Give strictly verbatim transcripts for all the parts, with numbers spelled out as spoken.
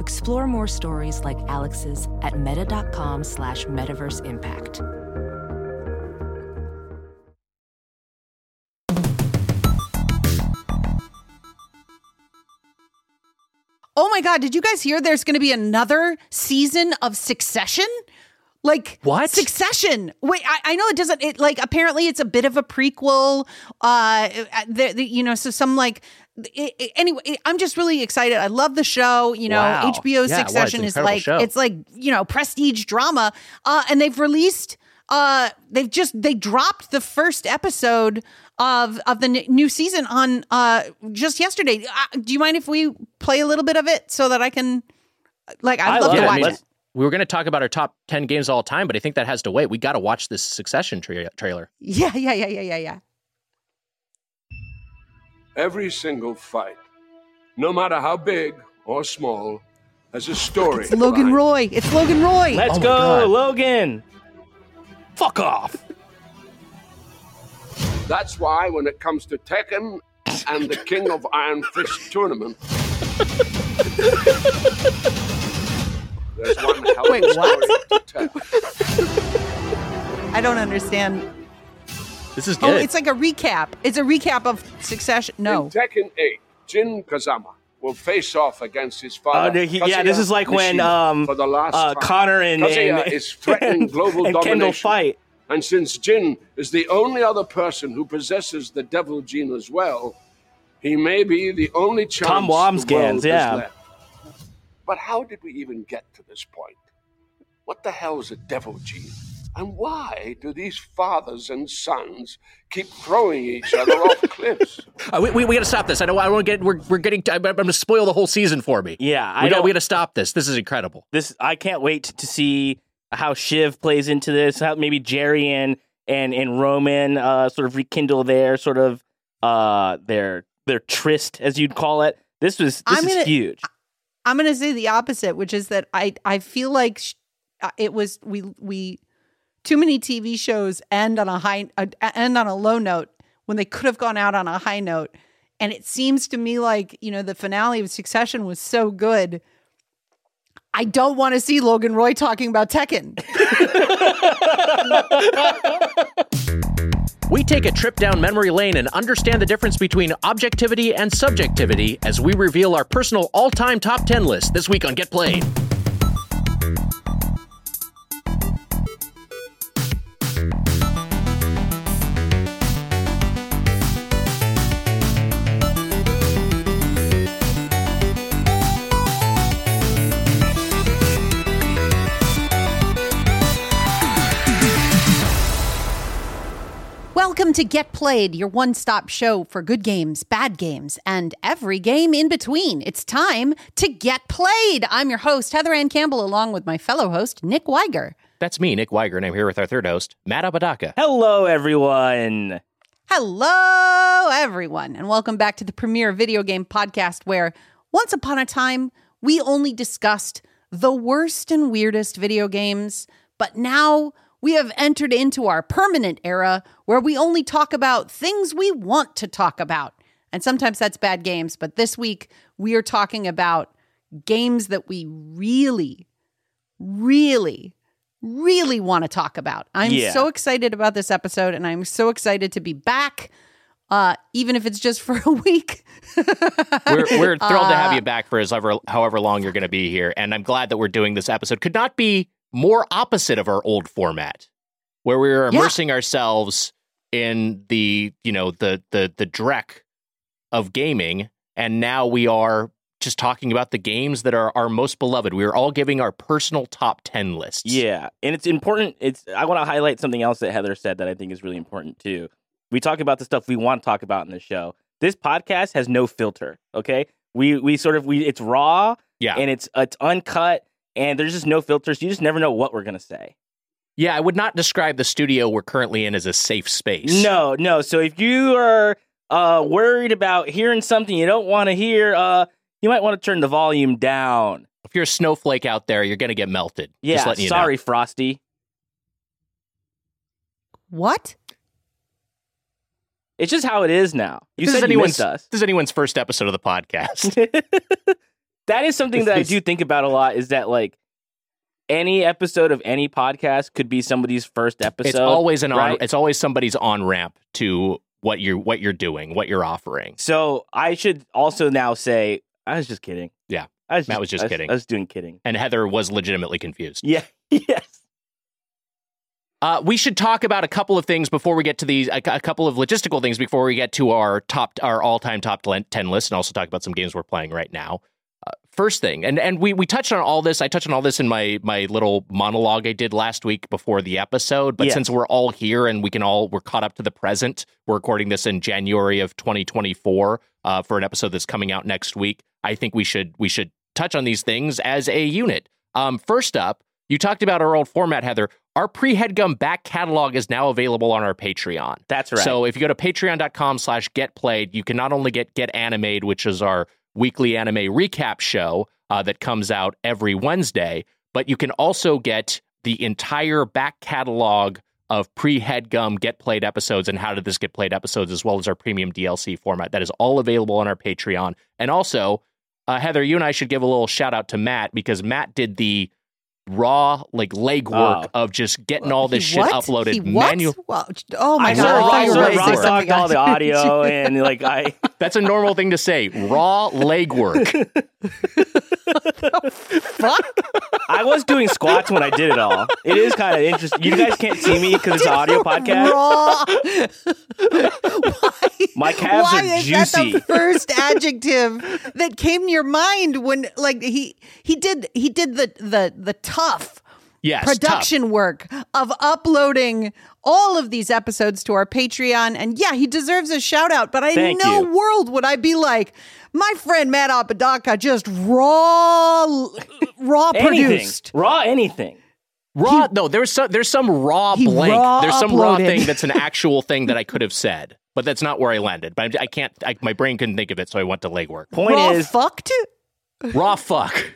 Explore more stories like Alex's at meta.com slash metaverse impact. Oh my God, did you guys hear there's going to be another season of Succession? Like, what? Succession. Wait, I, I know it doesn't, it, like, apparently it's a bit of a prequel, uh, the, the, you know, so some like, it, it, anyway, it, I'm just really excited. I love the show, you know, wow. H B O's yeah, Succession is like, show. It's like, you know, prestige drama. Uh, and they've released, uh, they've just, they dropped the first episode of of the new season on uh just yesterday. Uh, do you mind if we play a little bit of it so that I can, like, I'd I love, love to watch it. I mean, we were going to talk about our top ten games of all time, but I think that has to wait. We got to watch this Succession tra- trailer. Yeah, yeah, yeah, yeah, yeah, yeah. Every single fight, no matter how big or small, has a story. It's Logan behind. Roy. It's Logan Roy. Let's oh go, God. Logan. Fuck off. That's why when it comes to Tekken and the King of Iron Fist tournament, there's one hell of a story to tell. I don't understand. This is good. Oh, it's like a recap. It's a recap of Succession. No. In Tekken eight, Jin Kazama will face off against his father. Oh, no, he, yeah, this is like when um, for the last uh, Connor and, and, is threatening and, global and Kendall fight. And since Jin is the only other person who possesses the devil gene as well, he may be the only chance Tom Wamsgans, yeah. Left. But how did we even get to this point? What the hell is a devil gene? And why do these fathers and sons keep throwing each other off cliffs? Uh, we we, we got to stop this. I know I want to get. We're we're getting. I'm, I'm going to spoil the whole season for me. Yeah, I we got. We got to stop this. This is incredible. This I can't wait to see how Shiv plays into this, how maybe Jerry and and, and Roman uh, sort of rekindle their sort of uh, their their tryst, as you'd call it. This was this gonna, is huge. I'm going to say the opposite, which is that I I feel like sh- it was we we too many T V shows end on a high uh, end on a low note when they could have gone out on a high note, and it seems to me like, you know, the finale of Succession was so good. I don't want to see Logan Roy talking about Tekken. We take a trip down memory lane and understand the difference between objectivity and subjectivity as we reveal our personal all-time top ten list this week on Get Played. Welcome to Get Played, your one-stop show for good games, bad games, and every game in between. It's time to Get Played. I'm your host, Heather Ann Campbell, along with my fellow host, Nick Weiger. That's me, Nick Weiger, and I'm here with our third host, Matt Apodaca. Hello, everyone. Hello, everyone, and welcome back to the premier video game podcast where, once upon a time, we only discussed the worst and weirdest video games, but now we have entered into our permanent era where we only talk about things we want to talk about. And sometimes that's bad games, but this week we are talking about games that we really, really, really want to talk about. I'm yeah. so excited about this episode, and I'm so excited to be back, uh, even if it's just for a week. we're, we're thrilled uh, to have you back for however, however long you're going to be here, and I'm glad that we're doing this episode. Could not be more opposite of our old format where we were immersing yeah. ourselves in the, you know, the, the, the dreck of gaming. And now we are just talking about the games that are our most beloved. We are all giving our personal top ten lists. Yeah. And it's important. It's, I want to highlight something else that Heather said that I think is really important too. We talk about the stuff we want to talk about in the show. This podcast has no filter. Okay. We, we sort of, we, it's raw yeah. and it's, it's uncut. and there's just no filters. You just never know what we're going to say. Yeah, I would not describe the studio we're currently in as a safe space. No, no. So if you are uh, worried about hearing something you don't want to hear, uh, you might want to turn the volume down. If you're a snowflake out there, you're going to get melted. Yeah, just letting you sorry, know. Frosty. What? It's just how it is now. You this said is you missed us. This is anyone's first episode of the podcast. That is something that I do think about a lot, is that, like, any episode of any podcast could be somebody's first episode. It's always an right? on, it's always somebody's on-ramp to what you're, what you're doing, what you're offering. So I should also now say, I was just kidding. Yeah, I was just, Matt was just I was, kidding. I was doing kidding. And Heather was legitimately confused. Yeah, yes. Uh, we should talk about a couple of things before we get to these, a, a couple of logistical things before we get to our top, our all-time top ten list, and also talk about some games we're playing right now. Uh, first thing, and, and we, we touched on all this, I touched on all this in my, my little monologue I did last week before the episode, but yeah. Since we're all here and we can all, we're caught up to the present, we're recording this in January of twenty twenty-four uh, for an episode that's coming out next week. I think we should, we should touch on these things as a unit. Um, first up, you talked about our old format, Heather. Our pre-HeadGum back catalog is now available on our Patreon. That's right. So if you go to patreon.com slash Get Played, you can not only get Get Animated, which is our weekly anime recap show uh, that comes out every Wednesday, but you can also get the entire back catalog of pre-HeadGum Get Played episodes and How Did This Get Played episodes, as well as our premium D L C format. That is all available on our Patreon. And also, uh, Heather, you and I should give a little shout out to Matt, because Matt did the raw, like, legwork oh. of just getting all this he shit what? uploaded manually. Oh my I god! Sort of raw, I sort of raw all the audio and like I. That's a normal thing to say. Raw legwork. Fuck! I was doing squats when I did it all. It is kind of interesting. You guys can't see me because it's an audio podcast. Raw. Why? My calves Why are juicy. Why is that the first adjective that came to your mind when, like, he he did he did the the the tough yes, production tough. work of uploading all of these episodes to our Patreon? And yeah, he deserves a shout out. But I Thank in no you. world would I be like, my friend Matt Apodaca just raw, raw anything. produced raw anything. Raw. He, no, there's some there's some raw blank. Raw there's some uploaded. raw thing that's an actual thing that I could have said, but that's not where I landed. But I can't. I, my brain couldn't think of it, so I went to legwork. Point raw is fucked. Raw fuck.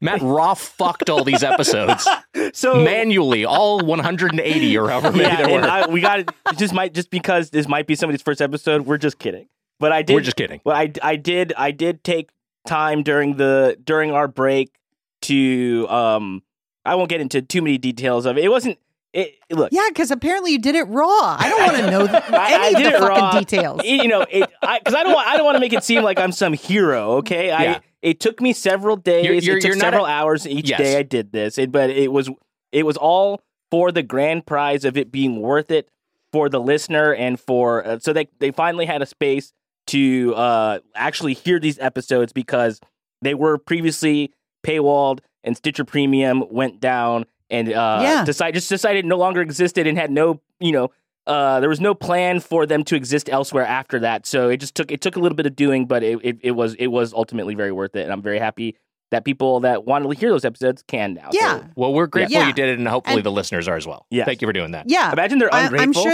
Matt raw fucked all these episodes so manually, all one hundred eighty or however many yeah, there were. I, we got it. Just might just because this might be somebody's first episode. We're just kidding. But I did. We're just kidding. But I, I did. I did take time during the during our break to. Um, I won't get into too many details of it. It wasn't. It, look. Yeah, because apparently you did it raw. I don't want to know the, I, any I did of the it fucking raw. details. It, you know, because I, I don't. Want, I don't want to make it seem like I'm some hero. Okay. Yeah. I, It took me several days. You're, you're, it took several a, hours each yes. day I did this, it, but it was it was all for the grand prize of it being worth it for the listener and for uh, so they they finally had a space to uh, actually hear these episodes, because they were previously paywalled and Stitcher Premium went down and uh, yeah. decided just decided no longer existed and had no you know uh, there was no plan for them to exist elsewhere after that. So it just took it took a little bit of doing, but it, it, it was it was ultimately very worth it, and I'm very happy that people that wanted to hear those episodes can now. Yeah. So, well, we're grateful yeah. you did it, and hopefully and, the listeners are as well. Yeah. Thank you for doing that. Yeah. Imagine they're ungrateful. I,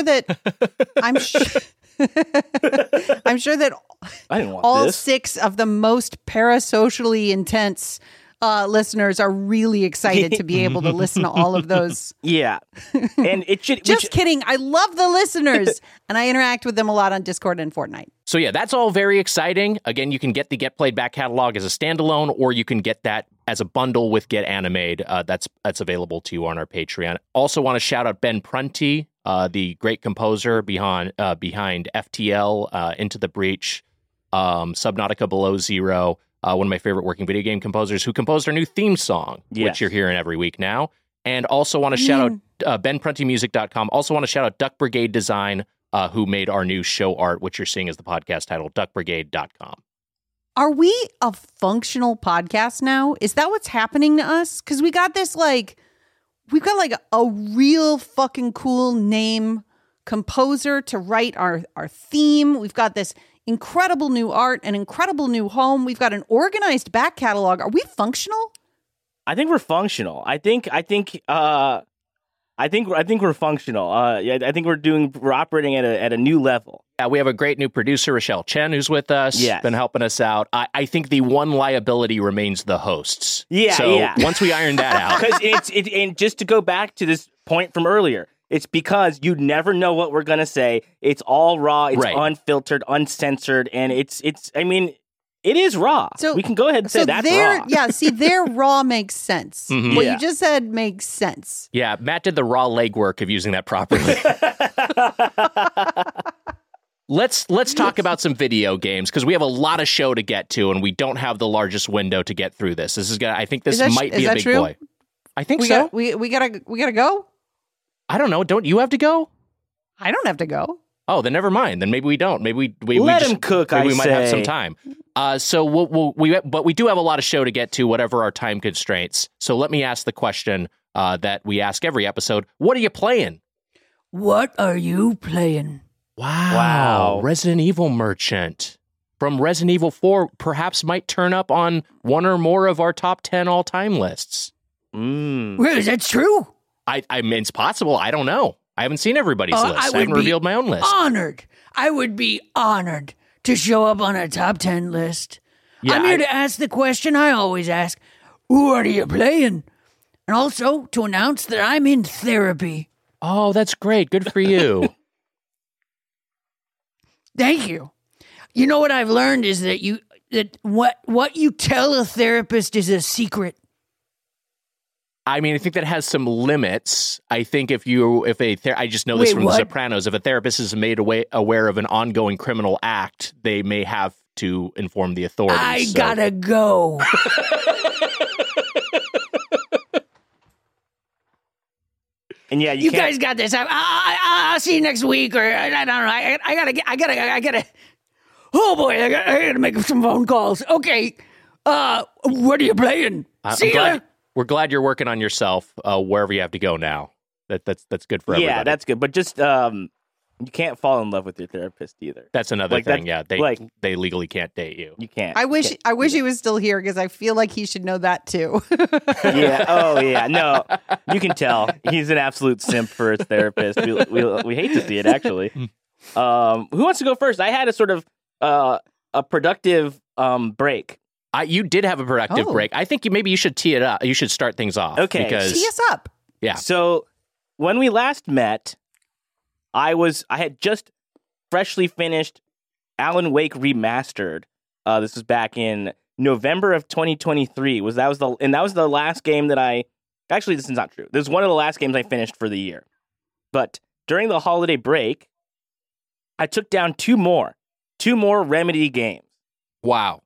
I'm sure that I'm sure I'm sure that I didn't want all this. six of the most parasocially intense uh, listeners are really excited to be able to listen to all of those. Yeah. And it should Just should... kidding. I love the listeners and I interact with them a lot on Discord and Fortnite. So yeah, that's all very exciting. Again, you can get the Get Played back catalog as a standalone, or you can get that as a bundle with Get Animated. Uh, that's that's available to you on our Patreon. Also want to shout out Ben Prunty, uh, the great composer behind uh, behind F T L, uh, Into the Breach, um, Subnautica Below Zero. Uh, one of my favorite working video game composers, who composed our new theme song, yes. which you're hearing every week now. And also want to shout mm. out uh, Ben Prunty Music dot com. Also want to shout out Duck Brigade Design, uh, who made our new show art, which you're seeing as the podcast title, Duck Brigade dot com. Are we a functional podcast now? Is that what's happening to us? Because we got this, like, we've got, like, a real fucking cool name composer to write our, our theme. We've got this incredible new art, an incredible new home. We've got an organized back catalog. Are we functional? I think we're functional. I think I think uh, I think I think we're functional. Uh, yeah, I think we're doing we're operating at a at a new level. Yeah, we have a great new producer, Rochelle Chen, who's with us. Yes. Been helping us out. I, I think the one liability remains the hosts. Yeah, so yeah. Once we iron that out, because it's it, and just to go back to this point from earlier, it's because you never know what we're gonna say. It's all raw. It's right. unfiltered, uncensored, and it's it's. I mean. It is raw. So we can go ahead and say so that's raw. Yeah, see, their raw makes sense. Mm-hmm. What yeah. you just said makes sense. Yeah, Matt did the raw legwork of using that properly. Let's let's talk about some video games, because we have a lot of show to get to, and we don't have the largest window to get through this. This is gonna. I think this that, might be a big true? boy. I think we so. Gotta, we we gotta we gotta go. I don't know. Don't you have to go? I don't have to go. Oh, then never mind. Then maybe we don't. Maybe we we let we just, him cook. Maybe I we say. might have some time. Uh, so we'll, we'll, we but we do have a lot of show to get to, whatever our time constraints. So let me ask the question uh, that we ask every episode: What are you playing? What are you playing? Wow! Wow! Resident Evil merchant from Resident Evil four perhaps might turn up on one or more of our top ten all time lists. Mm. Really? That's true. I I mean, it's possible. I don't know. I haven't seen everybody's uh, list. I, I haven't revealed my own list. Honored. I would be honored to show up on a top ten list. Yeah, I'm here I... to ask the question I always ask. What are you playing? And also to announce that I'm in therapy. Oh, that's great. Good for you. Thank you. You know what I've learned is that you that what what you tell a therapist is a secret. I mean, I think that has some limits. I think if you, if a, ther- I just know this Wait, from what? The Sopranos, if a therapist is made away, aware of an ongoing criminal act, they may have to inform the authorities. I so. gotta go. And yeah, you, you guys got this. I, I, I, I'll see you next week, or I, I don't know. I, I gotta, I gotta, I gotta. Oh boy, I gotta, I gotta make some phone calls. Okay, uh, what are you playing? Uh, see you. We're glad you're working on yourself uh, wherever you have to go now. That that's that's good for everybody. Yeah, that's good. But just um, you can't fall in love with your therapist either. That's another like, thing. That's, yeah, they like, they legally can't date you. You can't. I wish can't I wish he was still here because I feel like he should know that too. Yeah. Oh yeah. No, you can tell he's an absolute simp for his therapist. We we, we hate to see it actually. Um, who wants to go first? I had a sort of uh, a productive um, break. I, you did have a productive oh. break. I think you, maybe you should tee it up. You should start things off. Okay. Because, tee us up. Yeah. So when we last met, I was I had just freshly finished Alan Wake Remastered. Uh, this was back in November of twenty twenty-three. Was that was the and that was the last game that I actually this is not true. This is one of the last games I finished for the year. But during the holiday break, I took down two more, two more Remedy games. Wow.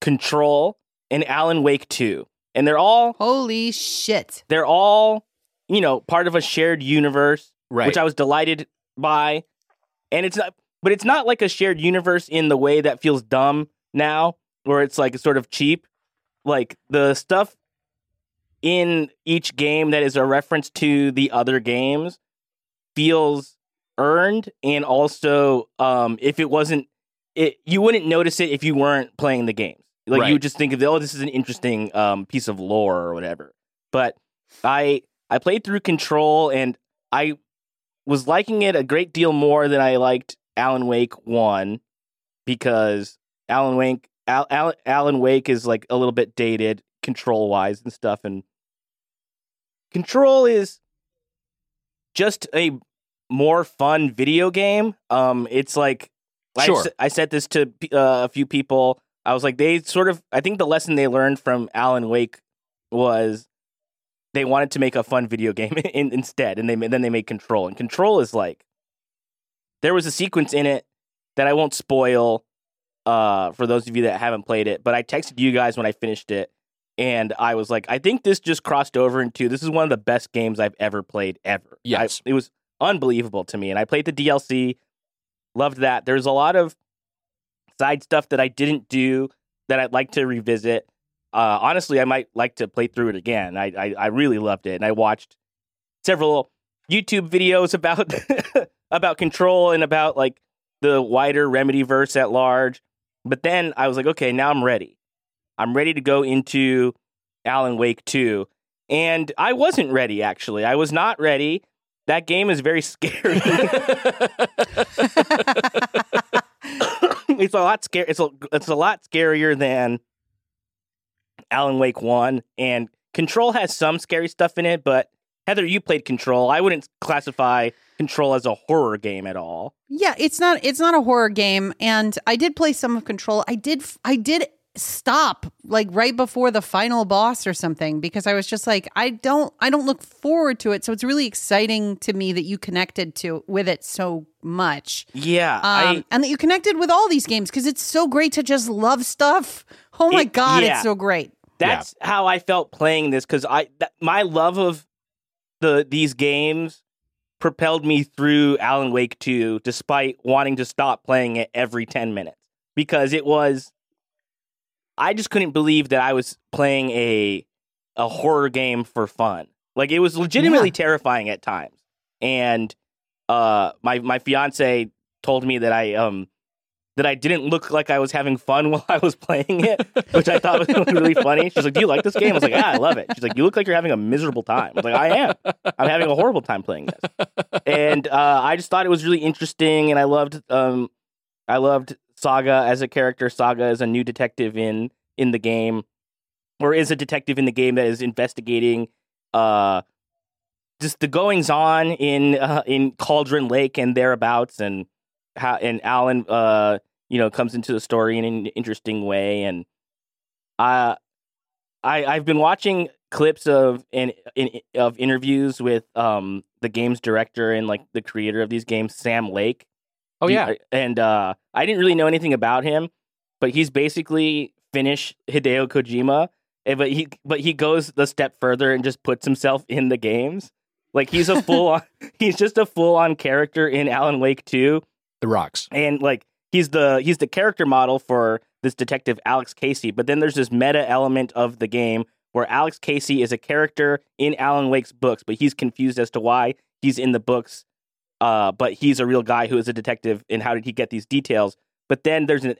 Control, and Alan Wake two. And they're all... Holy shit. They're all, you know, part of a shared universe, right. Which I was delighted by. And it's not... But it's not like a shared universe in the way that feels dumb now, where it's like sort of cheap. Like, the stuff in each game that is a reference to the other games feels earned, and also, um, if it wasn't... It, you wouldn't notice it if you weren't playing the games. Like right. You would just think of, oh, this is an interesting um, piece of lore or whatever. But I I played through Control, and I was liking it a great deal more than I liked Alan Wake one, because Alan Wake Al, Al, Alan Wake is like a little bit dated Control wise and stuff, and Control is just a more fun video game. Um, it's like. Sure. I, I said this to uh, a few people. I was like, they sort of, I think the lesson they learned from Alan Wake was they wanted to make a fun video game in, instead. And they and then they made Control. And Control is like, there was a sequence in it that I won't spoil uh, for those of you that haven't played it. But I texted you guys when I finished it. And I was like, I think this just crossed over into, this is one of the best games I've ever played ever. Yes. I, it was unbelievable to me. And I played the D L C. Loved that. There's a lot of side stuff that I didn't do that I'd like to revisit. Uh, honestly, I might like to play through it again. I I, I really loved it, and I watched several YouTube videos about about Control and about like the wider Remedyverse at large. But then I was like, okay, now I'm ready. I'm ready to go into Alan Wake two. And I wasn't ready, actually. I was not ready. That game is very scary. It's a lot scary. It's a, it's a lot scarier than Alan Wake one. And Control has some scary stuff in it, but Heather, you played Control. I wouldn't classify Control as a horror game at all. Yeah, it's not. It's not a horror game. And I did play some of Control. I did. I did. Stop like right before the final boss or something, because I was just like, I don't I don't look forward to it. So it's really exciting to me that you connected to with it so much. Yeah. Um, I, and that you connected with all these games, because it's so great to just love stuff. Oh, my it, God, yeah. It's so great. That's yeah. how I felt playing this, because I th- my love of the these games propelled me through Alan Wake two, despite wanting to stop playing it every ten minutes, because it was. I just couldn't believe that I was playing a a horror game for fun. Like, it was legitimately yeah. terrifying at times. And uh, my my fiance told me that I um that I didn't look like I was having fun while I was playing it, which I thought was really funny. She's like, "Do you like this game?" I was like, "Yeah, I love it." She's like, "You look like you're having a miserable time." I was like, "I am. I'm having a horrible time playing this." And uh, I just thought it was really interesting, and I loved um I loved. Saga as a character. Saga is a new detective in in the game, or is a detective in the game that is investigating uh, just the goings on in uh, in Cauldron Lake and thereabouts, and how and Alan uh, you know comes into the story in an interesting way. And I I I've been watching clips of and in, of interviews with um, the game's director and like the creator of these games, Sam Lake. Oh, yeah. And uh, I didn't really know anything about him, but he's basically Finnish Hideo Kojima. But he but he goes the step further and just puts himself in the games. Like, he's a full on, he's just a full on character in Alan Wake two. The rocks. And like he's the he's the character model for this detective Alex Casey. But then there's this meta element of the game where Alex Casey is a character in Alan Wake's books, but he's confused as to why he's in the books. Uh, but he's a real guy who is a detective, and how did he get these details? But then there's an,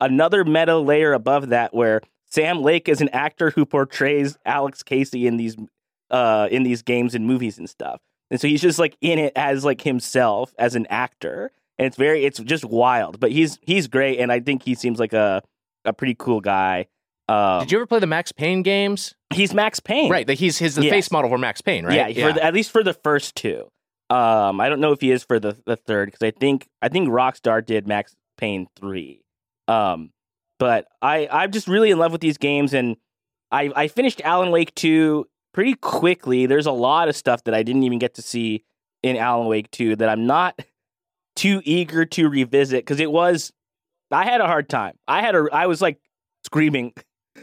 another meta layer above that where Sam Lake is an actor who portrays Alex Casey in these uh, in these games and movies and stuff. And so he's just like in it as like himself as an actor. And it's very it's just wild. But he's he's great, and I think he seems like a, a pretty cool guy. Um, Did you ever play the Max Payne games? He's Max Payne. Right. He's, he's the yes. face model for Max Payne, right? Yeah, yeah. For the, at least for the first two. Um, I don't know if he is for the, the third, because I think I think Rockstar did Max Payne three. Um, but I, I'm just really in love with these games, and I, I finished Alan Wake two pretty quickly. There's a lot of stuff that I didn't even get to see in Alan Wake two that I'm not too eager to revisit, because it was... I had a hard time. I had a, I was, like, screaming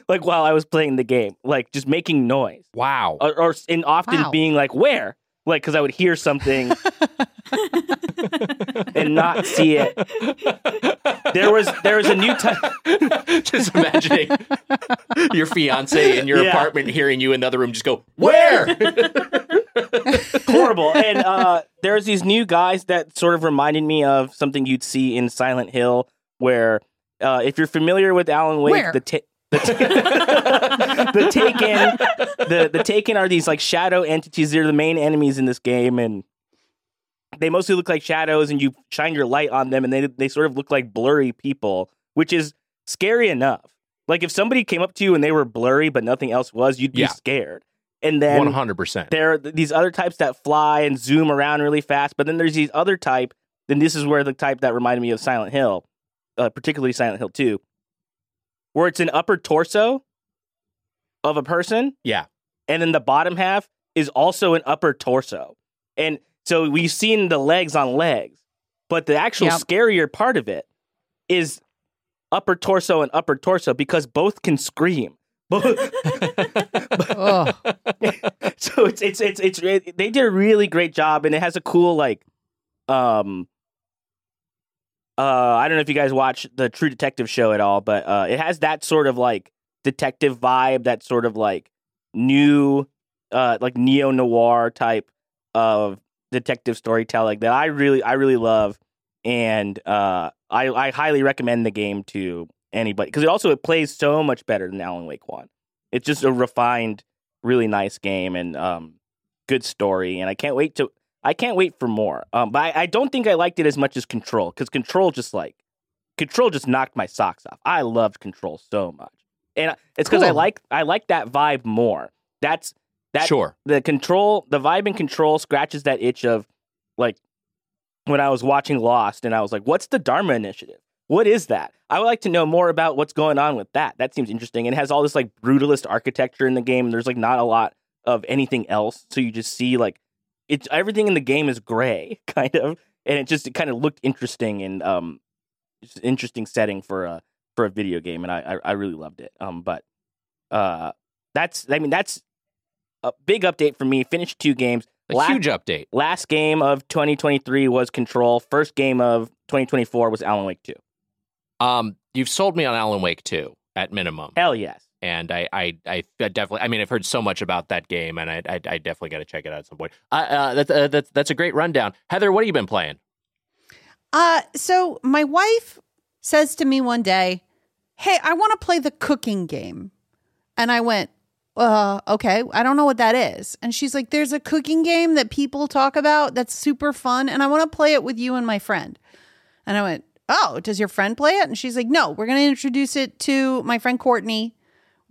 like while I was playing the game, like, just making noise. Wow. Or, or and often wow. being like, where? Like, because I would hear something and not see it. There was there was a new type. Just imagining your fiance in your yeah. apartment hearing you in the other room just go, where? Horrible. And uh, there's these new guys that sort of reminded me of something you'd see in Silent Hill, where uh, if you're familiar with Alan Wake, where? the t- the, t- the Taken, the the Taken are these like shadow entities. They're the main enemies in this game, and they mostly look like shadows. And you shine your light on them, and they they sort of look like blurry people, which is scary enough. Like, if somebody came up to you and they were blurry, but nothing else was, you'd be yeah. scared. And then one hundred percent, there are these other types that fly and zoom around really fast. But then there's these other type. Then this is where the type that reminded me of Silent Hill, uh, particularly Silent Hill two. Where it's an upper torso of a person. Yeah. And then the bottom half is also an upper torso. And so we've seen the legs on legs, but the actual yep. scarier part of it is upper torso and upper torso, because both can scream. Both. oh. So it's, it's, it's, it's, it, they did a really great job, and it has a cool, like, um, Uh, I don't know if you guys watch the True Detective show at all, but uh, it has that sort of like detective vibe, that sort of like new, uh, like neo-noir type of detective storytelling that I really, I really love, and uh, I, I highly recommend the game to anybody, because it also it plays so much better than Alan Wake one. It's just a refined, really nice game and um, good story. And I can't wait to I can't wait for more. Um, but I, I don't think I liked it as much as Control, because Control just like Control just knocked my socks off. I loved Control so much, and it's because cool. I like I like that vibe more. That's that sure the Control the vibe in Control scratches that itch of like when I was watching Lost and I was like, what's the Dharma Initiative? What is that? I would like to know more about what's going on with that. That seems interesting. And it has all this like brutalist architecture in the game. And there's like not a lot of anything else. So you just see like it's everything in the game is gray kind of. And it just it kind of looked interesting and um, it's an interesting setting for a for a video game. And I I, I really loved it. Um, but uh, that's I mean, that's a big update for me. Finished two games. A last, huge update. Last game of twenty twenty-three was Control. First game of twenty twenty-four was Alan Wake two. Um, you've sold me on Alan Wake two at minimum. Hell yes. And I, I, I definitely, I mean, I've heard so much about that game, and I, I, I definitely got to check it out at some point. Uh, uh, that's, uh, that's, that's a great rundown. Heather, what have you been playing? Uh, so my wife says to me one day, "Hey, I want to play the cooking game," and I went, "Uh, okay, I don't know what that is." And she's like, "There's a cooking game that people talk about that's super fun, and I want to play it with you and my friend." And I went, "Oh, does your friend play it?" And she's like, "No, we're going to introduce it to my friend Courtney.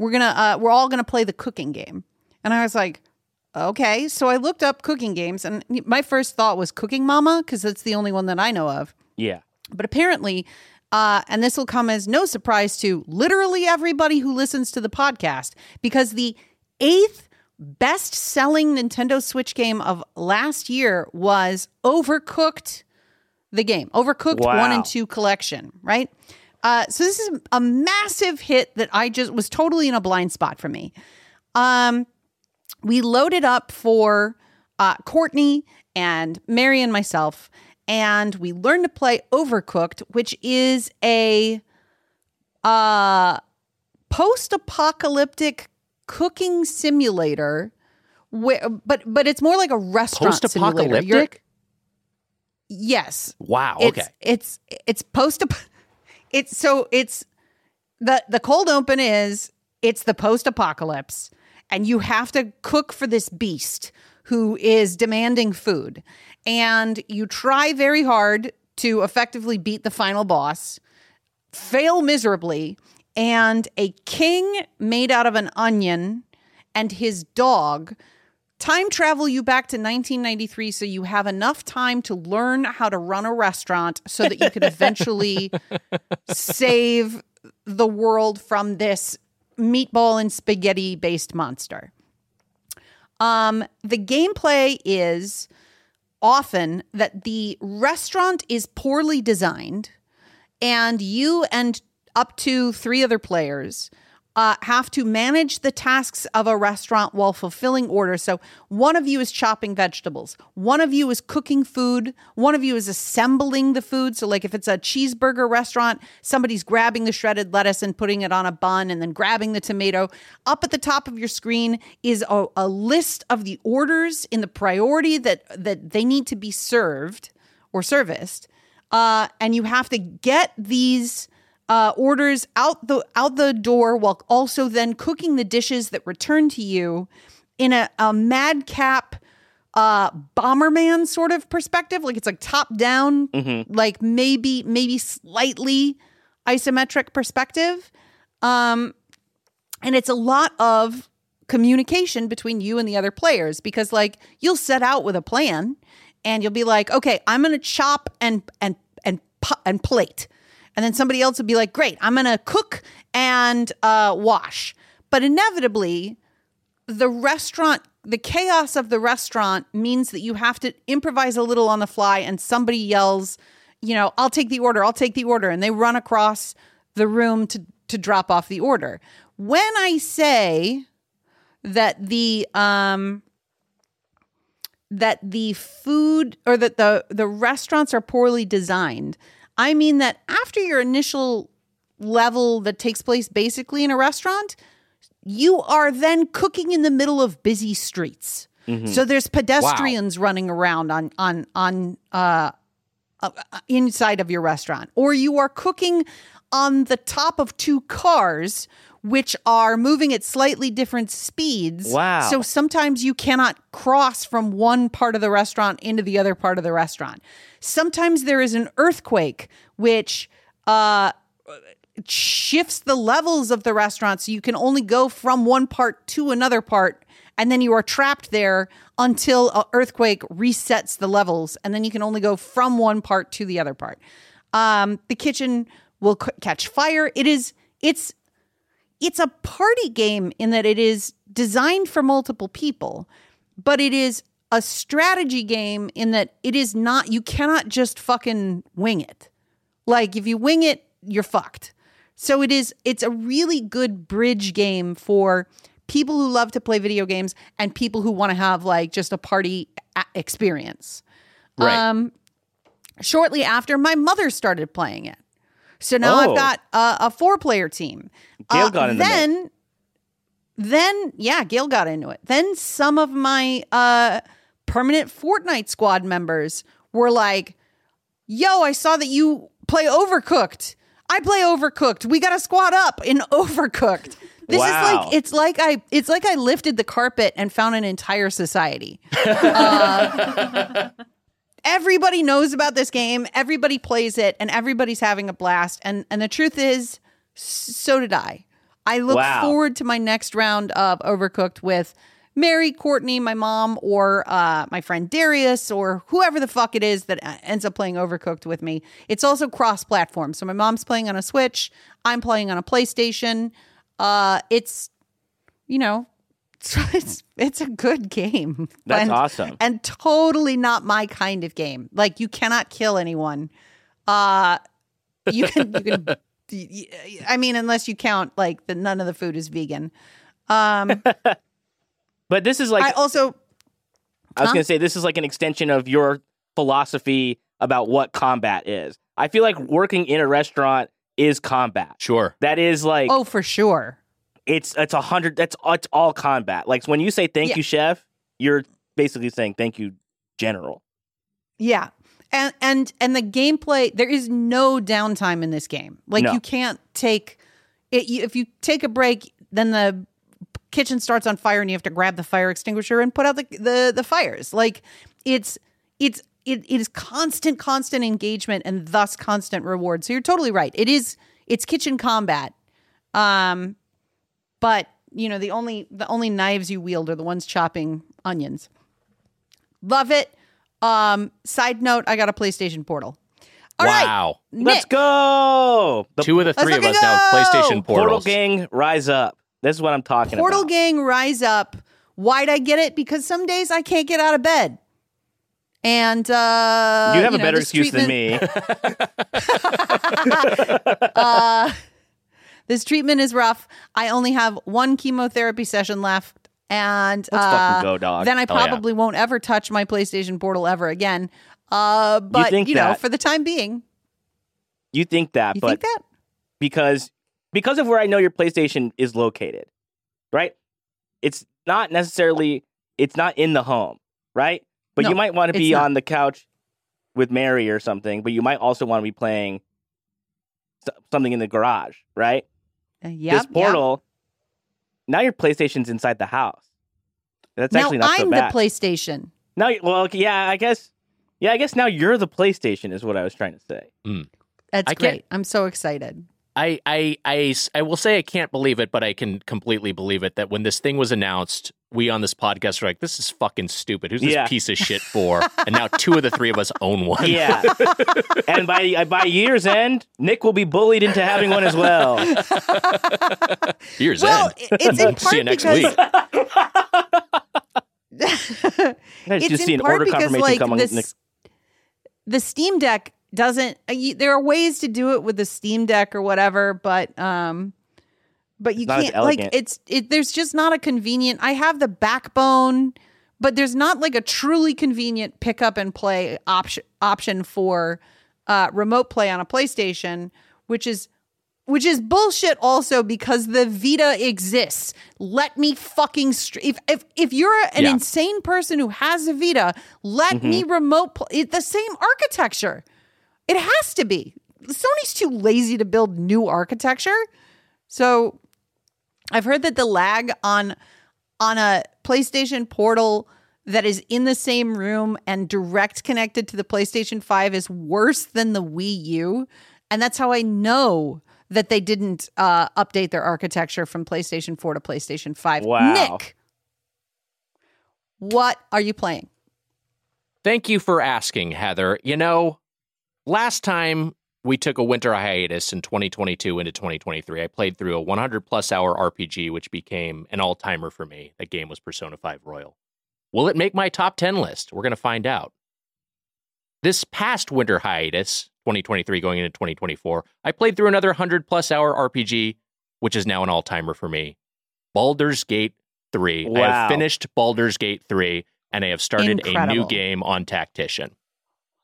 We're going to, uh, we're all going to play the cooking game." And I was like, okay. So I looked up cooking games, and my first thought was Cooking Mama, because that's the only one that I know of. Yeah. But apparently, uh, and this will come as no surprise to literally everybody who listens to the podcast, because the eighth best-selling Nintendo Switch game of last year was Overcooked. The game, Overcooked wow. one and two collection, right? Uh, so this is a massive hit that I just was totally in a blind spot for me. Um, we loaded up for uh, Courtney and Mary and myself, and we learned to play Overcooked, which is a uh, post-apocalyptic cooking simulator, where, but but it's more like a restaurant post-apocalyptic? Simulator. You're, Yes. Wow. Okay. It's it's, it's post. It's so it's the the cold open is it's the post apocalypse, and you have to cook for this beast who is demanding food, and you try very hard to effectively beat the final boss, fail miserably, and a king made out of an onion and his dog time travel you back to nineteen ninety-three, so you have enough time to learn how to run a restaurant so that you can eventually save the world from this meatball and spaghetti-based monster. Um, the gameplay is often that the restaurant is poorly designed, and you and up to three other players Uh, have to manage the tasks of a restaurant while fulfilling orders. So one of you is chopping vegetables. One of you is cooking food. One of you is assembling the food. So like if it's a cheeseburger restaurant, somebody's grabbing the shredded lettuce and putting it on a bun and then grabbing the tomato. Up at the top of your screen is a, a list of the orders in the priority that, that they need to be served or serviced. Uh, and you have to get these Uh, orders out the out the door while also then cooking the dishes that return to you in a, a madcap uh, Bomberman sort of perspective. Like it's like top down, mm-hmm. like maybe maybe slightly isometric perspective. Um, and it's a lot of communication between you and the other players, because like you'll set out with a plan and you'll be like, okay, I'm going to chop and and and and plate. And then somebody else would be like, great, I'm going to cook and uh, wash. But inevitably, the restaurant, the chaos of the restaurant means that you have to improvise a little on the fly, and somebody yells, you know, I'll take the order, I'll take the order. And they run across the room to, to drop off the order. When I say that the um, that the food or that the, the restaurants are poorly designed, I mean that after your initial level that takes place basically in a restaurant, you are then cooking in the middle of busy streets. Mm-hmm. So there's pedestrians wow. running around on on on uh, uh, inside of your restaurant, or you are cooking on the top of two cars which are moving at slightly different speeds. Wow. So sometimes you cannot cross from one part of the restaurant into the other part of the restaurant. Sometimes there is an earthquake, which uh, shifts the levels of the restaurant, so you can only go from one part to another part, and then you are trapped there until an earthquake resets the levels, and then you can only go from one part to the other part. Um, the kitchen will c- catch fire. It is it's it's a party game in that it is designed for multiple people, but it is a strategy game in that it is not. You cannot just fucking wing it. Like, if you wing it, you're fucked. So it is. It's a really good bridge game for people who love to play video games and people who want to have, like, just a party a- experience. Right. Um, shortly after, my mother started playing it. So now oh. I've got a, a four-player team. Gail uh, got into it. Then, then, yeah, Gail got into it. Then some of my uh, permanent Fortnite squad members were like, yo, I saw that you play Overcooked. I play Overcooked. We got to squad up in Overcooked. This wow. is like it's like I it's like I lifted the carpet and found an entire society. Uh, everybody knows about this game. Everybody plays it, and everybody's having a blast. And and the truth is, so did I. I look wow. forward to my next round of Overcooked with Mary, Courtney, my mom, or uh, my friend Darius, or whoever the fuck it is that ends up playing Overcooked with me. It's also cross-platform, so my mom's playing on a Switch. I'm playing on a PlayStation. Uh, it's, you know, it's it's a good game. That's and, awesome. And totally not my kind of game. Like, you cannot kill anyone. Uh, you can, you can, I mean, unless you count, like, that none of the food is vegan. Um, but this is like, I also, I was huh? going to say, this is like an extension of your philosophy about what combat is. I feel like working in a restaurant is combat. Sure. That is like... Oh, for sure. It's it's a hundred... That's it's all combat. Like, when you say thank yeah. you, chef, you're basically saying thank you, general. Yeah. And and and the gameplay... There is no downtime in this game. Like, no. you can't take... It, you, if you take a break, then the kitchen starts on fire and you have to grab the fire extinguisher and put out the, the, the fires. Like, it's... it's It, it is constant, constant engagement and thus constant reward. So you're totally right. It is, it's kitchen combat. Um, but, you know, the only the only knives you wield are the ones chopping onions. Love it. Um, side note, I got a PlayStation Portal. All wow. Right, let's go. The, Two of the three of us go. now have PlayStation Portals. Portal Gang, rise up. This is what I'm talking Portal about. Portal Gang, rise up. Why'd I get it? Because some days I can't get out of bed. And uh, you have you know, a better excuse than me. uh, this treatment is rough. I only have one chemotherapy session left, and Let's uh, fucking go, dog. Then I probably oh, yeah. won't ever touch my PlayStation Portal ever again. Uh, but you, you know, that, for the time being, you think that, you but think that? because because of where I know your PlayStation is located, right? It's not necessarily it's not in the home, right? But no, you might want to be on the couch with Mary or something, but you might also want to be playing something in the garage, right? Uh, yeah. This portal, yep. now your PlayStation's inside the house. That's now actually not I'm so bad. I'm the PlayStation. Now, well, yeah, I guess, yeah, I guess now you're the PlayStation is what I was trying to say. Mm. That's I great. I'm so excited. I, I, I, I will say I can't believe it, but I can completely believe it that when this thing was announced, we on this podcast were like, this is fucking stupid. Who's yeah. this piece of shit for? And now two of the three of us own one. Yeah. And by by year's end, Nick will be bullied into having one as well. Year's well, end. It's in part see you next because... week. I just, just see an order confirmation like, coming. This, Nick. The Steam Deck doesn't... Uh, you, there are ways to do it with the Steam Deck or whatever, but... Um, But you can't, like, it's, it, there's just not a convenient, I have the backbone, but there's not like a truly convenient pick up and play option option for uh, remote play on a PlayStation, which is, which is bullshit also because the Vita exists. Let me fucking, str- if, if, if you're an yeah. insane person who has a Vita, let mm-hmm. me remote play, the same architecture. It has to be. Sony's too lazy to build new architecture. So... I've heard that the lag on on a PlayStation Portal that is in the same room and direct connected to the PlayStation five is worse than the Wii U. And that's how I know that they didn't uh, update their architecture from PlayStation four to PlayStation five. Wow. Nick, what are you playing? Thank you for asking, Heather. You know, last time we took a winter hiatus in twenty twenty-two into twenty twenty-three, I played through a one hundred plus hour R P G, which became an all-timer for me. That game was Persona five Royal. Will it make my top ten list? We're going to find out. This past winter hiatus, twenty twenty-three going into twenty twenty-four, I played through another one hundred plus hour R P G, which is now an all-timer for me. Baldur's Gate three. Wow. I have finished Baldur's Gate three, and I have started Incredible. a new game on Tactician.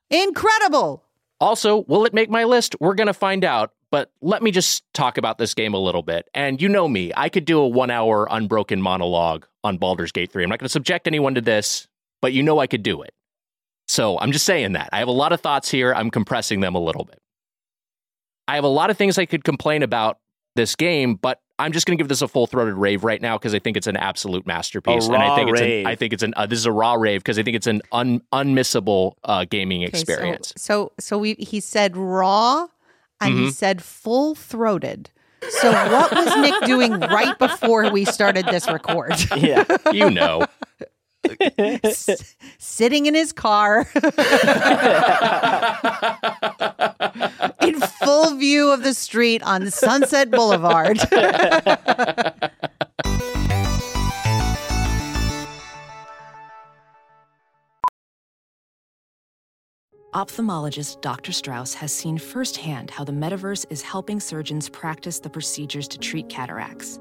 Incredible! Also, will it make my list? We're going to find out, but let me just talk about this game a little bit. And you know me, I could do a one-hour unbroken monologue on Baldur's Gate three. I'm not going to subject anyone to this, but you know I could do it. So I'm just saying that. I have a lot of thoughts here. I'm compressing them a little bit. I have a lot of things I could complain about this game, but I'm just going to give this a full-throated rave right now because I think it's an absolute masterpiece. And I think it's an, I think it's an uh, this is a raw rave because I think it's an un, unmissable uh, gaming okay, experience. So, so, so we he said raw, and mm-hmm. he said full-throated. So what was Nick doing right before we started this record? Yeah, you know. S- sitting in his car in full view of the street on Sunset Boulevard. Ophthalmologist Doctor Strauss has seen firsthand how the metaverse is helping surgeons practice the procedures to treat cataracts.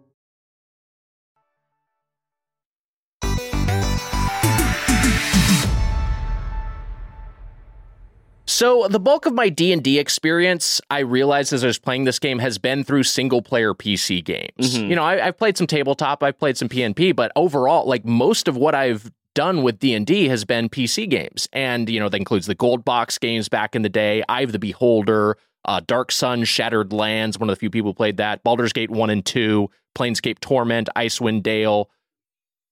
So the bulk of my D and D experience, I realized as I was playing this game, has been through single-player P C games. Mm-hmm. You know, I, I've played some tabletop, I've played some P N P, but overall, like, most of what I've done with D and D has been P C games. And, you know, that includes the Gold Box games back in the day, Eye of the Beholder, uh, Dark Sun, Shattered Lands, one of the few people who played that, Baldur's Gate one and two, Planescape Torment, Icewind Dale.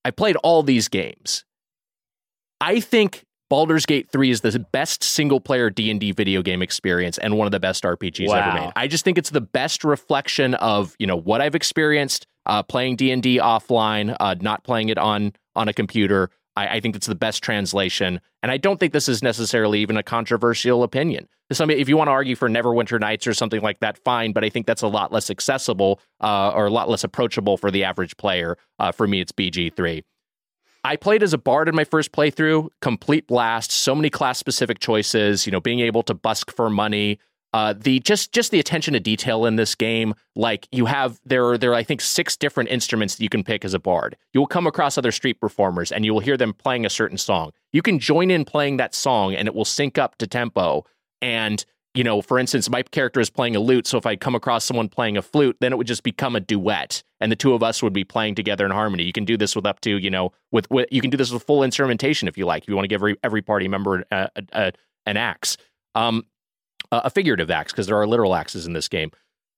I played all these games. I think Baldur's Gate three is the best single-player D and D video game experience and one of the best R P Gs wow. ever made. I just think it's the best reflection of, you know, what I've experienced uh, playing D and D offline, uh, not playing it on on a computer. I, I think it's the best translation, and I don't think this is necessarily even a controversial opinion. Some, if you want to argue for Neverwinter Nights or something like that, fine, but I think that's a lot less accessible uh, or a lot less approachable for the average player. Uh, for me, it's B G three. I played as a bard in my first playthrough, complete blast, so many class-specific choices, you know, being able to busk for money, uh, the just just the attention to detail in this game. Like, you have, there are, there are, I think, six different instruments that you can pick as a bard. You will come across other street performers, and you will hear them playing a certain song. You can join in playing that song, and it will sync up to tempo. And, you know, for instance, my character is playing a lute, so if I come across someone playing a flute, then it would just become a duet, and the two of us would be playing together in harmony. You can do this with up to, you know, with, with you can do this with full instrumentation if you like. If you want to give every, every party member a, a, a, an axe, um, a figurative axe, because there are literal axes in this game.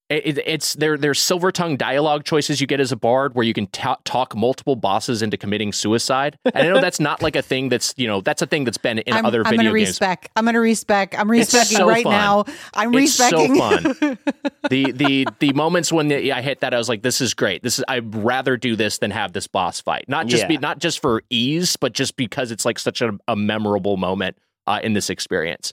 It, it, it's there. There's silver tongue dialogue choices you get as a bard where you can t- talk multiple bosses into committing suicide. And I know that's not like a thing that's, you know, that's a thing that's been in I'm, other I'm video gonna games. Respec. I'm going to respec. I'm respecting so right fun. now. I'm it's respecting. It's so fun. The the the moments when the, I hit that, I was like, this is great. This is, I'd rather do this than have this boss fight. Not just yeah. be not just for ease, but just because it's like such a, a memorable moment uh, in this experience.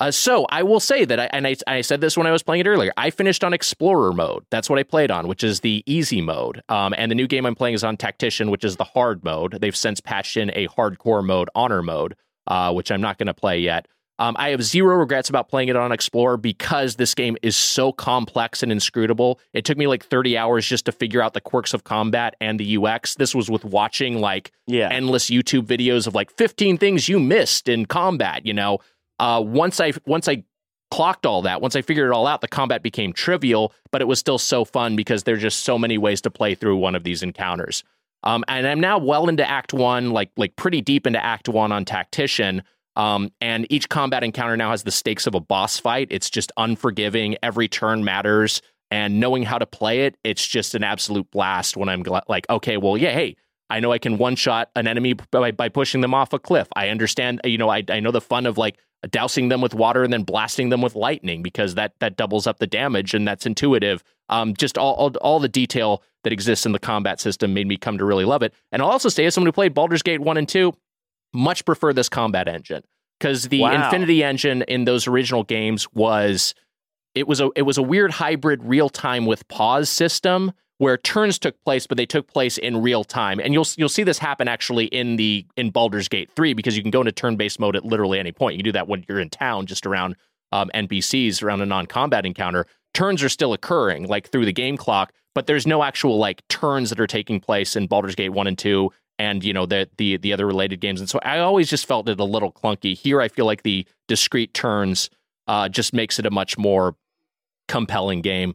Uh, so I will say that, I, and I, I said this when I was playing it earlier, I finished on Explorer mode. That's what I played on, which is the easy mode. Um, and the new game I'm playing is on Tactician, which is the hard mode. They've since patched in a hardcore mode, honor mode, uh, which I'm not going to play yet. Um, I have zero regrets about playing it on Explorer because this game is so complex and inscrutable. It took me like thirty hours just to figure out the quirks of combat and the U X. This was with watching like yeah. endless YouTube videos of like fifteen things you missed in combat, you know. Uh, once I once I clocked all that, once I figured it all out, the combat became trivial, but it was still so fun because there's just so many ways to play through one of these encounters. Um, and I'm now well into Act One, like like pretty deep into Act One on Tactician. Um, and each combat encounter now has the stakes of a boss fight. It's just unforgiving. Every turn matters, and knowing how to play it, it's just an absolute blast. When I'm like, okay, well, yeah, hey, I know I can one shot an enemy by, by pushing them off a cliff. I understand, you know, I I know the fun of like dousing them with water and then blasting them with lightning, because that that doubles up the damage, and that's intuitive. Um, just all, all all the detail that exists in the combat system made me come to really love it. And I'll also say, as someone who played Baldur's Gate one and two, much prefer this combat engine, because the wow. Infinity engine in those original games was, it was a it was a weird hybrid real time with pause system where turns took place, but they took place in real time. And you'll you'll see this happen actually in the in Baldur's Gate three, because you can go into turn-based mode at literally any point. You can do that when you're in town, just around um, N P Cs, around a non-combat encounter. Turns are still occurring, like through the game clock, but there's no actual like turns that are taking place in Baldur's Gate one and two, and you know the the the other related games. And so I always just felt it a little clunky. Here, I feel like the discrete turns uh, just makes it a much more compelling game.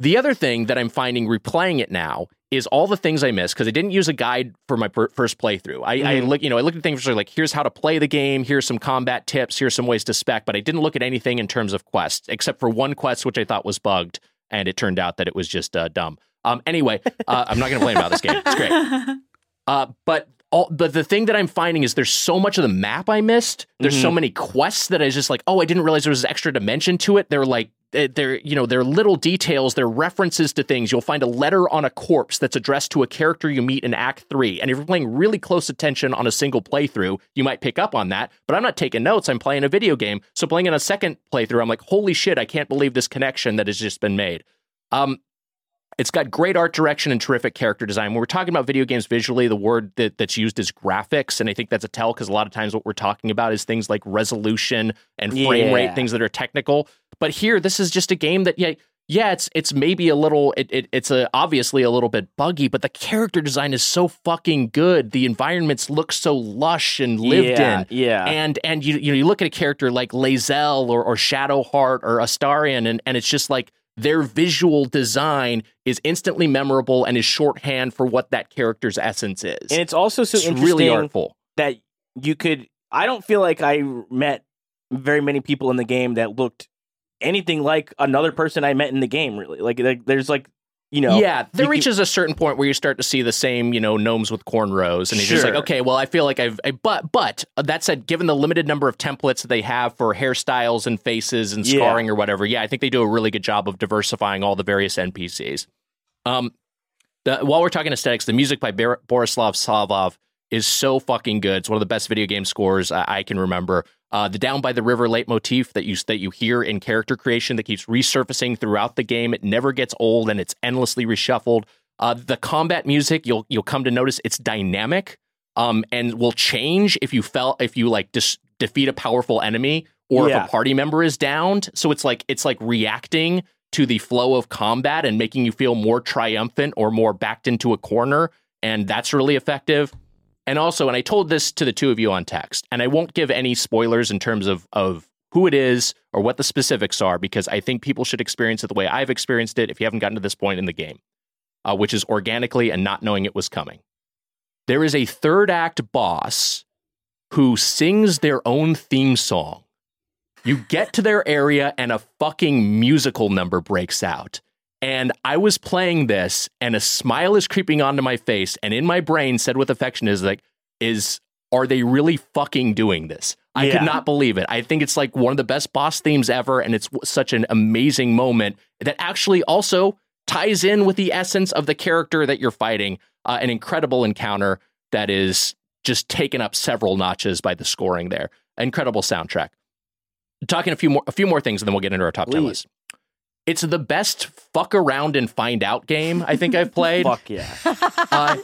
The other thing that I'm finding replaying it now is all the things I missed because I didn't use a guide for my per- first playthrough. I, mm. I look, you know, I looked at things like, here's how to play the game, here's some combat tips, here's some ways to spec, but I didn't look at anything in terms of quests, except for one quest which I thought was bugged, and it turned out that it was just uh, dumb. Um, anyway, uh, I'm not going to complain about this game. It's great. Uh, but all, but the thing that I'm finding is there's so much of the map I missed. There's mm-hmm. so many quests that I was just like, oh, I didn't realize there was an extra dimension to it. They're like, they're, you know, they're little details, they're references to things. You'll find a letter on a corpse that's addressed to a character you meet in Act three. And if you're playing really close attention on a single playthrough, you might pick up on that. But I'm not taking notes. I'm playing a video game. So playing in a second playthrough, I'm like, holy shit, I can't believe this connection that has just been made. Um, It's got great art direction and terrific character design. When we're talking about video games visually, the word that, that's used is graphics. And I think that's a tell, because a lot of times what we're talking about is things like resolution and frame yeah. rate, things that are technical. But here, this is just a game that, yeah, yeah it's it's maybe a little, it, it it's a, obviously a little bit buggy, but the character design is so fucking good. The environments look so lush and lived yeah, in. Yeah. And and you you know you look at a character like Lae'zel or, or Shadowheart or Astarion, and, and it's just like, their visual design is instantly memorable and is shorthand for what that character's essence is. And it's also so it's interesting really artful. That you could... I don't feel like I met very many people in the game that looked anything like another person I met in the game, really. Like, like there's like, you know... Yeah, there reaches can, a certain point where you start to see the same, you know, gnomes with cornrows. And it's sure. just like, okay, well, I feel like I've... I, but, but, that said, given the limited number of templates that they have for hairstyles and faces and scarring yeah. or whatever, yeah, I think they do a really good job of diversifying all the various N P Cs. Um, the, while we're talking aesthetics, the music by Bar- Borislav Savov is so fucking good. It's one of the best video game scores I, I can remember. Uh, the Down by the River leitmotif that you that you hear in character creation that keeps resurfacing throughout the game. It never gets old, and it's endlessly reshuffled. Uh, the combat music, you'll you'll come to notice it's dynamic, um, and will change if you felt if you like dis- defeat a powerful enemy or yeah. if a party member is downed. So it's like it's like reacting to the flow of combat and making you feel more triumphant or more backed into a corner, and that's really effective. And also, and I told this to the two of you on text, and I won't give any spoilers in terms of, of who it is or what the specifics are, because I think people should experience it the way I've experienced it if you haven't gotten to this point in the game, uh, which is organically and not knowing it was coming. There is a third act boss who sings their own theme song. You get to their area and a fucking musical number breaks out. And I was playing this, and a smile is creeping onto my face, and in my brain, said with affection, is like, is, are they really fucking doing this? I yeah. could not believe it. I think it's like one of the best boss themes ever, and it's such an amazing moment that actually also ties in with the essence of the character that you're fighting. Uh, an incredible encounter that is just taken up several notches by the scoring there. Incredible soundtrack. Talking a few more, a few more things, and then we'll get into our top Please. ten list. It's the best fuck around and find out game I think I've played. Fuck yeah. Uh,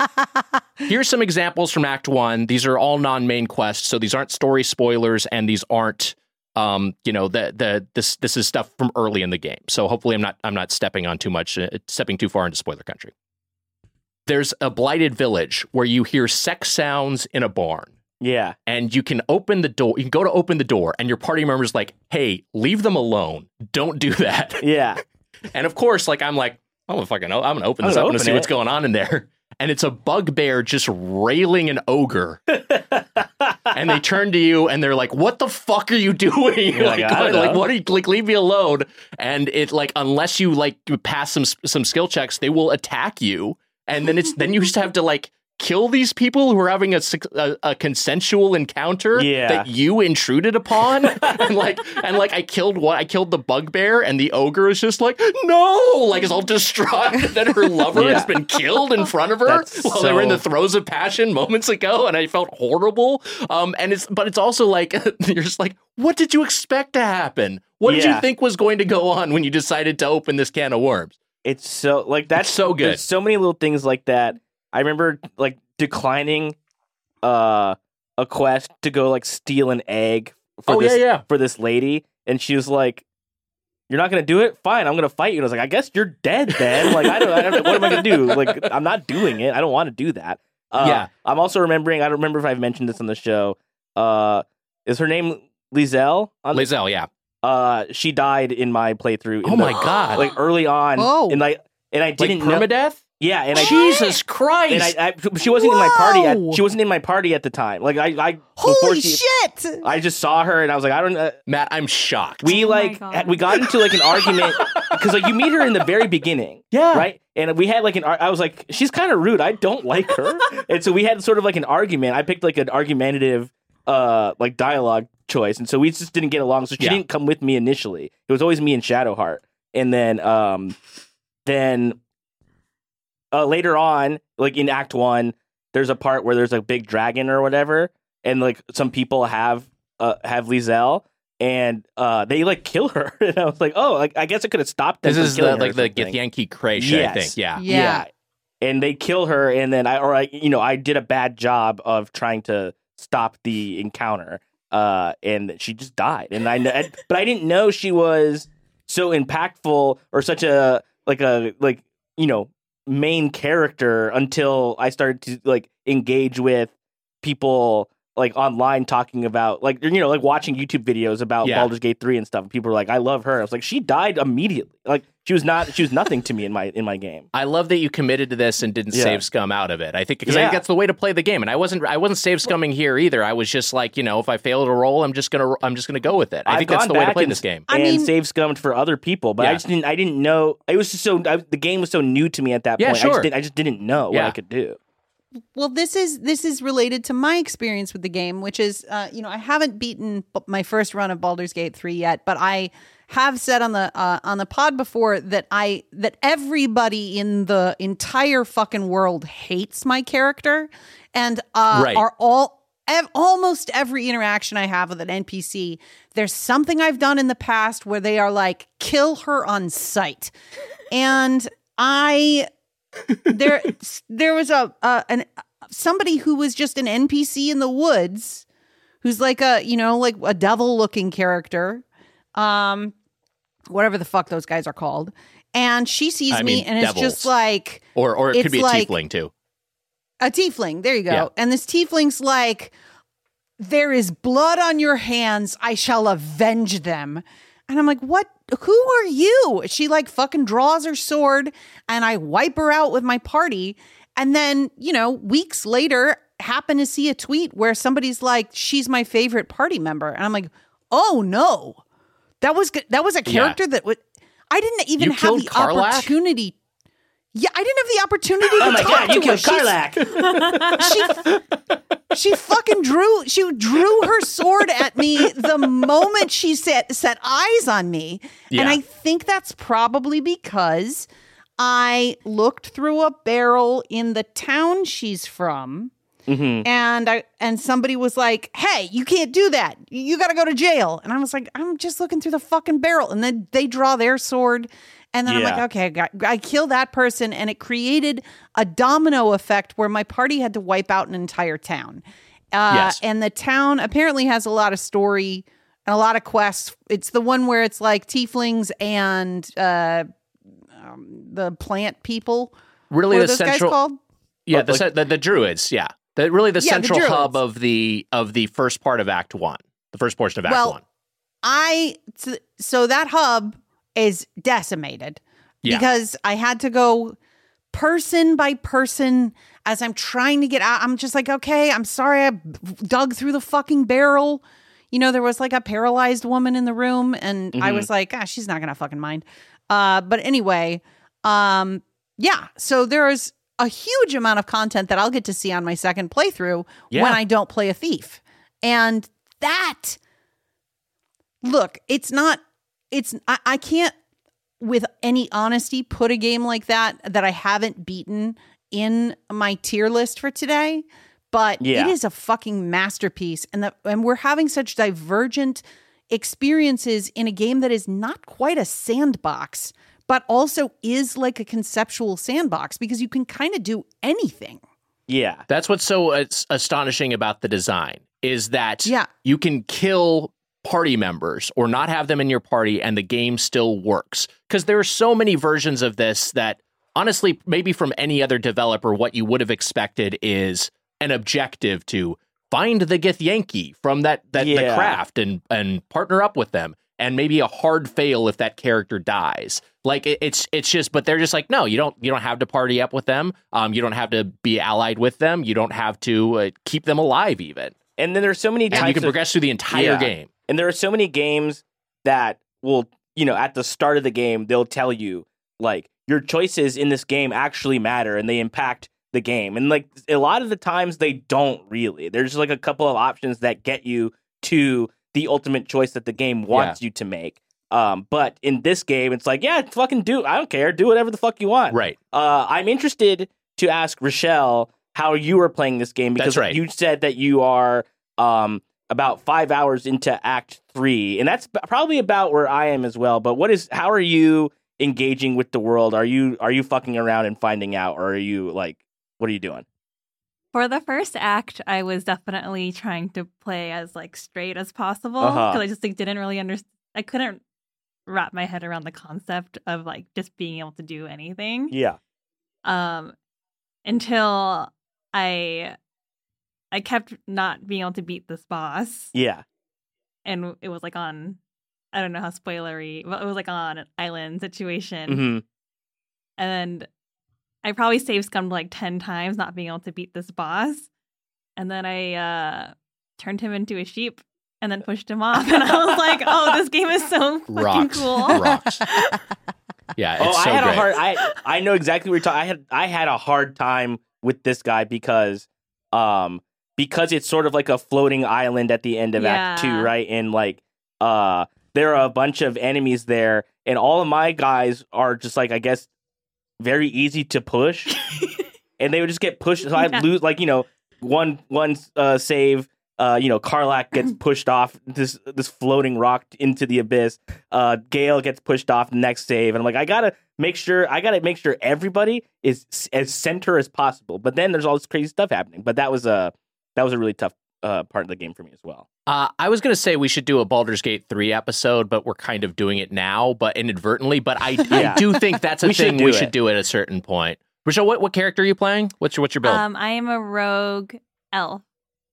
here's some examples from Act One. These are all non-main quests, so these aren't story spoilers, and these aren't, um, you know, the the this this is stuff from early in the game. So hopefully, I'm not I'm not stepping on too much, uh, stepping too far into spoiler country. There's a blighted village where you hear sex sounds in a barn. Yeah. And you can open the door. You can go to open the door and your party member's like, hey, leave them alone. Don't do that. Yeah. And of course, like, I'm like, I'm gonna fucking, I'm gonna open this up and see what's going on in there. And it's a bugbear just railing an ogre. And they turn to you and they're like, what the fuck are you doing? You're like, like, like, what are you, like, leave me alone. And it, like, unless you, like, pass some some skill checks, they will attack you. And then it's then you just have to, like, kill these people who are having a, a, a consensual encounter yeah. that you intruded upon. and like, and like, I killed what I killed the bugbear, and the ogre is just like, no, like, is all distraught that her lover yeah. has been killed in front of her That's while so... they were in the throes of passion moments ago, and I felt horrible. Um, and it's but it's also like you're just like, what did you expect to happen? What yeah. did you think was going to go on when you decided to open this can of worms? It's so like that's it's so good. There's so many little things like that. I remember, like, declining uh, a quest to go, like, steal an egg for, oh, this, yeah, yeah. for this lady. And she was like, you're not going to do it? Fine, I'm going to fight you. And I was like, I guess you're dead then. Like, I don't, I don't what am I going to do? Like, I'm not doing it. I don't want to do that. Uh, yeah. I'm also remembering, I don't remember if I've mentioned this on the show. Uh, is her name Lae'zel? Lae'zel, yeah. Uh, she died in my playthrough. In oh, the, my God. Like, early on. Oh. And, like, and I didn't know. Like, permadeath? Yeah, and I, Jesus Christ, and I, I, she wasn't Whoa. in my party. At, she wasn't in my party at the time. Like I, I holy she, shit! I just saw her and I was like, I don't. Uh, Matt, I'm shocked. We oh like we got into like an argument because like you meet her in the very beginning, yeah, right. And we had like an. I was like, she's kind of rude. I don't like her, and so we had sort of like an argument. I picked like an argumentative, uh, like dialogue choice, and so we just didn't get along. So she yeah. didn't come with me initially. It was always me and Shadowheart, and then, um, then. Uh, later on, like in Act One, there's a part where there's a big dragon or whatever, and like some people have uh, have Lae'zel, and uh, they like kill her. And I was like, oh, like I guess it could have stopped them. This is the, like the Githyanki Kresh, yes. I think. Yeah. yeah, yeah. And they kill her, and then I or I, you know, I did a bad job of trying to stop the encounter, uh, and she just died. And I, I but I didn't know she was so impactful or such a like a like you know. main character until I started to like engage with people like online talking about like you know like watching YouTube videos about yeah. Baldur's Gate three and stuff. People were like, I love her. I was like, she died immediately. Like she was not she was nothing to me in my in my game. I love that you committed to this and didn't yeah. save scum out of it. I think because yeah. I think that's the way to play the game. And I wasn't I wasn't save scumming here either. I was just like, you know, if I failed a roll, I'm just gonna I'm just gonna go with it. I I've think that's the way to play and, this game. I mean, and save scummed for other people, but yeah. I just didn't I didn't know it was just so I, the game was so new to me at that yeah, point. Sure. I just didn't I just didn't know yeah. what I could do. Well, this is this is related to my experience with the game, which is, uh, you know, I haven't beaten my first run of Baldur's Gate three yet, but I have said on the uh, on the pod before that I that everybody in the entire fucking world hates my character, and uh, right. are all. Ev- almost every interaction I have with an N P C, there's something I've done in the past where they are like, kill her on sight, and I. there there was a uh, an somebody who was just an N P C in the woods who's like a you know like a devil looking character um whatever the fuck those guys are called, and she sees I me mean, and devils. It's just like or or it could be a like, tiefling too a tiefling there you go yeah. And this tiefling's like, there is blood on your hands, I shall avenge them. And I'm like, what? Who are you? She like fucking draws her sword and I wipe her out with my party. And then, you know, weeks later, happen to see a tweet where somebody's like, she's my favorite party member. And I'm like, oh, no, that was good. That was a character yeah. that would I didn't even you have the Karlach? opportunity. Yeah, I didn't have the opportunity to oh my talk God, to you her. Killed Karlach. She, she fucking drew. She drew her sword at me the moment she set set eyes on me, yeah. and I think that's probably because I looked through a barrel in the town she's from, mm-hmm. and I and somebody was like, "Hey, you can't do that. You got to go to jail." And I was like, "I'm just looking through the fucking barrel," and then they draw their sword. And then yeah. I'm like, okay, I, got, I kill that person. And it created a domino effect where my party had to wipe out an entire town. Uh, yes. And the town apparently has a lot of story and a lot of quests. It's the one where it's like tieflings and uh, um, the plant people. Really, what are the those central guys called? Yeah, oh, the, like, the the druids. Yeah. The, really the yeah, central the hub of the of the first part of Act One, the first portion of Act well, One. I so that hub is decimated yeah. because I had to go person by person as I'm trying to get out. I'm just like, okay, I'm sorry, I dug through the fucking barrel. You know, there was like a paralyzed woman in the room, and mm-hmm. I was like, ah, she's not gonna fucking mind. Uh, but anyway, um, yeah. So there's a huge amount of content that I'll get to see on my second playthrough yeah. when I don't play a thief. And that, look, it's not, it's, I, I can't with any honesty put a game like that that I haven't beaten in my tier list for today, but yeah. it is a fucking masterpiece. And the, and we're having such divergent experiences in a game that is not quite a sandbox, but also is like a conceptual sandbox because you can kind of do anything. Yeah, that's what's so it's astonishing about the design is that yeah. you can kill party members or not have them in your party and the game still works. Because there are so many versions of this that honestly, maybe from any other developer, what you would have expected is an objective to find the Githyanki from that, that yeah. the craft and, and partner up with them. And maybe a hard fail if that character dies. Like it, it's it's just, but they're just like, no, you don't you don't have to party up with them. Um, you don't have to be allied with them. You don't have to uh, keep them alive even. And then there's so many. Types and you can of, progress through the entire yeah. game. And there are so many games that will, you know, at the start of the game they'll tell you like your choices in this game actually matter and they impact the game. And like a lot of the times they don't really. There's just like a couple of options that get you to the ultimate choice that the game wants yeah. you to make. Um, but in this game, it's like, yeah, fucking do. I don't care. Do whatever the fuck you want. Right. Uh, I'm interested to ask Rochelle how you are playing this game because right. you said that you are um, about five hours into Act Three, and that's probably about where I am as well. But what is? How are you engaging with the world? Are you are you fucking around and finding out, or are you like, what are you doing? For the first act, I was definitely trying to play as like straight as possible because uh-huh. I just like didn't really understand. I couldn't wrap my head around the concept of like just being able to do anything. Yeah. Um, until I, I kept not being able to beat this boss. Yeah. And it was like on, I don't know how spoilery, but it was like on an island situation, mm-hmm. and I probably saved scummed like ten times not being able to beat this boss. And then I uh, turned him into a sheep and then pushed him off. And I was like, oh, this game is so fucking Rocks. cool. Rocks. Yeah, it's oh, so I had great. a hard I I know exactly what you're talking. I had I had a hard time with this guy because um because it's sort of like a floating island at the end of yeah. Act Two, right? And like uh there are a bunch of enemies there, and all of my guys are just like, I guess, very easy to push, and they would just get pushed. So yeah. I'd lose, like, you know, one one uh, save. Uh, you know, Karlak gets pushed off this this floating rock into the abyss. Uh, Gale gets pushed off the next save, and I'm like, I gotta make sure, I gotta make sure everybody is as center as possible. But then there's all this crazy stuff happening. But that was a that was a really tough uh, part of the game for me as well. Uh, I was gonna say we should do a Baldur's Gate three episode, but we're kind of doing it now, but inadvertently. But I, yeah. I do think that's a we thing should we it. should do at a certain point. Rochelle, what what character are you playing? What's your what's your build? Um, I am a rogue elf.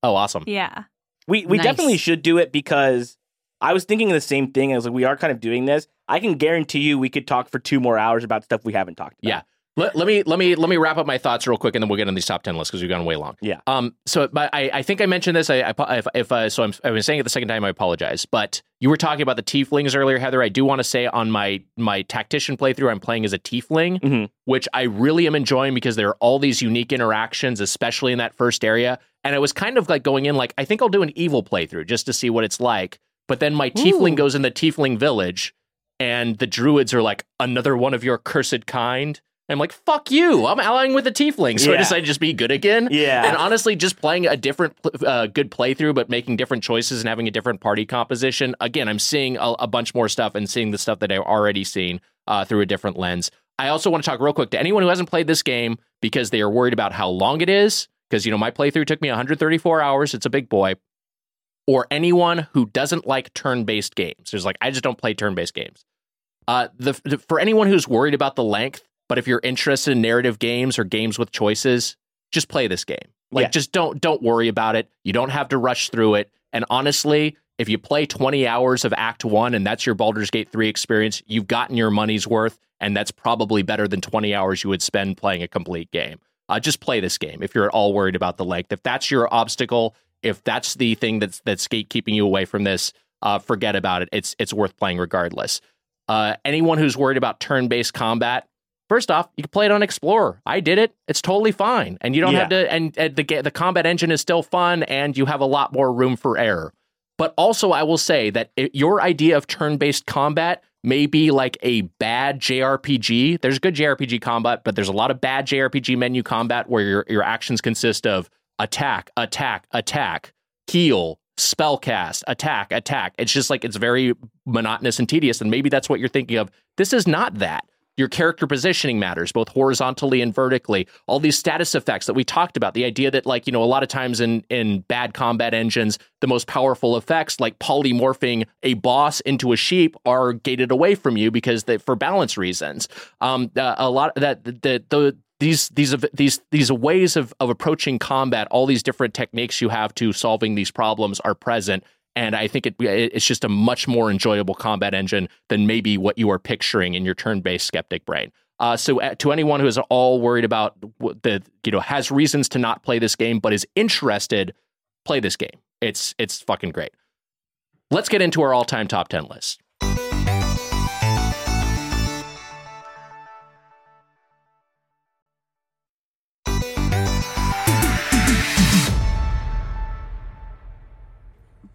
Oh, awesome! Yeah, we we nice. definitely should do it because I was thinking the same thing. I was like, we are kind of doing this. I can guarantee you, we could talk for two more hours about stuff we haven't talked about. Yeah. Let, let me let me let me wrap up my thoughts real quick, and then we'll get on these top ten lists because we've gone way long. Yeah. Um. So, but I, I think I mentioned this. I, I if, if uh, so I'm I was saying it the second time. I apologize. But you were talking about the tieflings earlier, Heather. I do want to say on my my tactician playthrough, I'm playing as a tiefling, mm-hmm. which I really am enjoying because there are all these unique interactions, especially in that first area. And I was kind of like going in like I think I'll do an evil playthrough just to see what it's like. But then my tiefling Ooh. goes in the tiefling village, and the druids are like another one of your cursed kind. I'm like, fuck you, I'm allying with the tiefling, so yeah. I decided to just be good again. Yeah. And honestly, just playing a different uh, good playthrough, but making different choices and having a different party composition. Again, I'm seeing a, a bunch more stuff and seeing the stuff that I've already seen uh, through a different lens. I also want to talk real quick to anyone who hasn't played this game because they are worried about how long it is. Because, you know, my playthrough took me one hundred thirty-four hours. It's a big boy. Or anyone who doesn't like turn-based games. There's like, I just don't play turn-based games. Uh, the, the for anyone who's worried about the length, but if you're interested in narrative games or games with choices, just play this game. Like, yeah. just don't don't worry about it. You don't have to rush through it. And honestly, if you play twenty hours of Act One and that's your Baldur's Gate three experience, you've gotten your money's worth. And that's probably better than twenty hours you would spend playing a complete game. Uh, just play this game if you're at all worried about the length. If that's your obstacle, if that's the thing that's that's gatekeeping you away from this, uh, forget about it. It's it's worth playing regardless. Uh, anyone who's worried about turn-based combat, first off, you can play it on Explorer. I did it. It's totally fine. And you don't yeah. have to, and, and the the combat engine is still fun, and you have a lot more room for error. But also, I will say that it, your idea of turn-based combat may be like a bad J R P G. There's good J R P G combat, but there's a lot of bad J R P G menu combat where your, your actions consist of attack, attack, attack, heal, spellcast, attack, attack. It's just like, it's very monotonous and tedious, and maybe that's what you're thinking of. This is not that. Your character positioning matters, both horizontally and vertically. All these status effects that we talked about, the idea that, like, you know, a lot of times in, in bad combat engines, the most powerful effects, like polymorphing a boss into a sheep, are gated away from you because they, for balance reasons. Um, uh, a lot of that, the, the, these, these, these, these ways of, of approaching combat, all these different techniques you have to solving these problems are present. And I think it it's just a much more enjoyable combat engine than maybe what you are picturing in your turn-based skeptic brain. Uh, so to anyone who is at all worried about the, you know, has reasons to not play this game, but is interested, play this game. It's it's fucking great. Let's get into our all-time top ten list.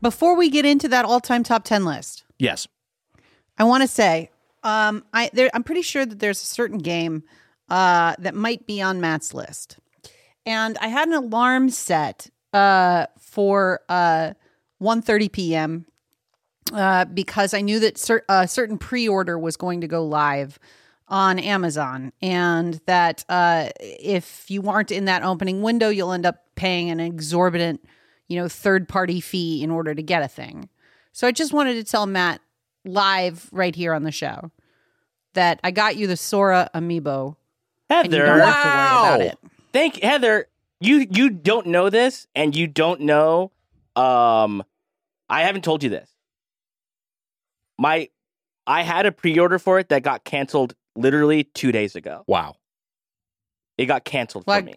Before we get into that all-time top ten list, yes, I want to say um, I there, I'm pretty sure that there's a certain game uh, that might be on Matt's list, and I had an alarm set uh, for uh, one thirty p.m. Uh, because I knew that cer- a certain pre-order was going to go live on Amazon, and that uh, if you aren't in that opening window, you'll end up paying an exorbitant, you know, third-party fee in order to get a thing. So I just wanted to tell Matt live right here on the show that I got you the Sora amiibo. Heather, and wow! Have to worry about it. Thank Heather. You you don't know this, and you don't know. Um, I haven't told you this. My, I had a pre-order for it that got canceled literally two days ago. Wow, it got canceled well, for I, me.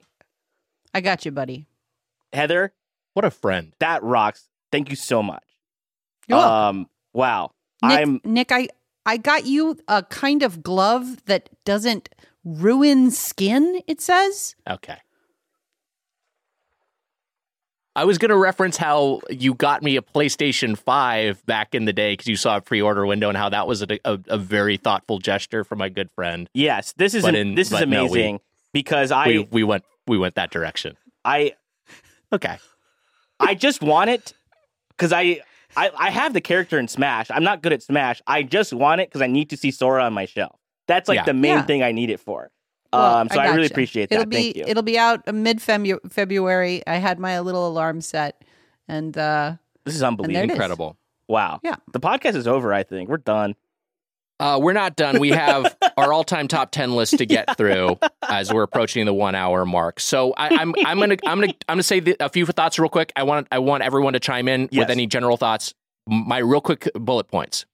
I got you, buddy. Heather. What a friend. That rocks. Thank you so much. You're um, welcome. Wow. Nick, I'm Nick, I, I got you a kind of glove that doesn't ruin skin, it says. Okay. I was going to reference how you got me a PlayStation five back in the day because you saw a pre-order window and how that was a, a, a very thoughtful gesture from my good friend. Yes, this is an, in, this is amazing no, we, because I... We, we went we went that direction. I... Okay. I just want it because I, I I have the character in Smash. I'm not good at Smash. I just want it because I need to see Sora on my shelf. That's like yeah. the main yeah. thing I need it for. Well, um, so I, I really you. appreciate that. It'll be, Thank you. It'll be out mid-February. I had my little alarm set. and uh, This is unbelievable. Incredible. Is. Wow. Yeah. The podcast is over, I think. We're done. Uh, we're not done. We have our all-time top ten list to get through as we're approaching the one-hour mark. So I, I'm I'm gonna I'm gonna I'm gonna say the, a few thoughts real quick. I want I want everyone to chime in yes. with any general thoughts. My real quick bullet points.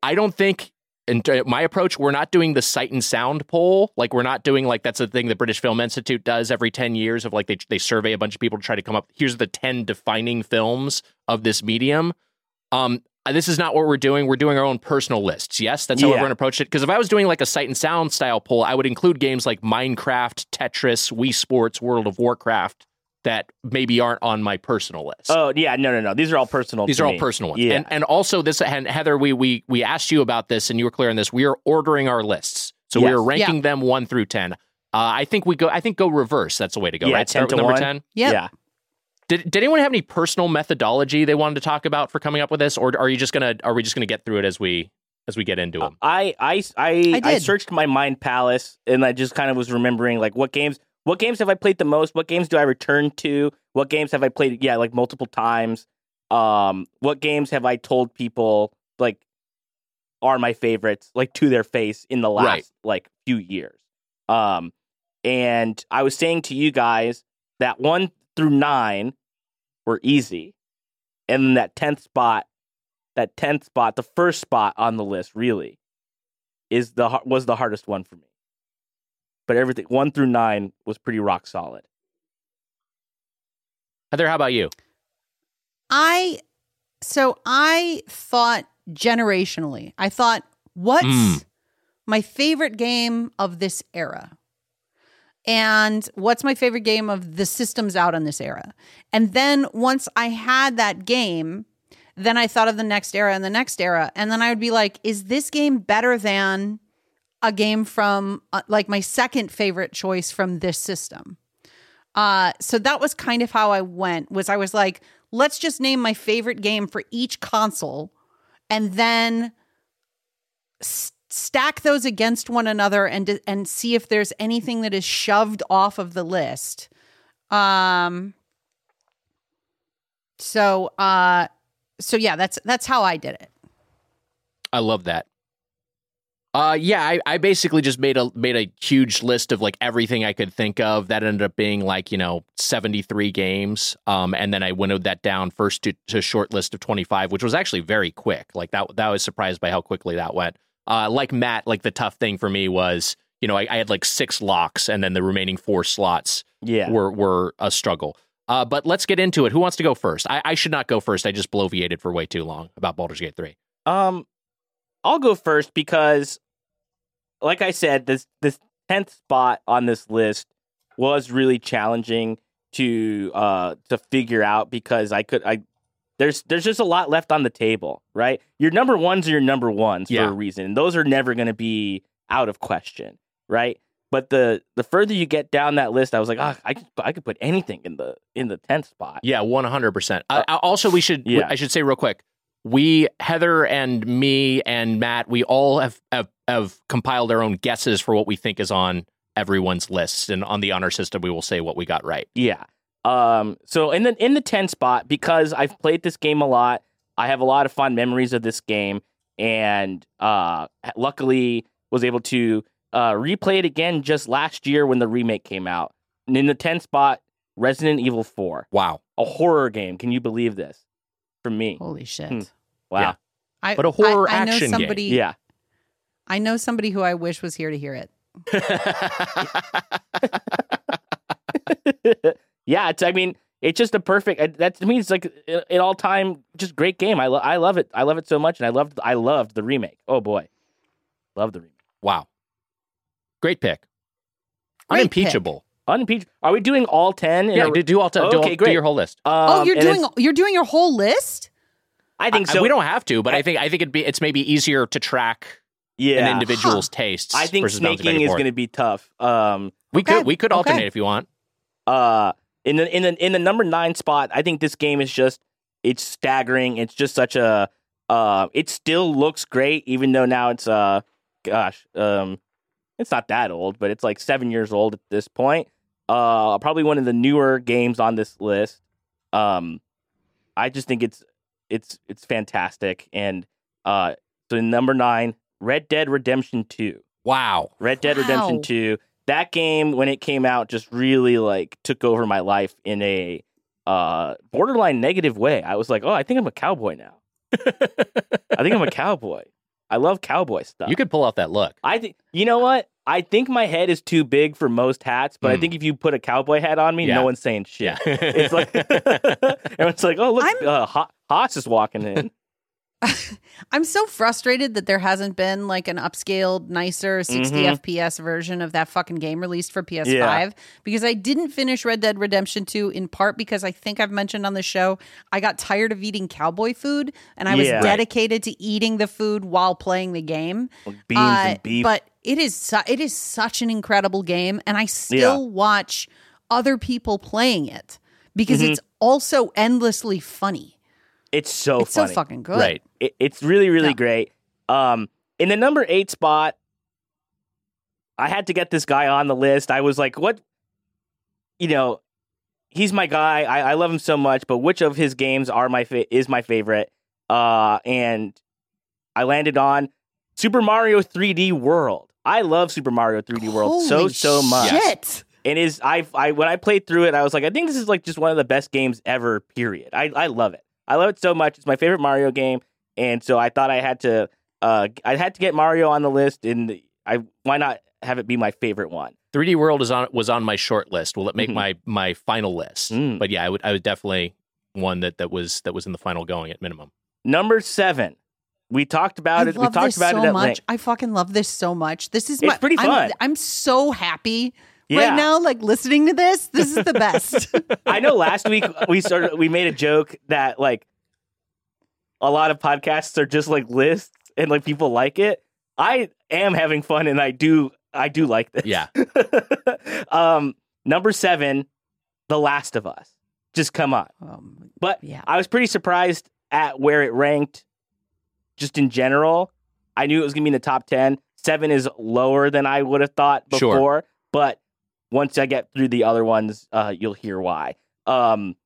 I don't think, in my approach, we're not doing the sight and sound poll. Like we're not doing like that's the thing the British Film Institute does every ten years of like they they survey a bunch of people to try to come up. Here's the ten defining films of this medium. Um. This is not what we're doing. We're doing our own personal lists. Yes, that's how yeah. everyone approached it. Because if I was doing like a sight and sound style poll, I would include games like Minecraft, Tetris, Wii Sports, World of Warcraft that maybe aren't on my personal list. Oh, yeah. No, no, no. These are all personal. These are all me. personal ones. Yeah. And, and also this, and Heather, we, we, we asked you about this and you were clear on this. We are ordering our lists. So yes. we are ranking yeah. them one through ten. Uh, I think we go, I think go reverse. That's the way to go, yeah, right? ten Start to with number one. ten Yep. Yeah. Did did anyone have any personal methodology they wanted to talk about for coming up with this, or are you just gonna are we just gonna get through it as we as we get into them? Uh, I I I, I, I searched my mind palace and I just kind of was remembering like what games what games have I played the most, what games do I return to, what games have I played yeah like multiple times, um what games have I told people like are my favorites like to their face in the last right. like few years, um and I was saying to you guys that one. through nine were easy. And then that tenth spot, that tenth spot, the first spot on the list, really, is the was the hardest one for me. But everything, one through nine, was pretty rock solid. Heather, how about you? I, so I thought generationally, I thought, what's mm. my favorite game of this era? And what's my favorite game of the systems out in this era? And then once I had that game, then I thought of the next era and the next era. And then I would be like, is this game better than a game from uh, like my second favorite choice from this system? Uh, so that was kind of how I went, was I was like, let's just name my favorite game for each console and then st- stack those against one another and, and see if there's anything that is shoved off of the list. Um, so, uh, so yeah, that's, that's how I did it. I love that. Uh, yeah, I, I basically just made a made a huge list of like everything I could think of. That ended up being like, you know, seventy-three games. Um, and then I winnowed that down first to, to a short list of twenty-five, which was actually very quick. Like that, that was surprised by how quickly that went. Uh, like Matt, like the tough thing for me was, you know, I, I had like six locks and then the remaining four slots yeah. were, were a struggle. Uh, but let's get into it. Who wants to go first? I, I should not go first. I just bloviated for way too long about Baldur's Gate three. Um, I'll go first because, like I said, this this tenth spot on this list was really challenging to uh to figure out because I could I there's there's just a lot left on the table, right? Your number ones are your number ones yeah. for a reason. And those are never going to be out of question, right? But the the further you get down that list, I was like, oh, I could I could put anything in the in the tenth spot. Yeah, one hundred percent. Also, we should yeah. I should say real quick. We, Heather and me and Matt, we all have, have, have compiled our own guesses for what we think is on everyone's lists. And on the honor system, we will say what we got right. Yeah. Um. So in the, in the ten spot, because I've played this game a lot, I have a lot of fond memories of this game. And uh, luckily was able to uh, replay it again just last year when the remake came out. And in the ten spot, Resident Evil four. Wow. A horror game. Can you believe this? From me. Holy shit. Hmm. Wow. Yeah. I, but a horror I, I action know somebody, game. Yeah. I know somebody who I wish was here to hear it. yeah, it's I mean, it's just a perfect that to me it's like an all-time just great game. I lo- I love it. I love it so much and I loved I loved the remake. Oh boy. Love the remake. Wow. Great pick. Great Unimpeachable. Pick. Unimpeachable. Are we doing all ten? Yeah, a... do all ten. Okay, do, great. Do your whole list. Um, oh, you're doing you're doing your whole list? I think I, so. We don't have to, but I, I think I think it'd be it's maybe easier to track yeah. an individual's huh. tastes. I think snaking is going to be tough. Um, we okay. could we could alternate okay. if you want. Uh, in the in the in the number nine spot, I think this game is just it's staggering. It's just such a uh, it still looks great, even though now it's uh, gosh, um, it's not that old, but it's like seven years old at this point. Uh, probably one of the newer games on this list. Um, I just think it's it's it's fantastic. And uh, so number nine, Red Dead Redemption two. Wow, Red Dead wow. Redemption two. That game when it came out just really like took over my life in a uh, borderline negative way. I was like, oh, I think I'm a cowboy now. I think I'm a cowboy. I love cowboy stuff. You could pull off that look. I think you know what. I think my head is too big for most hats, but mm. I think if you put a cowboy hat on me, yeah. no one's saying shit. Yeah. It's like everyone's like, "Oh, look, uh, Haas is walking in." I'm so frustrated that there hasn't been like an upscaled, nicer sixty mm-hmm. F P S version of that fucking game released for P S five yeah. because I didn't finish Red Dead Redemption two in part because I think I've mentioned on the show I got tired of eating cowboy food and I was yeah. dedicated to eating the food while playing the game. Well, beans uh, and beef, but. It is su- it is such an incredible game, and I still yeah. watch other people playing it because mm-hmm. it's also endlessly funny. It's so it's funny. so fucking good. Right. It, it's really, really yeah. great. Um, in the number eight spot, I had to get this guy on the list. I was like, what? You know, he's my guy. I, I love him so much, but which of his games are my fa- is my favorite? Uh, and I landed on Super Mario three D World. I love Super Mario three D World Holy so, so much. Shit. And is I I when I played through it, I was like, I think this is like just one of the best games ever, period. I, I love it. I love it so much. It's my favorite Mario game. And so I thought I had to uh I had to get Mario on the list, and I why not have it be my favorite one? three D World is on was on my short list. Will it make mm-hmm. my my final list? Mm. But yeah, I would I would definitely one that, that was that was in the final going at minimum. Number seven. We talked about I it. We talked about so it at much. Length. I fucking love this so much. This is my, it's pretty fun. I'm, I'm so happy yeah. right now. Like listening to this, this is the best. I know. Last week we started. We made a joke that like a lot of podcasts are just like lists, and like people like it. I am having fun, and I do. I do like this. Yeah. um, number seven, The Last of Us. Just come on. Um, but yeah. I was pretty surprised at where it ranked. Just in general, I knew it was going to be in the top ten. Seven is lower than I would have thought before. Sure. But once I get through the other ones, uh, you'll hear why. Um,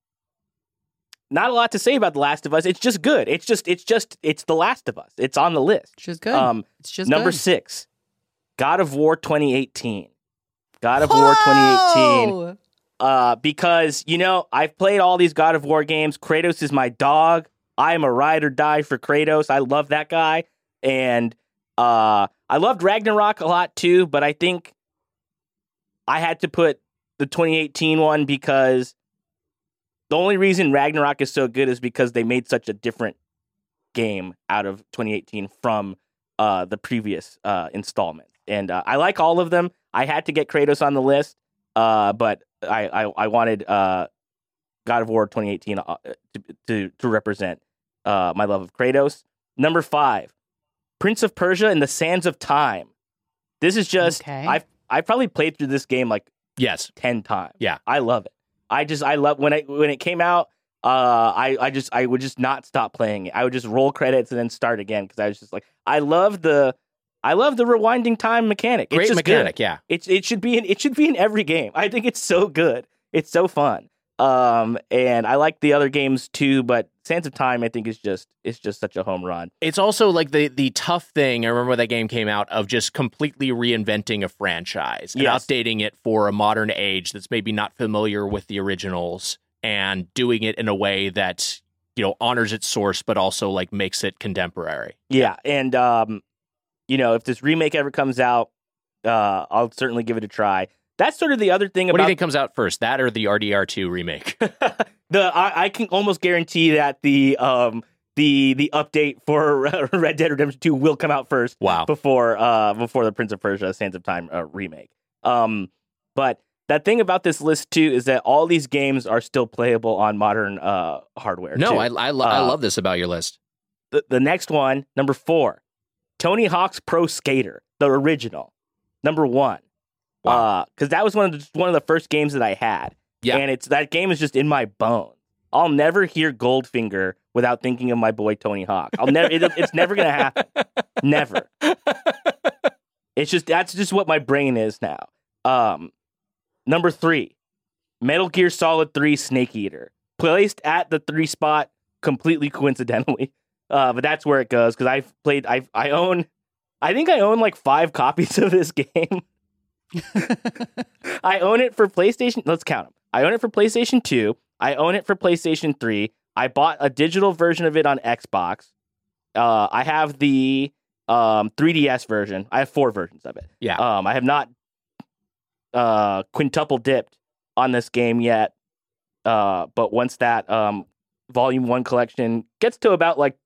not a lot to say about The Last of Us. It's just good. It's just, it's just, it's The Last of Us. It's on the list. It's just good. Um, it's just number good. six, God of War twenty eighteen. God of Whoa! War twenty eighteen. Uh, because, you know, I've played all these God of War games. Kratos is my dog. I am a ride or die for Kratos. I love that guy. And uh, I loved Ragnarok a lot, too. But I think I had to put the twenty eighteen one because the only reason Ragnarok is so good is because they made such a different game out of twenty eighteen from uh, the previous uh, installment. And uh, I like all of them. I had to get Kratos on the list, uh, but I, I, I wanted... Uh, God of War twenty eighteen uh, to, to to represent uh, my love of Kratos. Number five, Prince of Persia and the Sands of Time. This is just okay. I've I've probably played through this game like yes ten times. Yeah, I love it. I just I love when I when it came out. Uh, I I just I would just not stop playing it. I would just roll credits and then start again because I was just like I love the I love the rewinding time mechanic. Great it's just mechanic, good. Yeah. It's it should be in it should be in every game. I think it's so good. It's so fun. Um, and I like the other games too, but Sands of Time, I think is just, it's just such a home run. It's also like the, the tough thing. I remember when that game came out of just completely reinventing a franchise and yes. updating it for a modern age that's maybe not familiar with the originals and doing it in a way that, you know, honors its source, but also like makes it contemporary. Yeah. And, um, you know, if this remake ever comes out, uh, I'll certainly give it a try. That's sort of the other thing about... What do you think comes out first, that or the R D R two remake? the I, I can almost guarantee that the um the the update for Red Dead Redemption two will come out first. Wow. Before uh before the Prince of Persia Sands of Time uh, remake. Um, but that thing about this list too is that all these games are still playable on modern uh hardware. No, too. I I, lo- uh, I love this about your list. The, the next one, number four, Tony Hawk's Pro Skater, the original, number one. Wow. Uh, because that was one of the, one of the first games that I had, yeah. And it's that game is just in my bones. I'll never hear Goldfinger without thinking of my boy Tony Hawk. I'll never. it, it's never gonna happen. Never. It's just that's just what my brain is now. Um, number three, Metal Gear Solid three Snake Eater, placed at the three spot, completely coincidentally. Uh, but that's where it goes because I've played. I I own. I think I own like five copies of this game. I own it for PlayStation. Let's count them. I own it for PlayStation two. I own it for PlayStation three. I bought a digital version of it on Xbox. Uh, I have the um, three D S version. I have four versions of it. Yeah. Um, I have not uh, quintuple dipped on this game yet. Uh, but once that um, Volume One collection gets to about like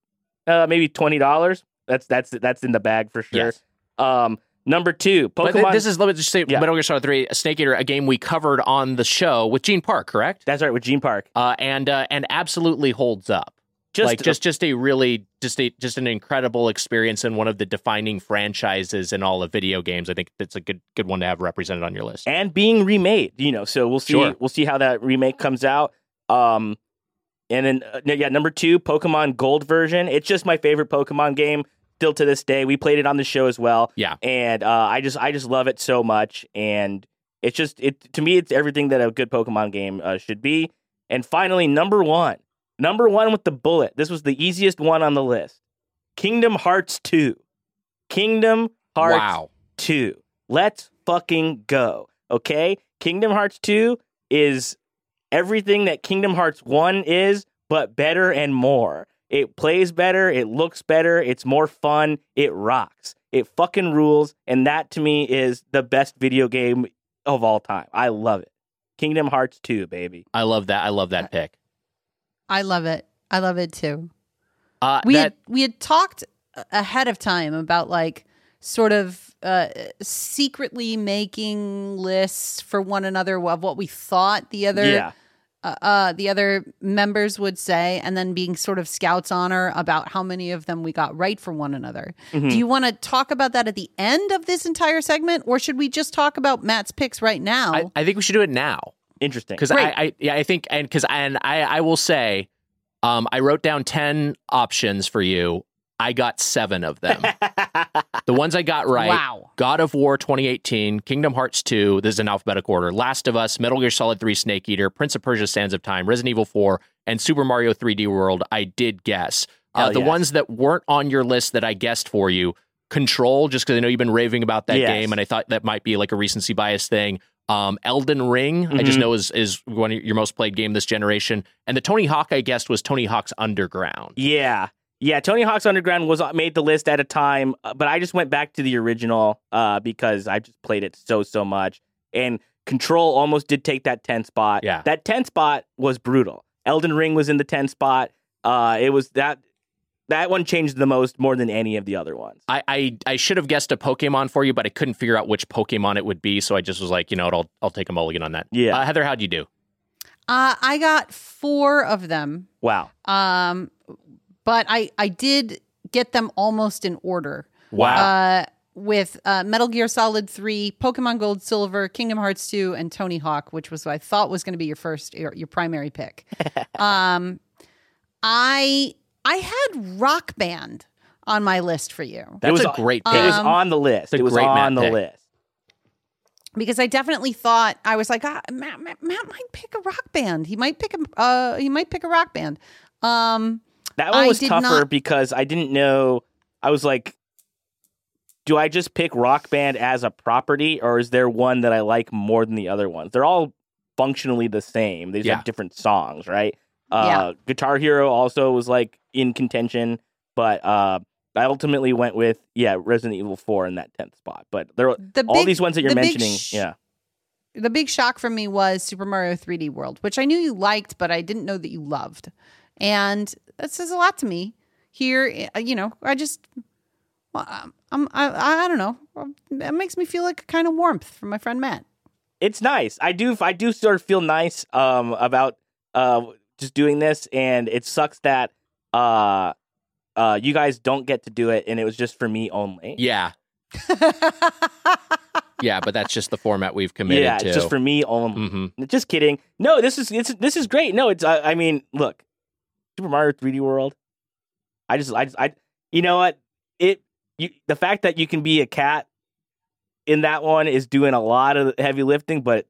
uh, maybe twenty dollars, that's that's that's in the bag for sure. Yes. Um, Number two, Pokemon. But this is, let me just say, yeah. Metal Gear Solid three, Snake Eater, a game we covered on the show with Gene Park, correct? That's right, with Gene Park, uh, and uh, and absolutely holds up. Just like, a, just just a really just a just an incredible experience and one of the defining franchises in all of video games. I think it's a good good one to have represented on your list and being remade. You know, so we'll see sure. we'll see how that remake comes out. Um, and then uh, yeah, number two, Pokemon Gold version. It's just my favorite Pokemon game. Still to this day, we played it on the show as well. Yeah, and uh, I just I just love it so much, and it's just it to me it's everything that a good Pokemon game uh, should be. And finally, number one, number one with the bullet. This was the easiest one on the list. Kingdom Hearts two, Kingdom Hearts wow. two. Let's fucking go, okay? Kingdom Hearts two is everything that Kingdom Hearts one is, but better and more. It plays better, it looks better, it's more fun, it rocks. It fucking rules, and that to me is the best video game of all time. I love it. Kingdom Hearts two, baby. I love that. I love that pick. I love it. I love it too. Uh, we that... had we had talked ahead of time about like sort of uh, secretly making lists for one another of what we thought the other yeah. uh, uh, the other members would say, and then being sort of scouts honor about how many of them we got right for one another. Mm-hmm. Do you want to talk about that at the end of this entire segment, or should we just talk about Matt's picks right now? I, I think we should do it now. Interesting, because I, I yeah I think and because and I I will say. Um, I wrote down ten options for you. I got seven of them. The ones I got right. Wow. God of War twenty eighteen, Kingdom Hearts two, this is in alphabetical order, Last of Us, Metal Gear Solid three, Snake Eater, Prince of Persia, Sands of Time, Resident Evil four, and Super Mario three D World. I did guess. Uh, oh, the yes. ones that weren't on your list that I guessed for you, Control, just because I know you've been raving about that yes. game, and I thought that might be like a recency bias thing. Um, Elden Ring, mm-hmm. I just know is is one of your most played game this generation. And the Tony Hawk I guessed was Tony Hawk's Underground. Yeah. Yeah, Tony Hawk's Underground was made the list at a time, but I just went back to the original uh, because I just played it so, so much. And Control almost did take that ten spot. Yeah. That ten spot was brutal. Elden Ring was in the ten spot. Uh, it was that... That one changed the most more than any of the other ones. I, I I should have guessed a Pokemon for you, but I couldn't figure out which Pokemon it would be. So I just was like, you know what, I'll, I'll take a mulligan on that. Yeah. Uh, Heather, how'd you do? Uh, I got four of them. Wow. Um, But I, I did get them almost in order. Wow. Uh, with uh, Metal Gear Solid three, Pokemon Gold, Silver, Kingdom Hearts two, and Tony Hawk, which was what I thought was going to be your first, your, your primary pick. um, I... I had Rock Band on my list for you. That was a great pick. Um, it was on the list. It was on the list. Because I definitely thought, I was like, ah, Matt, Matt, Matt might pick a Rock Band. He might pick a, uh, he might pick a Rock Band. Um, that one was tougher because I didn't know. I was like, do I just pick Rock Band as a property, or is there one that I like more than the other ones? They're all functionally the same. They just have different songs, right? Uh, yeah. Guitar Hero also was like in contention, but uh, I ultimately went with yeah Resident Evil four in that tenth spot. But there were the all big, these ones that you're mentioning. Sh- yeah, the big shock for me was Super Mario three D World, which I knew you liked, but I didn't know that you loved, and that says a lot to me. Here, you know, I just well, I'm I I don't know. It makes me feel like a kind of warmth from my friend Matt. It's nice. I do I do sort of feel nice um about uh. just doing this, and it sucks that uh, uh, you guys don't get to do it, and it was just for me only. Yeah. Yeah, but that's just the format we've committed yeah, to. Yeah, just for me only. Mm-hmm. Just kidding. No, this is it's, this is great. No, it's. Uh, I mean, look, Super Mario three D World. I just, I, just, I, you know what? It, you, the fact that you can be a cat in that one is doing a lot of heavy lifting, but.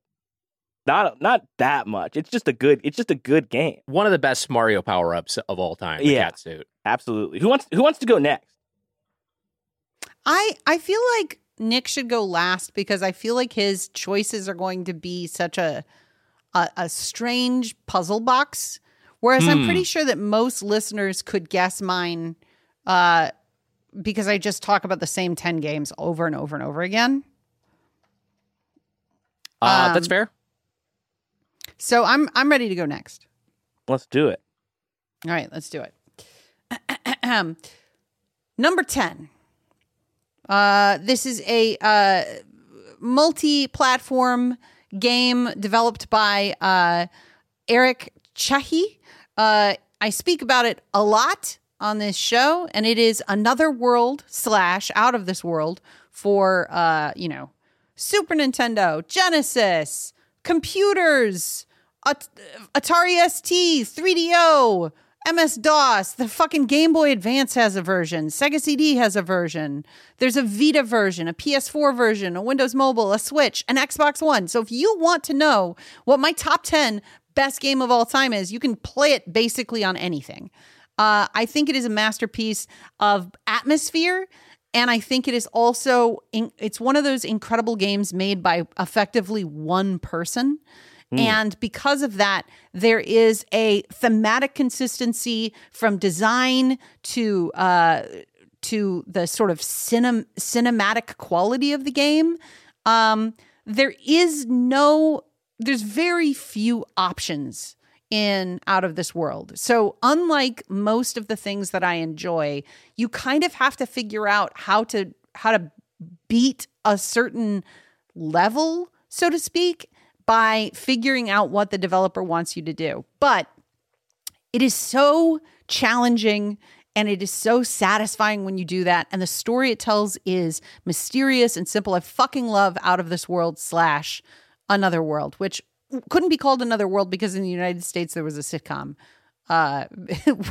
Not not that much. It's just a good. It's just a good game. One of the best Mario power ups of all time. The yeah, cat suit. Absolutely. Who wants Who wants to go next? I I feel like Nick should go last because I feel like his choices are going to be such a a, a strange puzzle box. Whereas mm. I'm pretty sure that most listeners could guess mine uh, because I just talk about the same ten games over and over and over again. Uh, um, that's fair. So I'm I'm ready to go next. Let's do it. All right, let's do it. Number ten. Uh, this is a uh, multi-platform game developed by uh, Eric Chahi. Uh, I speak about it a lot on this show, and it is Another World slash Out of This World for uh, you know Super Nintendo, Genesis, computers, At- Atari S T, three D O, M S DOS, the fucking Game Boy Advance has a version, Sega C D has a version, there's a Vita version, a P S four version, a Windows Mobile, a Switch, an Xbox One. So if you want to know what my top ten best game of all time is, you can play it basically on anything. Uh, I think it is a masterpiece of atmosphere And I think it is also, in, it's one of those incredible games made by effectively one person. Mm. And because of that, there is a thematic consistency from design to uh, to the sort of cinem- cinematic quality of the game. Um, there is no, there's very few options in Out of This World. So unlike most of the things that I enjoy, you kind of have to figure out how to how to beat a certain level, so to speak, by figuring out what the developer wants you to do. But it is so challenging and it is so satisfying when you do that. And the story it tells is mysterious and simple. I fucking love Out of This World slash Another World, which couldn't be called Another World because in the United States there was a sitcom uh,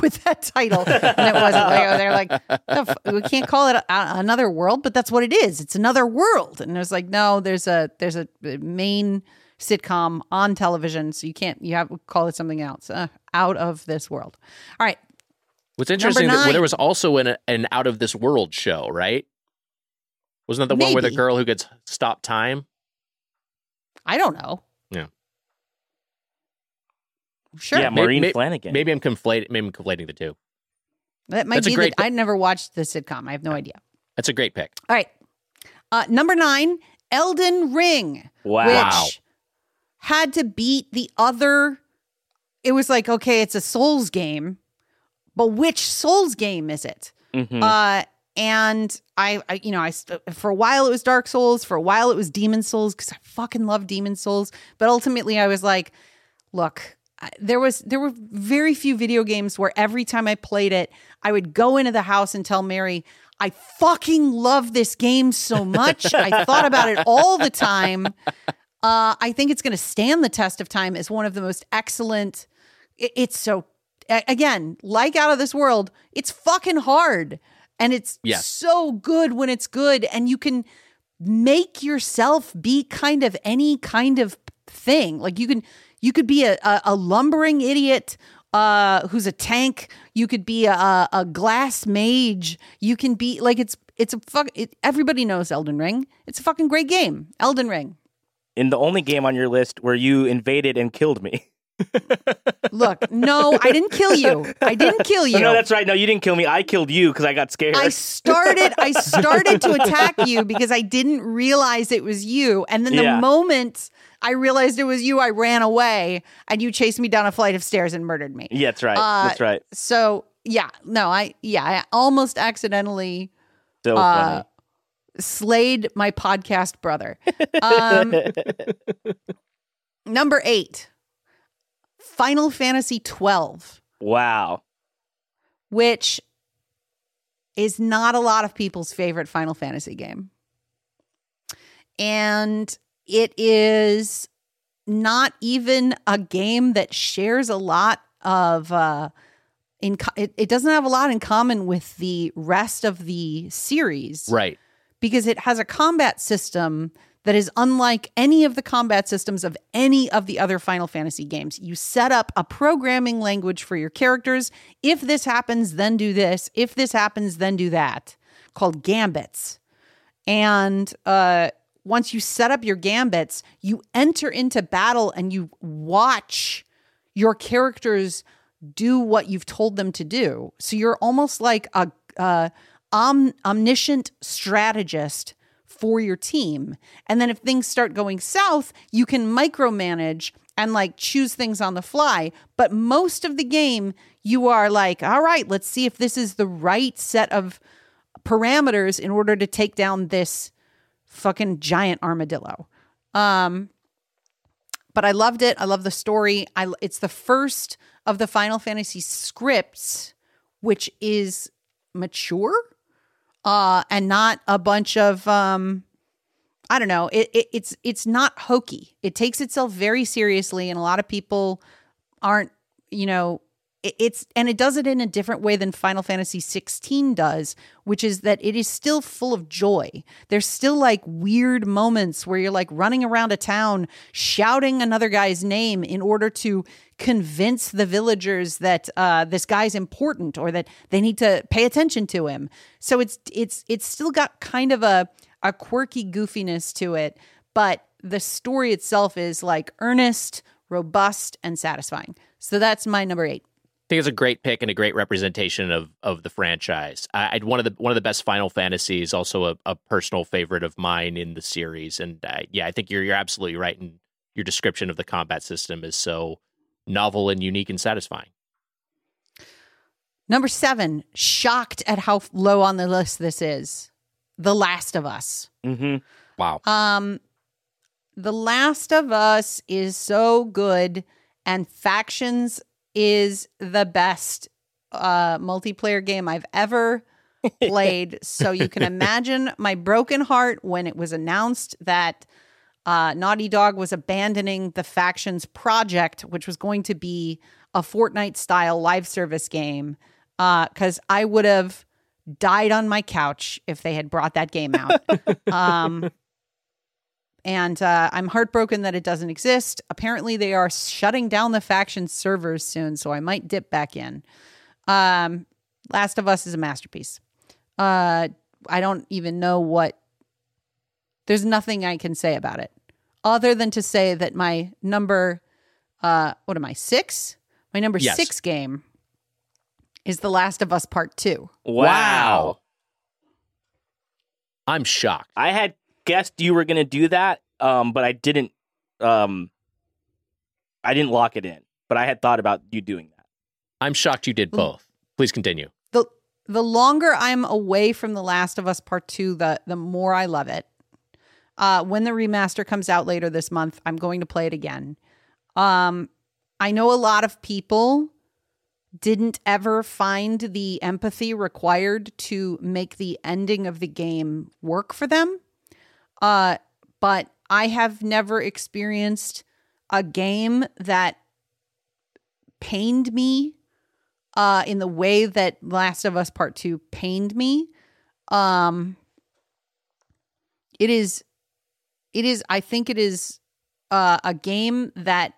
with that title, and it wasn't. Like, they're like, the f- we can't call it a- Another World, but that's what it is. It's Another World, and it was like, no, there's a there's a main sitcom on television, so you can't you have call it something else. Uh, Out of This World. All right. What's interesting that there was also an an Out of This World show, right? Wasn't that the Maybe. one where the girl who gets stopped time? I don't know. Yeah. Sure. Yeah, Maureen maybe, Flanagan. Maybe I'm conflating. Maybe I'm conflating the two. That might That's be. A great the, p- I never watched the sitcom. I have no idea. That's a great pick. All right, uh, number nine, Elden Ring. Wow. Which had to beat the other. It was like, okay, it's a Souls game, but which Souls game is it? Mm-hmm. Uh, and I, I, you know, I for a while it was Dark Souls. For a while it was Demon Souls because I fucking love Demon Souls. But ultimately, I was like, look. There was there were very few video games where every time I played it, I would go into the house and tell Mary, I fucking love this game so much. I thought about it all the time. Uh, I think it's going to stand the test of time as one of the most excellent. It, it's so, again, like Out of This World, it's fucking hard. And it's yes. so good when it's good. And you can make yourself be kind of any kind of thing. Like you can... You could be a, a, a lumbering idiot uh, who's a tank. You could be a, a glass mage. You can be like it's it's a fuck. It, everybody knows Elden Ring. It's a fucking great game, Elden Ring. In the only game on your list where you invaded and killed me. Look, no, I didn't kill you. I didn't kill you. No, that's right. No, you didn't kill me. I killed you because I got scared. I started. I started to attack you because I didn't realize it was you, and then yeah. the moment. I realized it was you. I ran away, and you chased me down a flight of stairs and murdered me. Yeah, that's right. Uh, that's right. So yeah, no, I yeah, I almost accidentally so uh, slayed my podcast brother. Um, number eight, Final Fantasy twelve. Wow, which is not a lot of people's favorite Final Fantasy game, and. It is not even a game that shares a lot of, uh, in co- it, it doesn't have a lot in common with the rest of the series. Right. Because it has a combat system that is unlike any of the combat systems of any of the other Final Fantasy games. You set up a programming language for your characters. If this happens, then do this. If this happens, then do that. Called gambits. And, uh, once you set up your gambits, you enter into battle and you watch your characters do what you've told them to do. So you're almost like a uh, om- omniscient strategist for your team. And then if things start going south, you can micromanage and like choose things on the fly. But most of the game, you are like, all right, let's see if this is the right set of parameters in order to take down this fucking giant armadillo. Um, but I loved it. I love the story. I, it's the first of the Final Fantasy scripts, which is mature uh, and not a bunch of, um, I don't know. It, it, it's, it's not hokey. It takes itself very seriously. And a lot of people aren't, you know, It's and it does it in a different way than Final Fantasy sixteen does, which is that it is still full of joy. There's still like weird moments where you're like running around a town shouting another guy's name in order to convince the villagers that uh, this guy's important or that they need to pay attention to him. So it's it's it's still got kind of a a quirky goofiness to it, but the story itself is like earnest, robust, and satisfying. So that's my number eight. I think it's a great pick and a great representation of of the franchise. I, I'd one of the one of the best Final Fantasies, also a, a personal favorite of mine in the series. And uh, yeah, I think you're you're absolutely right, and your description of the combat system is so novel and unique and satisfying. Number seven, shocked at how low on the list this is. The Last of Us. Mm-hmm. Wow. Um, The Last of Us is so good, and Factions is the best uh, multiplayer game I've ever played. So you can imagine my broken heart when it was announced that uh, Naughty Dog was abandoning the Factions project, which was going to be a Fortnite-style live service game, because uh, I would have died on my couch if they had brought that game out. Um, and uh, I'm heartbroken that it doesn't exist. Apparently, they are shutting down the faction servers soon, so I might dip back in. Um, Last of Us is a masterpiece. Uh, I don't even know what... There's nothing I can say about it, other than to say that my number... Uh, what am I, six? My number yes. six game is The Last of Us Part two. Wow. wow. I'm shocked. I had... guessed you were going to do that, um, but I didn't. Um, I didn't lock it in, but I had thought about you doing that. I'm shocked you did both. Please continue. the The longer I'm away from The Last of Us Part Two, the the more I love it. Uh, when the remaster comes out later this month, I'm going to play it again. Um, I know a lot of people didn't ever find the empathy required to make the ending of the game work for them. Uh, but I have never experienced a game that pained me uh, in the way that Last of Us Part two pained me. Um, it is, it is, I think it is uh, a game that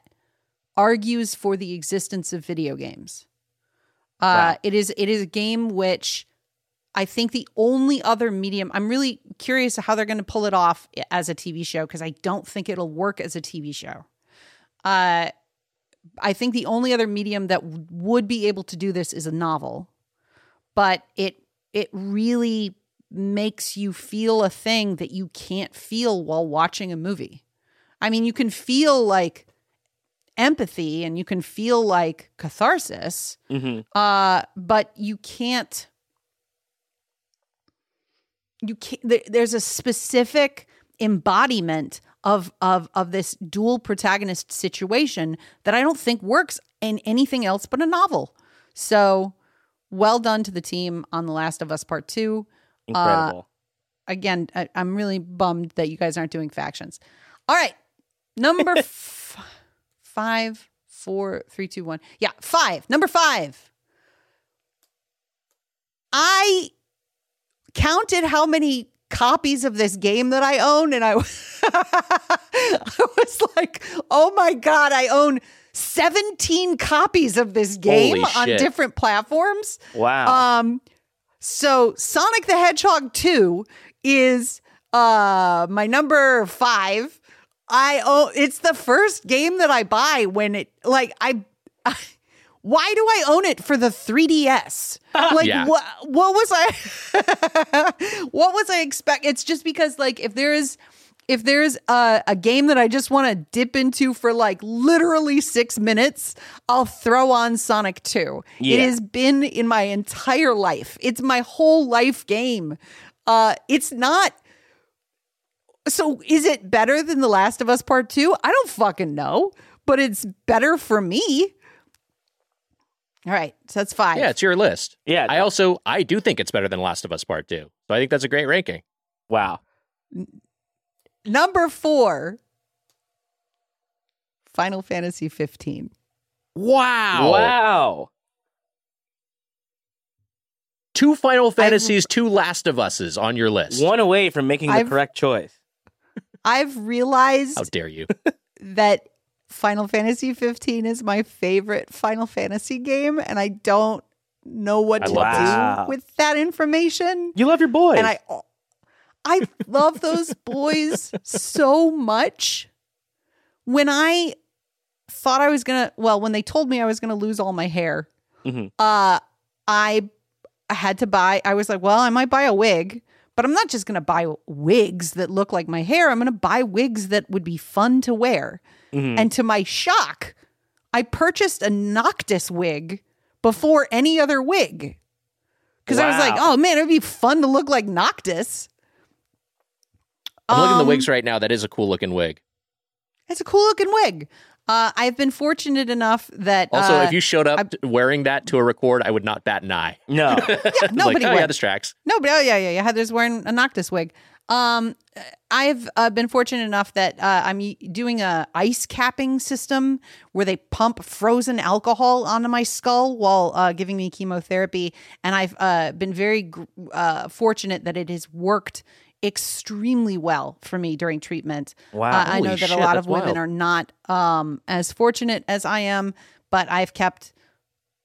argues for the existence of video games. Uh, wow. It is, it is a game which... I think the only other medium, I'm really curious how they're going to pull it off as a T V show, because I don't think it'll work as a T V show. Uh, I think the only other medium that w- would be able to do this is a novel, but it it really makes you feel a thing that you can't feel while watching a movie. I mean, you can feel like empathy and you can feel like catharsis, mm-hmm. uh, but you can't. You can't, there's a specific embodiment of of of this dual protagonist situation that I don't think works in anything else but a novel. So, well done to the team on The Last of Us Part Two. Incredible. Uh, again, I, I'm really bummed that you guys aren't doing Factions. All right, number f- five, four, three, two, one. Yeah, five. Number five. I. counted how many copies of this game that I own, and I, I was like, oh my God, I own seventeen copies of this game on different platforms. Wow. Um, so Sonic the Hedgehog two is uh, my number five. I own, it's the first game that I buy when it, like, I... I why do I own it for the three D S? Like, yeah. what what was I what was I expect? It's just because, like, if there is if there is a, a game that I just want to dip into for like literally six minutes, I'll throw on Sonic two. Yeah. It has been in my entire life. It's my whole life game. Uh, it's not. So is it better than The Last of Us Part two? I don't fucking know, but it's better for me. All right, so that's five. Yeah, it's your list. Yeah. I also, I do think it's better than Last of Us Part two. So I think that's a great ranking. Wow. N- number four, Final Fantasy fifteen. Wow. Wow. two Final Fantasies, I've, two Last of Uses on your list. One away from making the I've, correct choice. I've realized... How dare you? ...that Final Fantasy fifteen is my favorite Final Fantasy game, and I don't know what I to do that. with that information. You love your boys. And I, I love those boys so much. When I thought I was going to... Well, when they told me I was going to lose all my hair, mm-hmm. uh, I... I had to buy, I was like, well, I might buy a wig, but I'm not just going to buy wigs that look like my hair. I'm going to buy wigs that would be fun to wear. Mm-hmm. And to my shock, I purchased a Noctis wig before any other wig. Because wow. I was like, oh man, it would be fun to look like Noctis. I'm um, looking at the wigs right now. That is a cool looking wig. It's a cool looking wig. Uh, I've been fortunate enough that... Also, uh, if you showed up I, wearing that to a record, I would not bat an eye. No. yeah, nobody like, oh, would. Yeah, this tracks. Nobody. Oh, yeah, yeah, yeah. Heather's wearing a Noctis wig. Um, I've uh, been fortunate enough that uh, I'm doing a ice capping system where they pump frozen alcohol onto my skull while uh, giving me chemotherapy. And I've uh, been very uh, fortunate that it has worked extremely well for me during treatment. Wow. Uh, I know that shit, a lot of women wild. are not um, as fortunate as I am, but I've kept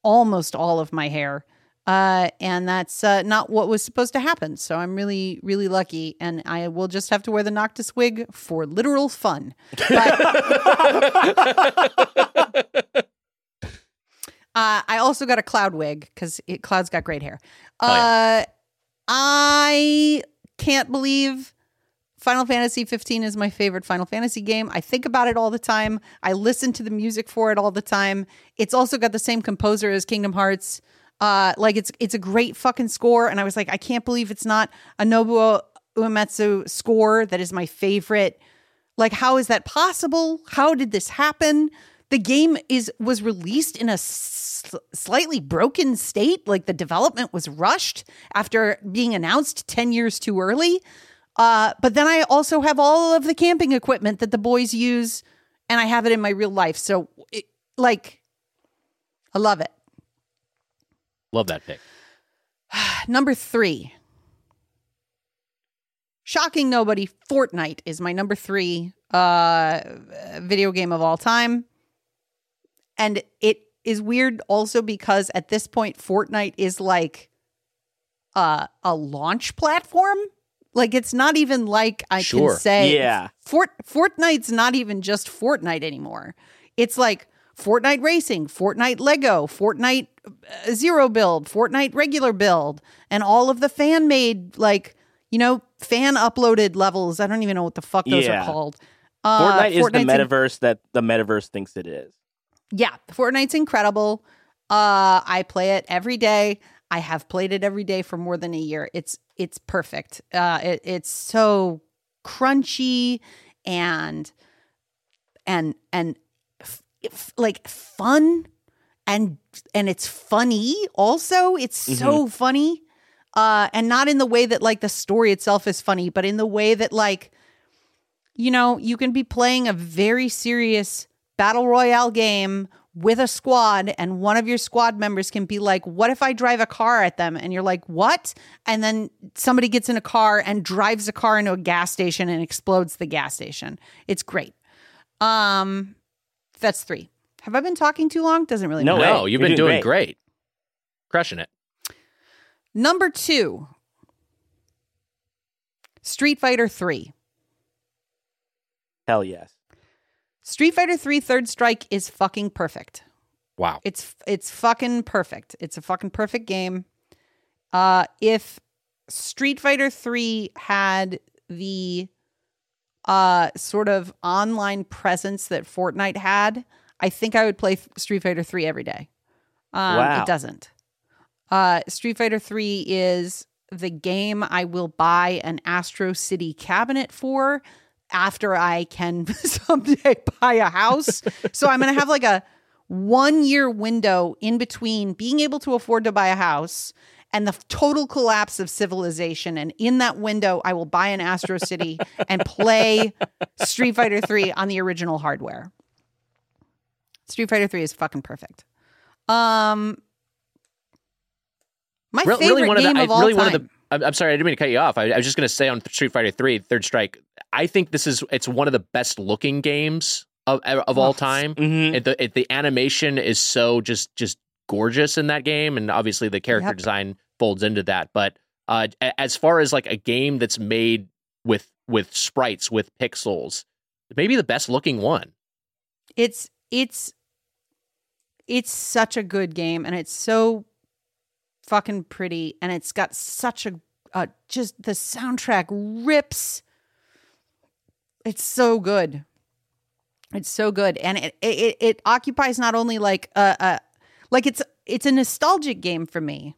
almost all of my hair. Uh, and that's uh, not what was supposed to happen. So I'm really, really lucky. And I will just have to wear the Noctis wig for literal fun. But- uh, I also got a Cloud wig because Cloud's got great hair. Uh, oh, yeah. I... can't believe Final Fantasy fifteen is my favorite Final Fantasy game. I think about it all the time. I listen to the music for it all the time. It's also got the same composer as Kingdom Hearts. Uh, like it's it's a great fucking score. And I was like, I can't believe it's not a Nobuo Uematsu score that is my favorite. Like, how is that possible? How did this happen? The game is was released in a sl- slightly broken state. Like, the development was rushed after being announced ten years too early. Uh, but then I also have all of the camping equipment that the boys use, and I have it in my real life. So, it, like, I love it. Love that pick. Number three. Shocking nobody, Fortnite is my number three uh, video game of all time. And it is weird also because at this point, Fortnite is like uh, a launch platform. Like, it's not even like I sure. can say yeah. Fort Fortnite's not even just Fortnite anymore. It's like Fortnite Racing, Fortnite Lego, Fortnite Zero Build, Fortnite Regular Build, and all of the fan-made, like, you know, fan-uploaded levels. I don't even know what the fuck those yeah. are called. Uh, Fortnite Fortnite's is the metaverse in- that the metaverse thinks it is. Yeah, Fortnite's incredible. Uh, I play it every day. I have played it every day for more than a year. It's it's perfect. Uh, it, it's so crunchy and and and f- f- like fun and and it's funny. Also, it's mm-hmm. so funny, uh, and not in the way that like the story itself is funny, but in the way that like you know you can be playing a very serious battle royale game with a squad, and one of your squad members can be like, what if I drive a car at them? And you're like, what? And then somebody gets in a car and drives a car into a gas station and explodes the gas station. It's great. Um, that's three. Have I been talking too long? Doesn't really no, matter. No, you've you're been doing, doing great. great. Crushing it. Number two, Street Fighter three. Hell yes. Street Fighter three Third Strike is fucking perfect. Wow. It's it's fucking perfect. It's a fucking perfect game. Uh, if Street Fighter three had the uh, sort of online presence that Fortnite had, I think I would play Street Fighter three every day. Um, wow. It doesn't. Uh, Street Fighter three is the game I will buy an Astro City cabinet for after I can someday buy a house. So I'm going to have like a one year window in between being able to afford to buy a house and the total collapse of civilization. And in that window, I will buy an Astro City and play Street Fighter three on the original hardware. Street Fighter three is fucking perfect. Um, My Re- favorite really one game of, the, of all really time. One of the, I'm, I'm sorry, I didn't mean to cut you off. I, I was just going to say on Street Fighter three, Third Strike, I think this is it's one of the best looking games of of all time. Mm-hmm. It, the, it, the animation is so just just gorgeous in that game, and obviously the character yep. design folds into that. But uh, as far as like a game that's made with with sprites, with pixels, maybe the best looking one. It's it's it's such a good game, and it's so fucking pretty, and it's got such a uh, just the soundtrack rips. It's so good. It's so good, and it it, it occupies not only like a, a like it's it's a nostalgic game for me,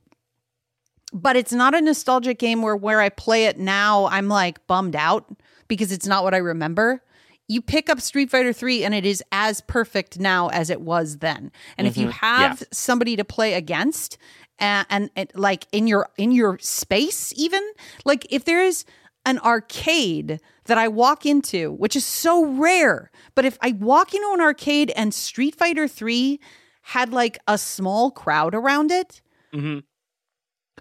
but it's not a nostalgic game where where I play it now I'm like bummed out because it's not what I remember. You pick up Street Fighter three and it is as perfect now as it was then. And mm-hmm. if you have yeah. somebody to play against, and, and, and like in your in your space, even like if there is an arcade that I walk into, which is so rare, but if I walk into an arcade and Street Fighter three had like a small crowd around it, mm-hmm.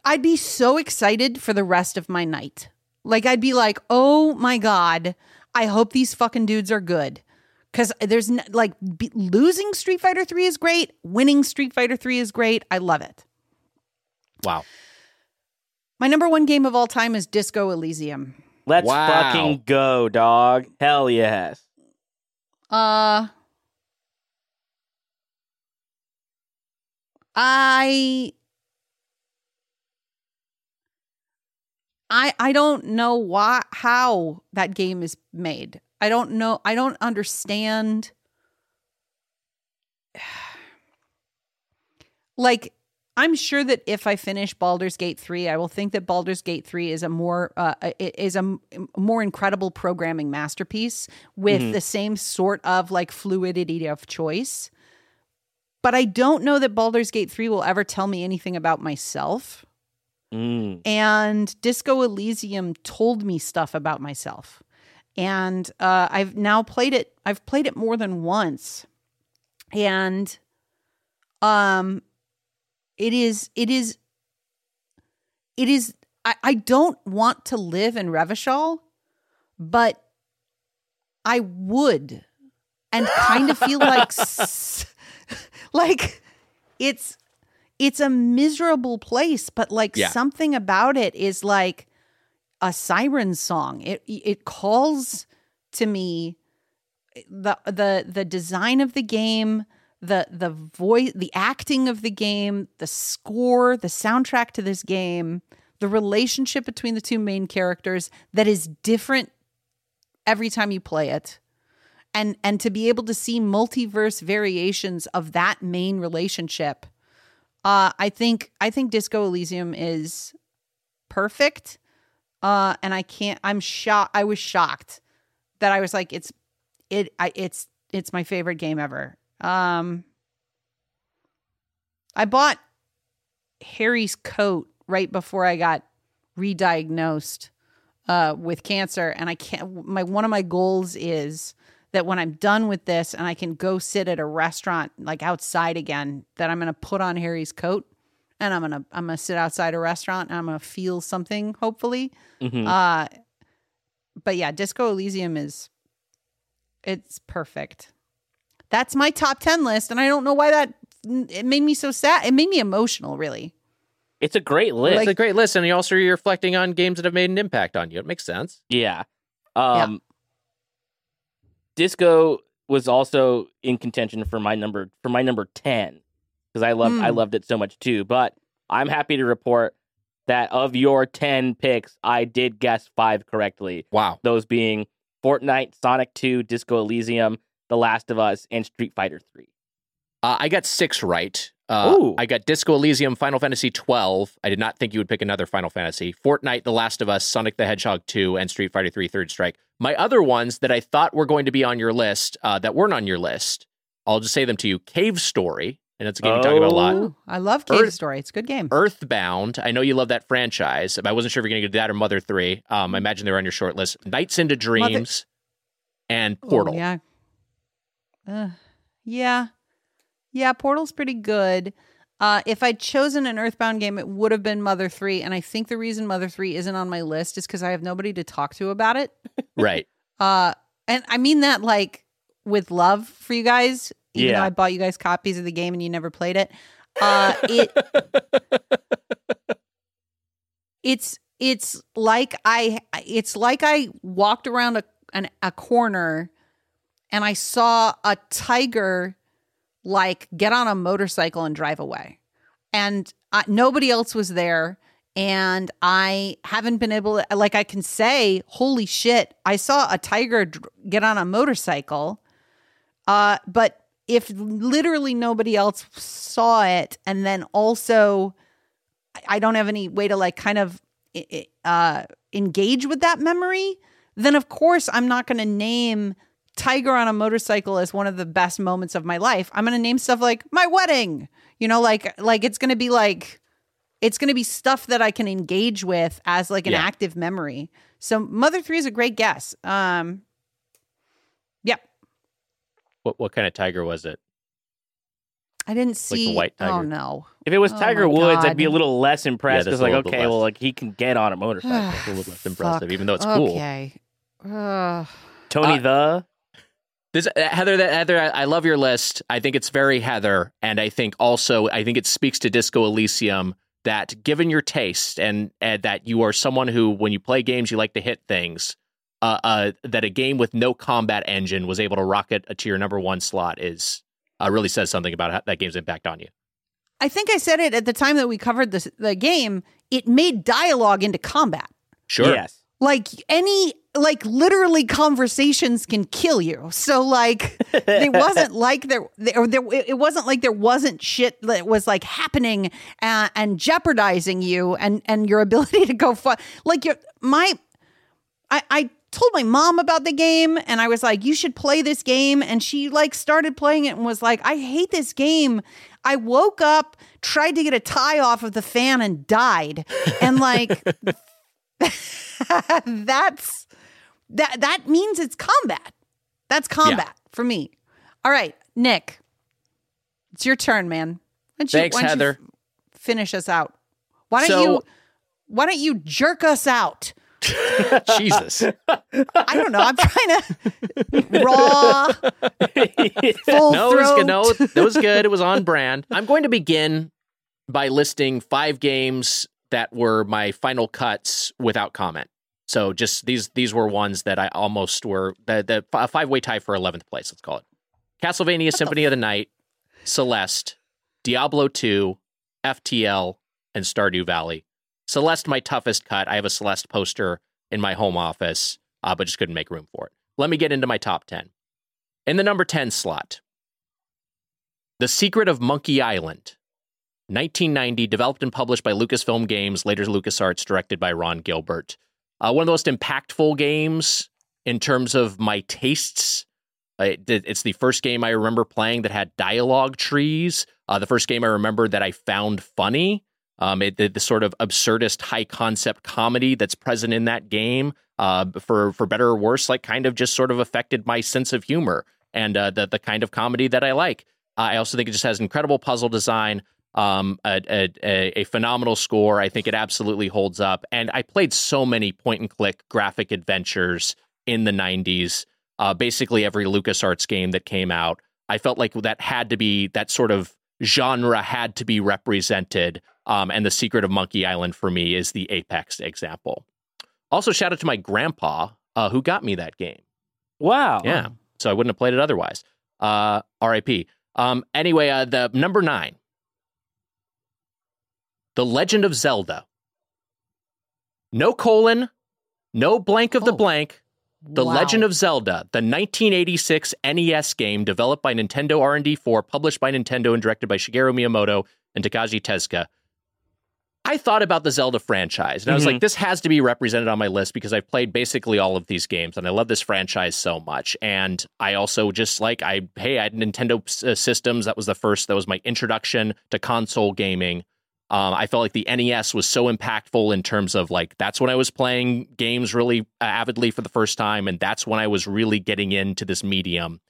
I'd be so excited for the rest of my night. Like I'd be like, oh my God, I hope these fucking dudes are good. Because there's n- like b- losing Street Fighter three is great. Winning Street Fighter three is great. I love it. Wow. My number one game of all time is Disco Elysium. Let's wow. fucking go, dog. Hell yes. Uh, I, I, I don't know why, how that game is made. I don't know. I don't understand. Like, I'm sure that if I finish Baldur's Gate three, I will think that Baldur's Gate three is a more uh, is a more incredible programming masterpiece with mm-hmm. the same sort of like fluidity of choice. But I don't know that Baldur's Gate three will ever tell me anything about myself. Mm. And Disco Elysium told me stuff about myself. And uh, I've now played it. I've played it more than once. And um. It is, it is, it is, I, I don't want to live in Revachol, but I would, and kind of feel like, like it's, it's a miserable place, but like yeah. something about it is like a siren song. It, it calls to me the, the, the design of the game, the the voice, the acting of the game, the score, the soundtrack to this game, the relationship between the two main characters that is different every time you play it. And and to be able to see multiverse variations of that main relationship, uh, I think I think Disco Elysium is perfect. Uh, and I can't I'm shocked I was shocked that I was like it's it I it's it's my favorite game ever. Um, I bought Harry's coat right before I got re-diagnosed uh, with cancer, and I can't. My one of my goals is that when I'm done with this and I can go sit at a restaurant like outside again, that I'm gonna put on Harry's coat and I'm gonna I'm gonna sit outside a restaurant and I'm gonna feel something, hopefully. Mm-hmm. Uh, but yeah, Disco Elysium is it's perfect. That's my top ten list, and I don't know why that it made me so sad. It made me emotional, really. It's a great list. Like, it's a great list, and also you're reflecting on games that have made an impact on you. It makes sense. Yeah. Um, yeah. Disco was also in contention for my number for my number ten because I loved mm. I loved it so much too. But I'm happy to report that of your ten picks, I did guess five correctly. Wow. Those being Fortnite, Sonic two, Disco Elysium, The Last of Us, and Street Fighter three. Uh, I got six right. Uh, I got Disco Elysium, Final Fantasy twelve. I did not think you would pick another Final Fantasy. Fortnite, The Last of Us, Sonic the Hedgehog two, and Street Fighter three, Third Strike. My other ones that I thought were going to be on your list uh, that weren't on your list, I'll just say them to you. Cave Story, and it's a game oh. you talk about a lot. Ooh, I love Cave Earth, Story. It's a good game. Earthbound. I know you love that franchise. I wasn't sure if you're going to get that or Mother three. Um, I imagine they were on your short list. Nights into Dreams Mother- and Portal. Oh, yeah. Uh, yeah, yeah. Portal's pretty good. Uh, if I'd chosen an Earthbound game, it would have been Mother three. And I think the reason Mother three isn't on my list is because I have nobody to talk to about it. Right. uh, and I mean that like with love for you guys. Even yeah. though I bought you guys copies of the game and you never played it. Uh, it it's it's like I it's like I walked around a an, a corner and I saw a tiger like get on a motorcycle and drive away, and I, nobody else was there, and I haven't been able to like I can say holy shit I saw a tiger dr- get on a motorcycle, uh, but. If literally nobody else saw it, and then also I don't have any way to like kind of uh, engage with that memory, then of course I'm not going to name Tiger on a motorcycle as one of the best moments of my life. I'm going to name stuff like my wedding, you know, like like it's going to be like it's going to be stuff that I can engage with as like an yeah. active memory. So Mother three is a great guess. Um, yep. Yeah. What what kind of tiger was it? I didn't see. Like a white tiger. Oh no! If it was oh, Tiger Woods, God. I'd be a little less impressed. Because yeah, like, okay, less. well, like he can get on a motorcycle. It's a little less impressive, even though it's okay. cool. Okay. Uh, Tony uh, the this uh, Heather that Heather, I, I love your list. I think it's very Heather, and I think also I think it speaks to Disco Elysium that given your taste and, and that you are someone who, when you play games, you like to hit things. Uh, uh, that a game with no combat engine was able to rocket to your number one slot is uh, really says something about how that game's impact on you. I think I said it at the time that we covered this, the game. It made dialogue into combat. Sure. Yes. Like any, like literally conversations can kill you. So like, it wasn't like there, there, there, it wasn't like there wasn't shit that was like happening and, and jeopardizing you and, and your ability to go fu- like your, my, I, I, told my mom about the game, and I was like, you should play this game, and she like started playing it and was like, I hate this game. I woke up, tried to get a tie off of the fan and died. And like that's that that means it's combat. That's combat yeah. for me. All right, Nick, it's your turn, man. Why don't you, Thanks, why don't Heather. You f- finish us out? Why don't so, you why don't you jerk us out? Jesus. I don't know. I'm trying to raw. Full no, it was good. No, it was good. It was on brand. I'm going to begin by listing five games that were my final cuts without comment. So just these these were ones that I almost were the, the five-way tie for eleventh place, let's call it. Castlevania what Symphony the f- of the Night, Celeste, Diablo two, F T L, and Stardew Valley. Celeste, my toughest cut. I have a Celeste poster in my home office, uh, but just couldn't make room for it. Let me get into my top ten. In the number ten slot, The Secret of Monkey Island, nineteen ninety, developed and published by Lucasfilm Games, later LucasArts, directed by Ron Gilbert. Uh, one of the most impactful games in terms of my tastes. It's the first game I remember playing that had dialogue trees. Uh, the first game I remember that I found funny. Um, it, the, the sort of absurdist high concept comedy that's present in that game, uh, for for better or worse, like kind of just sort of affected my sense of humor and uh, the the kind of comedy that I like. Uh, I also think it just has incredible puzzle design, um, a, a, a phenomenal score. I think it absolutely holds up. And I played so many point and click graphic adventures in the nineties. Uh, basically every LucasArts game that came out, I felt like that had to be that sort of genre had to be represented. Um, and The Secret of Monkey Island for me is the apex example. Also, shout out to my grandpa uh, who got me that game. Wow. Yeah. So I wouldn't have played it otherwise. Uh, R I P. Um, anyway, uh, the number nine, The Legend of Zelda. No colon, no blank of oh. the blank. The wow. Legend of Zelda, the nineteen eighty-six N E S game developed by Nintendo R and D four, published by Nintendo and directed by Shigeru Miyamoto and Takashi Tezuka. I thought about the Zelda franchise, and I was mm-hmm. like, this has to be represented on my list because I've played basically all of these games, and I love this franchise so much. And I also just like, I hey, I had Nintendo uh, systems. That was the first, that was my introduction to console gaming. Um, I felt like the N E S was so impactful in terms of, like, that's when I was playing games really uh, avidly for the first time, and that's when I was really getting into this medium.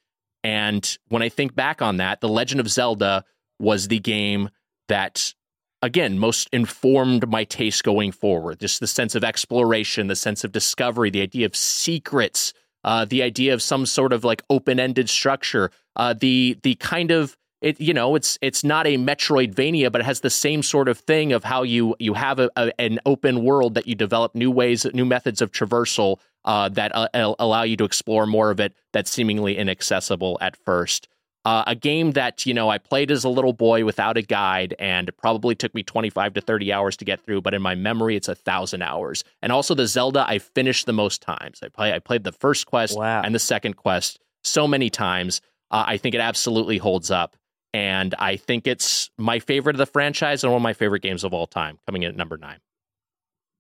And when I think back on that, The Legend of Zelda was the game that, again, most informed my taste going forward. Just the sense of exploration, the sense of discovery, the idea of secrets, uh, the idea of some sort of like open-ended structure, uh, the the kind of, it, you know, it's it's not a Metroidvania, but it has the same sort of thing of how you you have a, a, an open world that you develop new ways, new methods of traversal uh, that uh, allow you to explore more of it that's seemingly inaccessible at first. Uh, a game that, you know, I played as a little boy without a guide, and it probably took me twenty-five to thirty hours to get through, but in my memory, it's a thousand hours. And also the Zelda, I finished the most times. I, play, I played the first quest wow. and the second quest so many times. Uh, I think it absolutely holds up. And I think it's my favorite of the franchise and one of my favorite games of all time, coming in at number nine.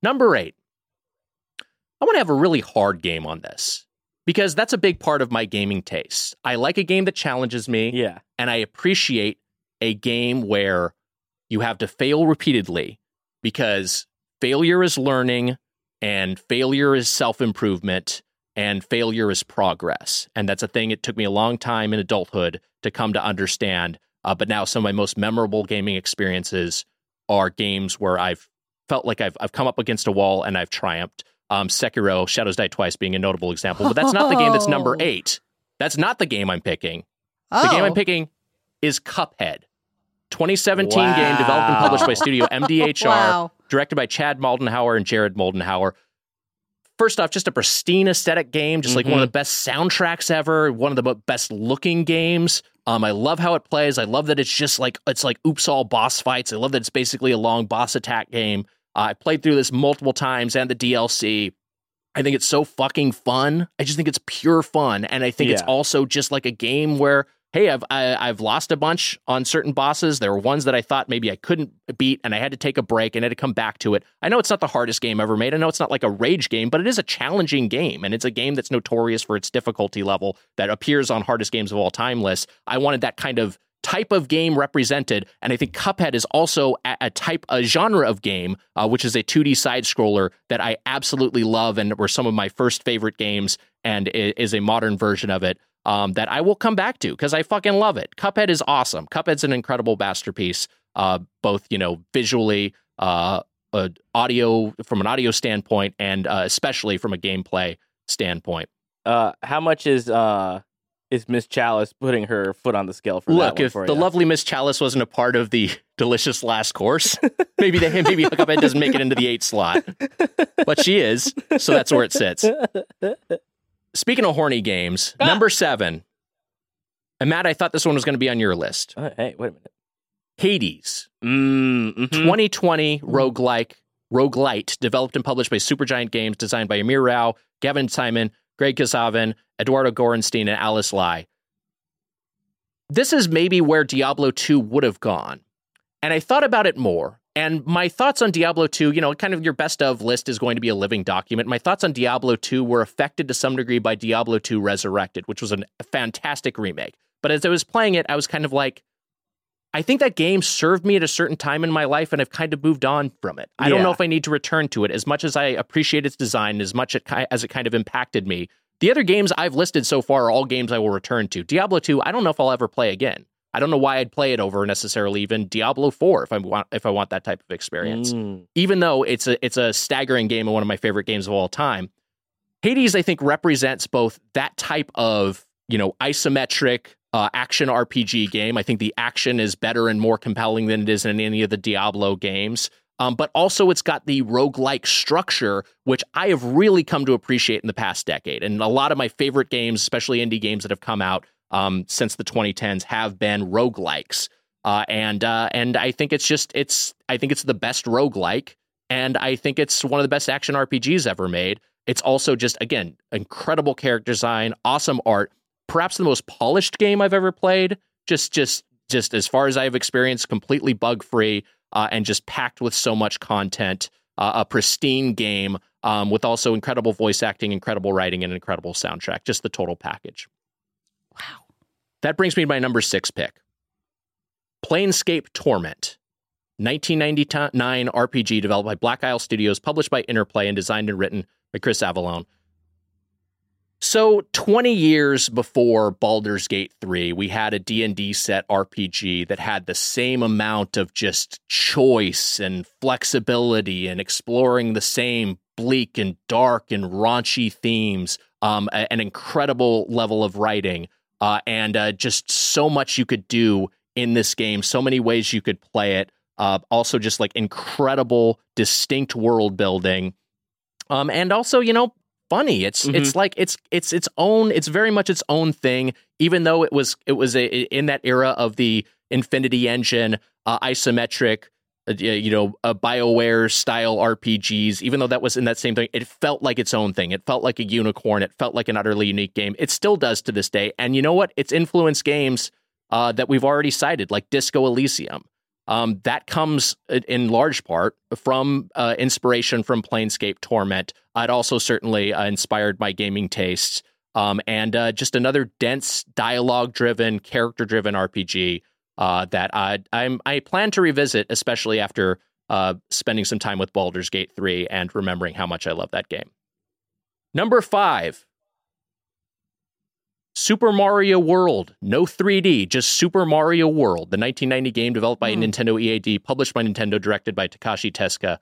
Number eight. I want to have a really hard game on this, because that's a big part of my gaming taste. I like a game that challenges me, yeah, and I appreciate a game where you have to fail repeatedly, because failure is learning, and failure is self-improvement, and failure is progress. And that's a thing it took me a long time in adulthood to come to understand. Uh, but now some of my most memorable gaming experiences are games where I've felt like I've I've come up against a wall and I've triumphed. Um, Sekiro, Shadows Die Twice being a notable example. But that's not the game that's number eight. That's not the game I'm picking. Oh. The game I'm picking is Cuphead. twenty seventeen wow. game developed and published by Studio M D H R, wow. directed by Chad Moldenhauer and Jared Moldenhauer. First off, just a pristine aesthetic game, just like mm-hmm. one of the best soundtracks ever, one of the best looking games. Um, I love how it plays. I love that it's just like, it's like oops all boss fights. I love that it's basically a long boss attack game. Uh, I played through this multiple times and the D L C. I think it's so fucking fun. I just think it's pure fun. And I think yeah. it's also just like a game where, hey, I've I, I've lost a bunch on certain bosses. There were ones that I thought maybe I couldn't beat, and I had to take a break and I had to come back to it. I know it's not the hardest game ever made. I know it's not like a rage game, but it is a challenging game, and it's a game that's notorious for its difficulty level that appears on hardest games of all time lists. I wanted that kind of type of game represented, and I think Cuphead is also a, a type, a genre of game, uh, which is a two D side-scroller that I absolutely love and were some of my first favorite games, and is a modern version of it. Um, that I will come back to because I fucking love it. Cuphead is awesome. Cuphead's an incredible masterpiece, uh, both, you know, visually, uh, uh, audio from an audio standpoint, and uh, especially from a gameplay standpoint. Uh, how much is uh, is Miss Chalice putting her foot on the scale for Look, that one? If for the you? lovely Miss Chalice wasn't a part of the delicious last course, maybe the maybe Cuphead doesn't make it into the eight slot, but she is, so that's where it sits. Speaking of horny games, ah! number seven. And Matt, I thought this one was going to be on your list. Oh, hey, wait a minute. Hades. Mm-hmm. twenty twenty roguelike, roguelite, developed and published by Supergiant Games, designed by Amir Rao, Gavin Simon, Greg Kasavin, Eduardo Gorenstein, and Alice Lai. This is maybe where Diablo two would have gone. And I thought about it more. And my thoughts on Diablo two, you know, kind of your best of list is going to be a living document. My thoughts on Diablo two were affected to some degree by Diablo two Resurrected, which was a fantastic remake. But as I was playing it, I was kind of like, I think that game served me at a certain time in my life, and I've kind of moved on from it. I yeah. don't know if I need to return to it as much as I appreciate its design, as much as it kind of impacted me. The other games I've listed so far are all games I will return to. Diablo two, I don't know if I'll ever play again. I don't know why I'd play it over necessarily even Diablo four if I want if I want that type of experience. Mm. Even though it's a it's a staggering game and one of my favorite games of all time, Hades I think represents both that type of, you know, isometric uh, action R P G game. I think the action is better and more compelling than it is in any of the Diablo games. Um, but also it's got the roguelike structure, which I have really come to appreciate in the past decade. And a lot of my favorite games, especially indie games that have come out Um, since the twenty tens have been roguelikes. Uh, and uh, and I think it's just, it's I think it's the best roguelike, and I think it's one of the best action R P Gs ever made. It's also just, again, incredible character design, awesome art, perhaps the most polished game I've ever played, just just, just as far as I've experienced, completely bug-free, uh, and just packed with so much content, uh, a pristine game um, with also incredible voice acting, incredible writing, and an incredible soundtrack, just the total package. Wow. That brings me to my number six pick. Planescape Torment, nineteen ninety-nine R P G developed by Black Isle Studios, published by Interplay, and designed and written by Chris Avellone. So twenty years before Baldur's Gate three, we had a D and D set R P G that had the same amount of just choice and flexibility and exploring the same bleak and dark and raunchy themes, um, an incredible level of writing, uh, and uh, just so much you could do in this game, so many ways you could play it. Uh, also just like incredible, distinct world building. Um, and also, you know, funny. It's mm-hmm. it's like it's it's its own. It's very much its own thing. Even though it was it was a, in that era of the Infinity Engine, uh, isometric, uh, you know, uh, BioWare style R P Gs. Even though that was in that same thing, it felt like its own thing. It felt like a unicorn. It felt like an utterly unique game. It still does to this day. And you know what? It's influenced games uh, that we've already cited, like Disco Elysium. Um, that comes in large part from uh, inspiration from Planescape Torment. It also certainly uh, inspired my gaming tastes, um, and uh, just another dense, dialogue-driven, character-driven R P G uh, that I I'm, I plan to revisit, especially after uh, spending some time with Baldur's Gate three and remembering how much I love that game. Number five. Super Mario World, no three D, just Super Mario World, the nineteen ninety game developed by mm. Nintendo E A D, published by Nintendo, directed by Takashi Tezuka.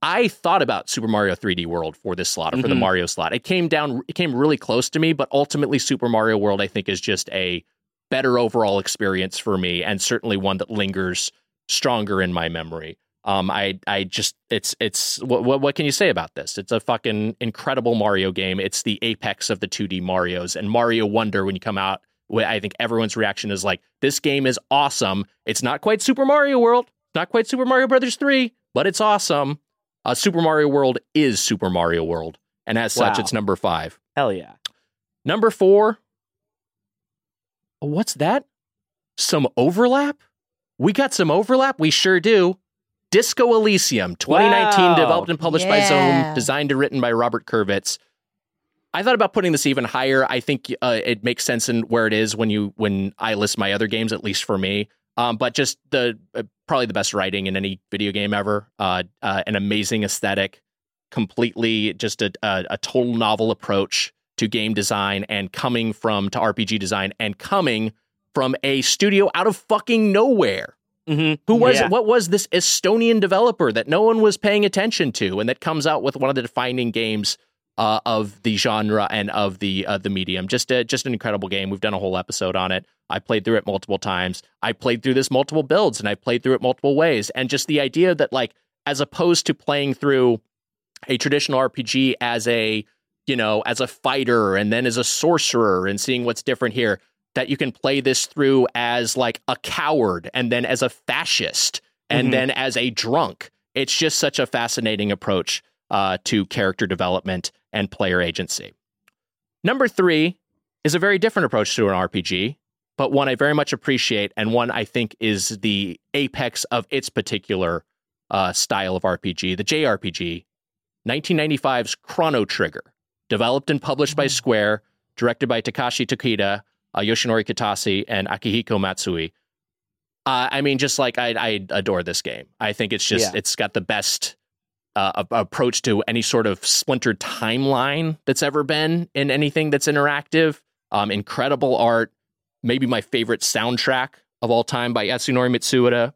I thought about Super Mario three D World for this slot, or mm-hmm. for the Mario slot. It came down, it came really close to me, but ultimately Super Mario World, I think, is just a better overall experience for me, and certainly one that lingers stronger in my memory. Um, I, I just, it's, it's, what, what, what can you say about this? It's a fucking incredible Mario game. It's the apex of the two D Marios, and Mario Wonder, when you come out, I think everyone's reaction is like, this game is awesome. It's not quite Super Mario World, not quite Super Mario Brothers three, but it's awesome. Uh, Super Mario World is Super Mario World, and as wow. such, it's number five. Hell yeah. Number four. What's that? Some overlap? We got some overlap. We sure do. Disco Elysium, twenty nineteen, wow. developed and published yeah. by Zome, designed and written by Robert Kurvitz. I thought about putting this even higher. I think uh, it makes sense in where it is when you when I list my other games, at least for me. Um, but just the uh, probably the best writing in any video game ever. Uh, uh, an amazing aesthetic, completely just a, a a total novel approach to game design and coming from to R P G design and coming from a studio out of fucking nowhere. Mm-hmm. Who was yeah. it? What was this Estonian developer that no one was paying attention to, and that comes out with one of the defining games uh, of the genre and of the uh, the medium? Just a, just an incredible game. We've done a whole episode on it. I played through it multiple times. I played through this multiple builds, and I played through it multiple ways. And just the idea that, like, as opposed to playing through a traditional R P G as a you know as a fighter and then as a sorcerer and seeing what's different here, that you can play this through as like a coward and then as a fascist and mm-hmm. then as a drunk. It's just such a fascinating approach uh, to character development and player agency. Number three is a very different approach to an R P G, but one I very much appreciate and one I think is the apex of its particular uh, style of R P G, the J R P G, nineteen ninety-five's Chrono Trigger, developed and published mm-hmm. by Square, directed by Takashi Takeda, Uh, Yoshinori Kitase, and Akihiko Matsui. Uh, I mean, just like I, I adore this game. I think it's just, yeah. it's got the best uh, approach to any sort of splintered timeline that's ever been in anything that's interactive. Um, incredible art, maybe my favorite soundtrack of all time by Yasunori Mitsuda.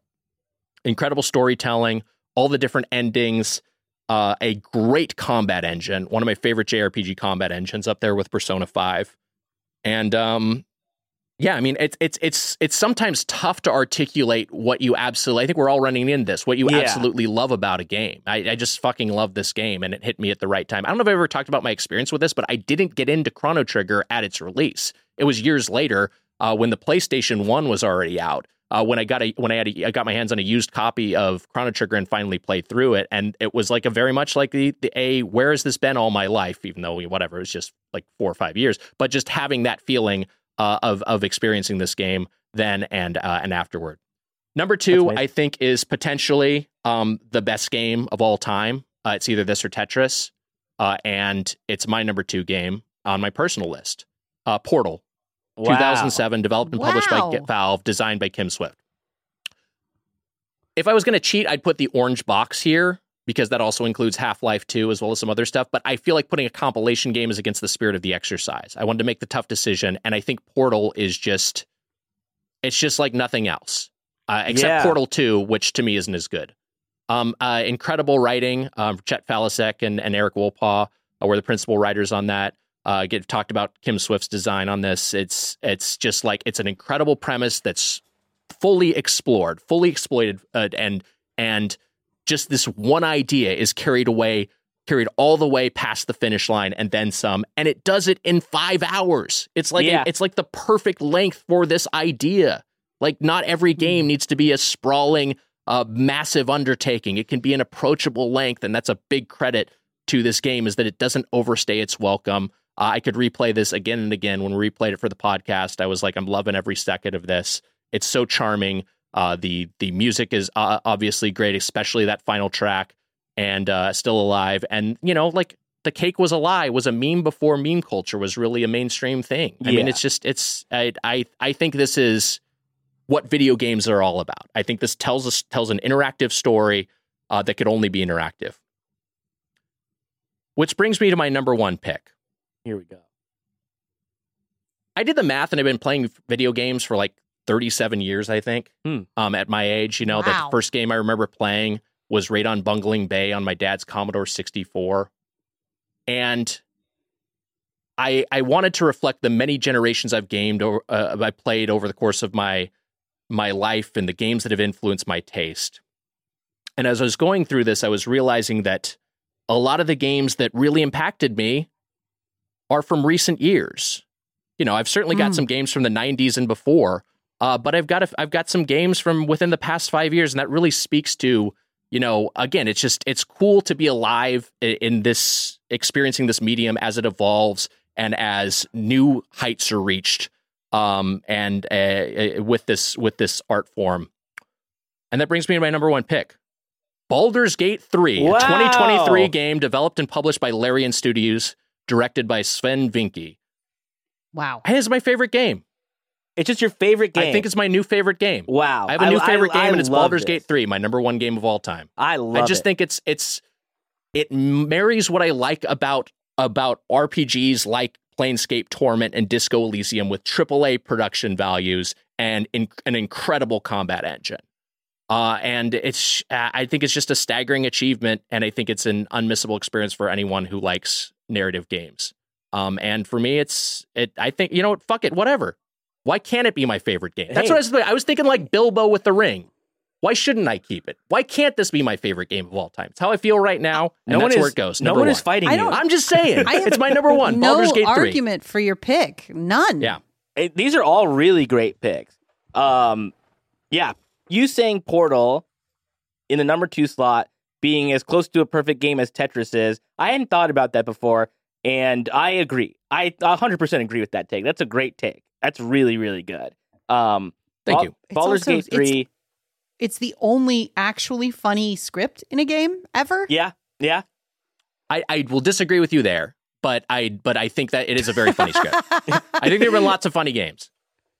Incredible storytelling, all the different endings, uh, a great combat engine. One of my favorite J R P G combat engines, up there with Persona five. And, um, yeah, I mean, it's, it's, it's, it's sometimes tough to articulate what you absolutely, I think we're all running in this, what you yeah. absolutely love about a game. I, I just fucking love this game, and it hit me at the right time. I don't know if I've ever talked about my experience with this, but I didn't get into Chrono Trigger at its release. It was years later, uh, when the PlayStation one was already out, uh, when I got a, when I had, a, I got my hands on a used copy of Chrono Trigger and finally played through it. And it was like a very much like the, the a, where has this been all my life? Even though we, whatever, it was just like four or five years, but just having that feeling Uh, of of experiencing this game then and uh, and afterward. Number two, I think, is potentially um, the best game of all time. Uh, it's either this or Tetris, uh, and it's my number two game on my personal list. Uh, Portal, wow. two thousand seven, developed and wow. published by Valve, designed by Kim Swift. If I was going to cheat, I'd put the orange box here, because that also includes Half-Life two as well as some other stuff. But I feel like putting a compilation game is against the spirit of the exercise. I wanted to make the tough decision, and I think Portal is just, it's just like nothing else, uh, except yeah. Portal two, which to me isn't as good. Um, uh, incredible writing, um, Chet Falasek and, and Eric Wolpaw uh, were the principal writers on that. Uh, get talked about Kim Swift's design on this. It's it's just like, it's an incredible premise that's fully explored, fully exploited, uh, and and. Just this one idea is carried away, carried all the way past the finish line and then some, and it does it in five hours. It's like yeah. a, it's like the perfect length for this idea. Like, not every game needs to be a sprawling, uh, massive undertaking. It can be an approachable length, and that's a big credit to this game, is that it doesn't overstay its welcome. Uh, I could replay this again and again. When we replayed it for the podcast, I was like, I'm loving every second of this. It's so charming. Uh, the the music is uh, obviously great, especially that final track, and uh, Still Alive. And, you know, like, The Cake Was a Lie was a meme before meme culture was really a mainstream thing. I yeah. mean, it's just, it's, I, I I think this is what video games are all about. I think this tells us, tells an interactive story uh, that could only be interactive. Which brings me to my number one pick. Here we go. I did the math, and I've been playing video games for like thirty-seven years, I think, hmm. um, at my age. You know, wow. The first game I remember playing was Raid on Bungling Bay on my dad's Commodore sixty-four. And I I wanted to reflect the many generations I've gamed or uh, I played over the course of my my life and the games that have influenced my taste. And as I was going through this, I was realizing that a lot of the games that really impacted me are from recent years. You know, I've certainly got mm. some games from the nineties and before. Uh, but I've got a, I've got some games from within the past five years, and that really speaks to, you know, again, it's just, it's cool to be alive in, in this, experiencing this medium as it evolves and as new heights are reached, um, and uh, with this with this art form. And that brings me to my number one pick, Baldur's Gate three, wow. a twenty twenty-three game developed and published by Larian Studios, directed by Sven Vinke. Wow, and it's my favorite game. It's just your favorite game. I think it's my new favorite game. Wow. I have a new I, favorite I, game, I, I and it's Baldur's Gate three, my number one game of all time. I love it. I just it. think it's it's it marries what I like about about R P Gs like Planescape Torment and Disco Elysium with triple A production values and in, an incredible combat engine. Uh, and it's I think it's just a staggering achievement, and I think it's an unmissable experience for anyone who likes narrative games. Um, and for me, it's it. I think, you know what, fuck it, whatever. Why can't it be my favorite game? That's hey. what I was thinking. I was thinking like Bilbo with the ring. Why shouldn't I keep it? Why can't this be my favorite game of all time? It's how I feel right now, and no that's is, where it goes. Number no one, one is fighting you. I'm just saying. It's my number one, no Baldur's Gate three. No argument for your pick. None. Yeah. It, these are all really great picks. Um, yeah. You saying Portal in the number two slot being as close to a perfect game as Tetris is, I hadn't thought about that before, and I agree. I one hundred percent agree with that take. That's a great take. That's really, really good. Um, Thank you. Baldur's Gate three. It's, it's the only actually funny script in a game ever. Yeah, yeah. I, I will disagree with you there, but I but I think that it is a very funny script. I think there were lots of funny games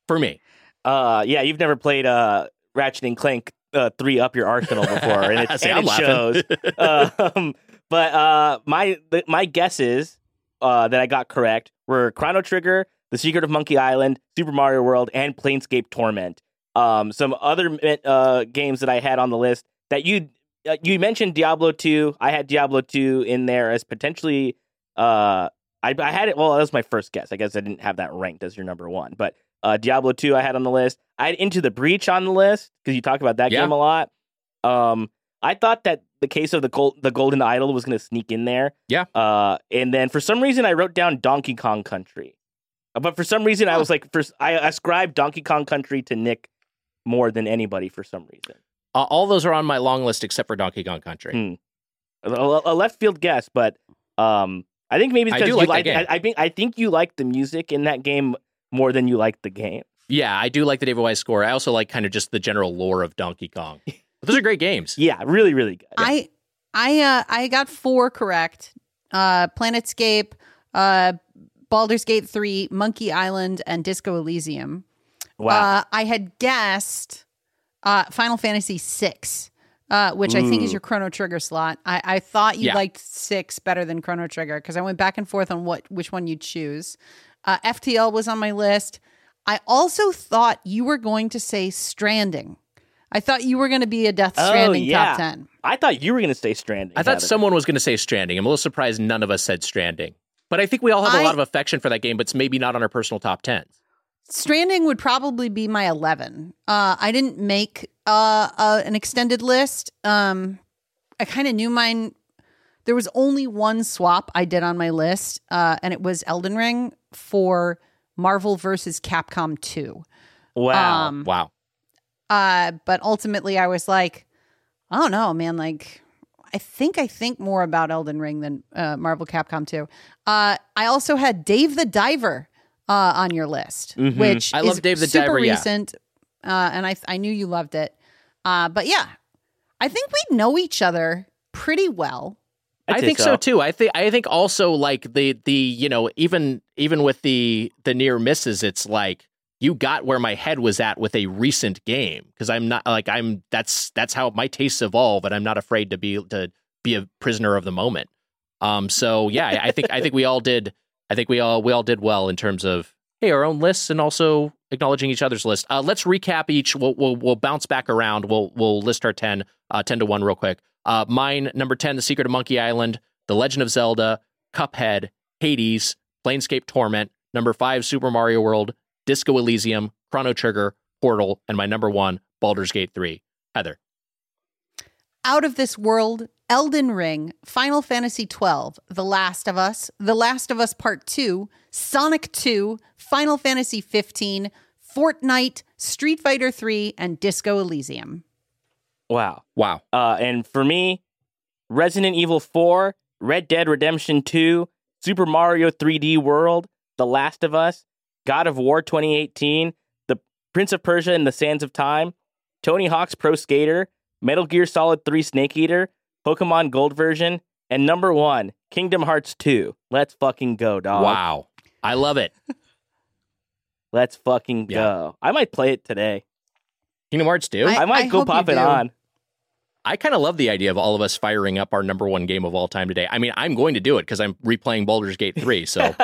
for me. Uh, yeah, you've never played uh, Ratchet and Clank uh, three Up Your Arsenal before, and it, See, and it shows. uh, um, but uh, my my guesses uh, that I got correct were Chrono Trigger, The Secret of Monkey Island, Super Mario World, and Planescape Torment. Um, some other uh, games that I had on the list that you uh, you mentioned Diablo two. I had Diablo two in there as potentially. Uh, I, I had it. Well, that was my first guess. I guess I didn't have that ranked as your number one, but uh, Diablo two I had on the list. I had Into the Breach on the list because you talk about that yeah. game a lot. Um, I thought that the case of the gold, the Golden Idol was going to sneak in there. Yeah. Uh, and then for some reason I wrote down Donkey Kong Country. But for some reason, I was like, for, I ascribed Donkey Kong Country to Nick more than anybody for some reason. Uh, all those are on my long list except for Donkey Kong Country. Hmm. A, a left field guess, but um, I think maybe because you like, like I, I think I think you like the music in that game more than you like the game. Yeah, I do like the David Wise score. I also like kind of just the general lore of Donkey Kong. But those are great games. Yeah, really, really good. I I uh, I got four correct: uh, Planetscape. Uh, Baldur's Gate three, Monkey Island, and Disco Elysium. Wow. Uh, I had guessed uh, Final Fantasy six uh, which mm. I think is your Chrono Trigger slot. I, I thought you yeah. liked six better than Chrono Trigger because I went back and forth on what which one you'd choose. Uh, F T L was on my list. I also thought you were going to say Stranding. I thought you were going to be a Death Stranding oh, yeah. top ten. I thought you were going to say Stranding. I thought Kevin. someone was going to say Stranding. I'm a little surprised none of us said Stranding. But I think we all have I, a lot of affection for that game, but it's maybe not on our personal top tens. Stranding would probably be my eleven. Uh, I didn't make uh, uh, an extended list. Um, I kind of knew mine. There was only one swap I did on my list, uh, and it was Elden Ring for Marvel versus Capcom two. Wow. Um, wow. Uh, but ultimately, I was like, I don't know, man. Like, I think I think more about Elden Ring than uh, Marvel Capcom two. Uh, I also had Dave the Diver uh, on your list, mm-hmm. which I is love Dave the super Diver, yeah. recent. Uh, and I I knew you loved it. Uh, but yeah, I think we know each other pretty well. I, I think so. so too. I think I think also like the the you know even even with the the near misses, it's like, you got where my head was at with a recent game, because I'm not like I'm that's that's how my tastes evolve, and I'm not afraid to be to be a prisoner of the moment. Um, so yeah, I think I think we all did. I think we all we all did well in terms of hey our own lists and also acknowledging each other's list. Uh, let's recap each. We'll, we'll we'll bounce back around. We'll we'll list our ten uh, ten to one real quick. Uh, mine number ten: The Secret of Monkey Island, The Legend of Zelda, Cuphead, Hades, Planescape Torment. Number five: Super Mario World, Disco Elysium, Chrono Trigger, Portal, and my number one, Baldur's Gate three. Heather. Out of This World, Elden Ring, Final Fantasy twelve, The Last of Us, The Last of Us Part two, Sonic two, Final Fantasy fifteen, Fortnite, Street Fighter three, and Disco Elysium. Wow. Wow. Uh, and for me, Resident Evil four, Red Dead Redemption two, Super Mario three D World, The Last of Us, God of War twenty eighteen, The Prince of Persia and the Sands of Time, Tony Hawk's Pro Skater, Metal Gear Solid three Snake Eater, Pokemon Gold version, and number one, Kingdom Hearts two. Let's fucking go, dog. Wow. I love it. Let's fucking yeah. go. I might play it today. Kingdom Hearts two? I, I might I go pop it do. on. I kind of love the idea of all of us firing up our number one game of all time today. I mean, I'm going to do it because I'm replaying Baldur's Gate three, so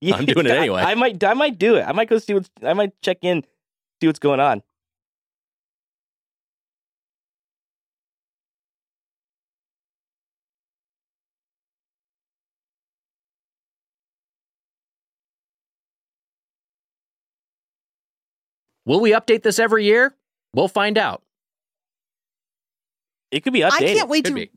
yeah, I'm doing it anyway. I, I might, I might do it. I might go see what's, I might check in, see what's going on. Will we update this every year? We'll find out. It could be updated. I can't wait to be.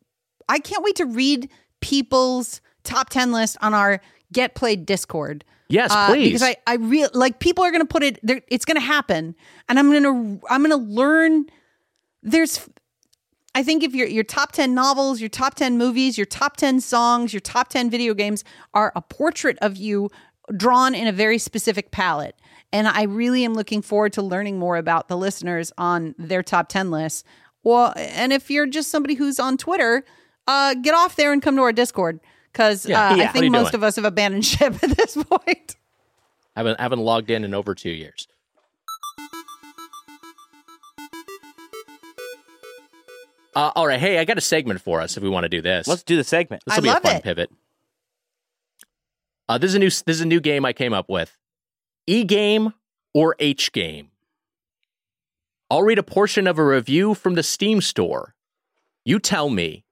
I can't wait to read people's top ten list on our Get Played Discord. Yes, uh, please. Because I, I real like people are going to put it there. It's going to happen. And I'm going to I'm going to learn. There's I think if your your top ten novels, your top ten movies, your top ten songs, your top ten video games are a portrait of you drawn in a very specific palette. And I really am looking forward to learning more about the listeners on their top ten lists. Well, and if you're just somebody who's on Twitter, uh, get off there and come to our Discord, because yeah, uh, yeah. I think most doing? of us have abandoned ship at this point. I haven't, I haven't logged in in over two years. Uh, all right. Hey, I got a segment for us if we want to do this. Let's do the segment. This will be a fun it. pivot. Uh, this is a new. This is a new game I came up with. E-game or H-game? I'll read a portion of a review from the Steam store. You tell me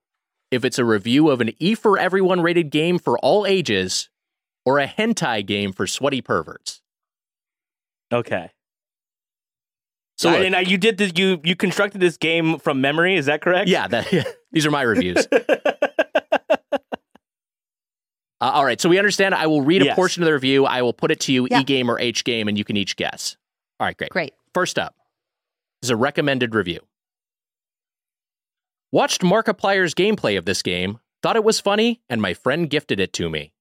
if it's a review of an E for Everyone rated game for all ages or a hentai game for sweaty perverts. Okay. So I, and you did this. You you constructed this game from memory. Is that correct? Yeah. That, yeah these are my reviews. Uh, all right. So we understand. I will read yes. a portion of the review. I will put it to you, yeah. E-game or H-game, and you can each guess. All right. Great. Great. First up. Is a recommended review. Watched Markiplier's gameplay of this game, thought it was funny, and my friend gifted it to me.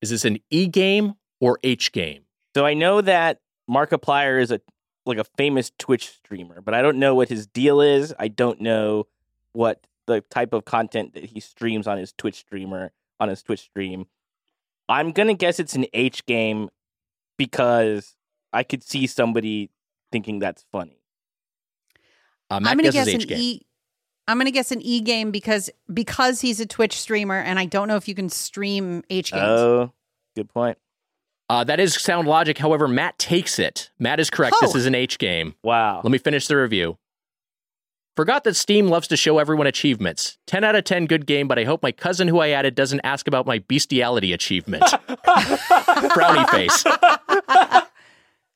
Is this an E game or H game? So I know that Markiplier is a like a famous Twitch streamer, but I don't know what his deal is. I don't know what the type of content that he streams on his Twitch streamer on his Twitch stream. I'm gonna guess it's an H game because I could see somebody thinking that's funny. Uh, I'm going to guess an E. I'm going to guess an e-game because because he's a Twitch streamer, and I don't know if you can stream H games. Oh, good point. Uh, that is sound logic. However, Matt takes it. Matt is correct. Oh. This is an H game. Wow. Let me finish the review. Forgot that Steam loves to show everyone achievements. ten out of ten, good game, but I hope my cousin who I added doesn't ask about my bestiality achievement. Brownie face.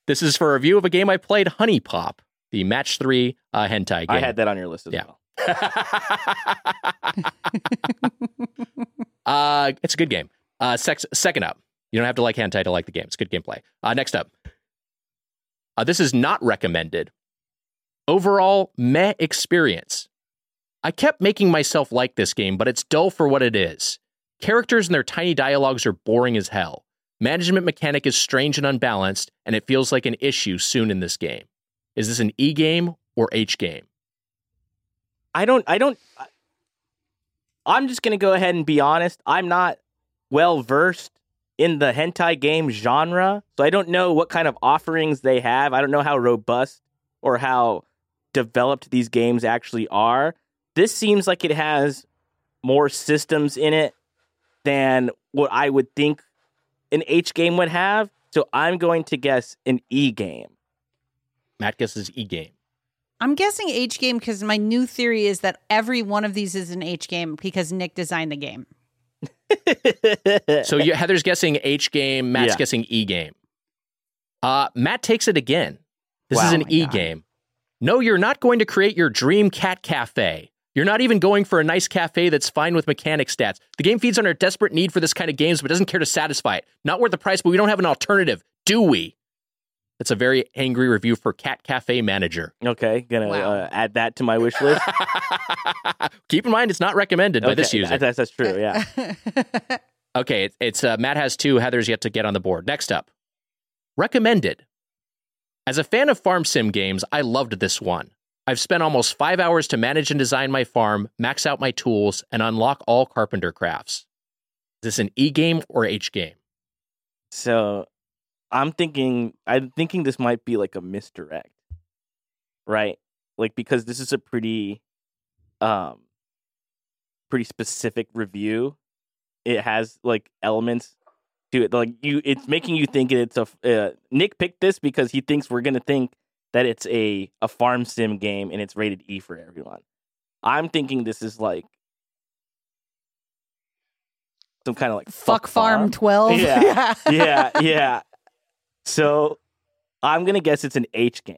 This is for a review of a game I played, Honey Pop, the Match three uh, hentai game. I had that on your list as yeah. well. uh, it's a good game. Uh, sex, second up. You don't have to like hentai to like the game. It's good gameplay. Uh, next up. Uh, this is not recommended. Overall, meh experience. I kept making myself like this game, but it's dull for what it is. Characters and their tiny dialogues are boring as hell. Management mechanic is strange and unbalanced, and it feels like an issue soon in this game. Is this an E game or H game? I don't, I don't, I'm just going to go ahead and be honest. I'm not well versed in the hentai game genre, so I don't know what kind of offerings they have. I don't know how robust or how developed these games actually are. This seems like it has more systems in it than what I would think an H game would have, so I'm going to guess an E game. Matt guesses E game. I'm guessing H game because my new theory is that every one of these is an H game because Nick designed the game. So you, Heather's guessing H game, Matt's yeah. guessing E game. Uh, Matt takes it again. This wow, is an E God. game. No, you're not going to create your dream cat cafe. You're not even going for a nice cafe that's fine with mechanic stats. The game feeds on our desperate need for this kind of games, but doesn't care to satisfy it. Not worth the price, but we don't have an alternative, do we? That's a very angry review for Cat Cafe Manager. Okay, gonna wow. uh, add that to my wish list. Keep in mind, it's not recommended okay, by this user. That's, that's true, yeah. Okay, it, it's uh, Matt has two, Heather's yet to get on the board. Next up, recommended. As a fan of farm sim games, I loved this one. I've spent almost five hours to manage and design my farm, max out my tools, and unlock all carpenter crafts. Is this an E game or H game? So, I'm thinking, I'm thinking this might be like a misdirect, right? Like because this is a pretty, um, pretty specific review. It has like elements to it, like you, it's making you think it's a. Uh, Nick picked this because he thinks we're gonna think that it's a a farm sim game and it's rated E for everyone. I'm thinking this is like some kind of like fuck, fuck farm. farm twelve. Yeah, yeah, yeah, yeah. So I'm gonna guess it's an H game.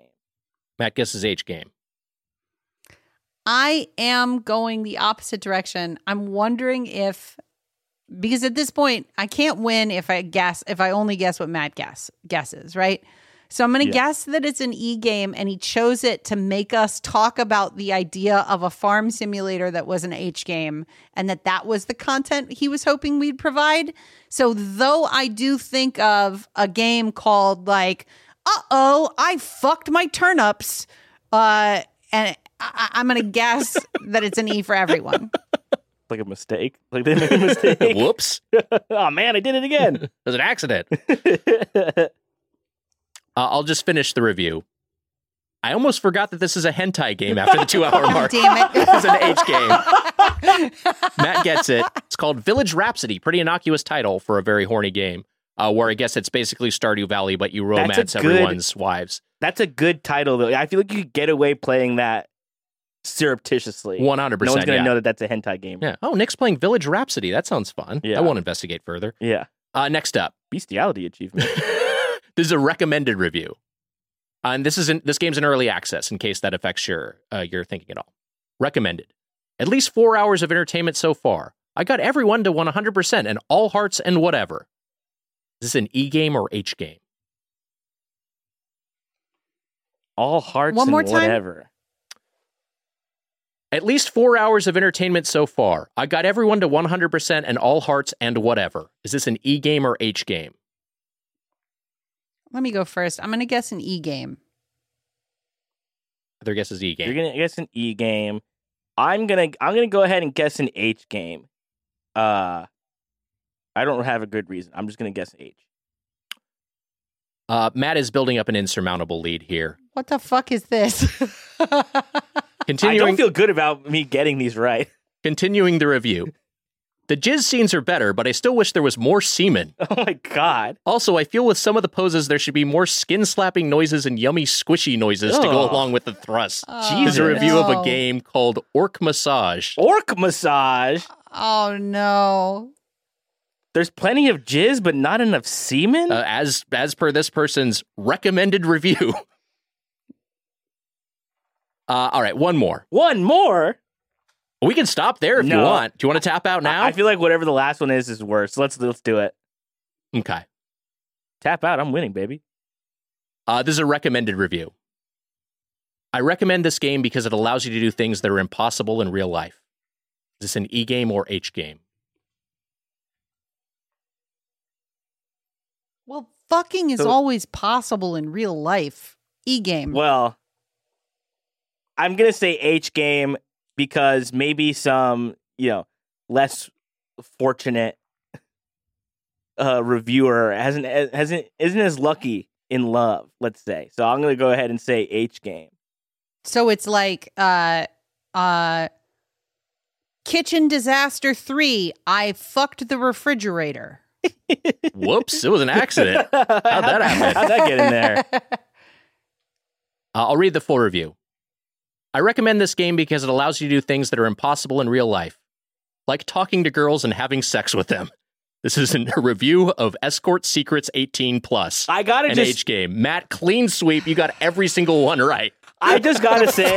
Matt guesses H game. I am going the opposite direction. I'm wondering if. Because at this point, I can't win if I guess if I only guess what Matt guess guesses, right? So I'm going to yeah. guess that it's an E game, and he chose it to make us talk about the idea of a farm simulator that was an H game, and that that was the content he was hoping we'd provide. So though I do think of a game called like, uh-oh, I fucked my turnips, uh, and I- I'm going to guess that it's an E for everyone. Like a mistake. Like they made a mistake. Whoops. Oh man, I did it again. It was an accident. uh, I'll just finish the review. I almost forgot that this is a hentai game after the two hour mark. Damn it. It's an H game. Matt gets it. It's called Village Rhapsody. Pretty innocuous title for a very horny game. Uh, where I guess it's basically Stardew Valley, but you romance good, everyone's wives. That's a good title though. I feel like you could get away playing that surreptitiously. one hundred percent. No one's going to yeah. know that that's a hentai game. Yeah. Oh, Nick's playing Village Rhapsody. That sounds fun. Yeah. I won't investigate further. Yeah. Uh, next up. Bestiality achievement. This is a recommended review. Uh, and this, is in, this game's in early access in case that affects your, uh, your thinking at all. Recommended. At least four hours of entertainment so far. I got everyone to one hundred percent and all hearts and whatever. Is this an E game or H game? All hearts One and more time? whatever. At least four hours of entertainment so far. I got everyone to one hundred percent and all hearts and whatever. Is this an E game or H game? Let me go first. I'm going to guess an E game. Their guess is E game. You're going to guess an E game. I'm going to I'm going to go ahead and guess an H game. Uh, I don't have a good reason. I'm just going to guess H. Uh, Matt is building up an insurmountable lead here. What the fuck is this? Continuing, I don't feel good about me getting these right. Continuing the review. The jizz scenes are better, but I still wish there was more semen. Oh my god. Also, I feel with some of the poses, there should be more skin-slapping noises and yummy squishy noises oh. to go along with the thrust. Oh, Jesus. A review no. of a game called Orc Massage. Orc Massage? Oh no. There's plenty of jizz, but not enough semen? Uh, as, as per this person's recommended review. Uh, all right, one more. One more? We can stop there if no. you want. Do you want to tap out now? I feel like whatever the last one is is worse. Let's let's do it. Okay. Tap out. I'm winning, baby. Uh, this is a recommended review. I recommend this game because it allows you to do things that are impossible in real life. Is this an E game or H game? Well, fucking is so, always possible in real life. E game. Well, I'm going to say H game. Because maybe some, you know, less fortunate uh, reviewer hasn't hasn't isn't as lucky in love. Let's say. So I'm gonna go ahead and say H game. So it's like uh, uh, Kitchen Disaster three. I fucked the refrigerator. Whoops! It was an accident. How'd that happen? How'd that get in there? Uh, I'll read the full review. I recommend this game because it allows you to do things that are impossible in real life, like talking to girls and having sex with them. This is a review of Escort Secrets eighteen plus. I gotta an just... H game. Matt, clean sweep. You got every single one right. I just gotta say,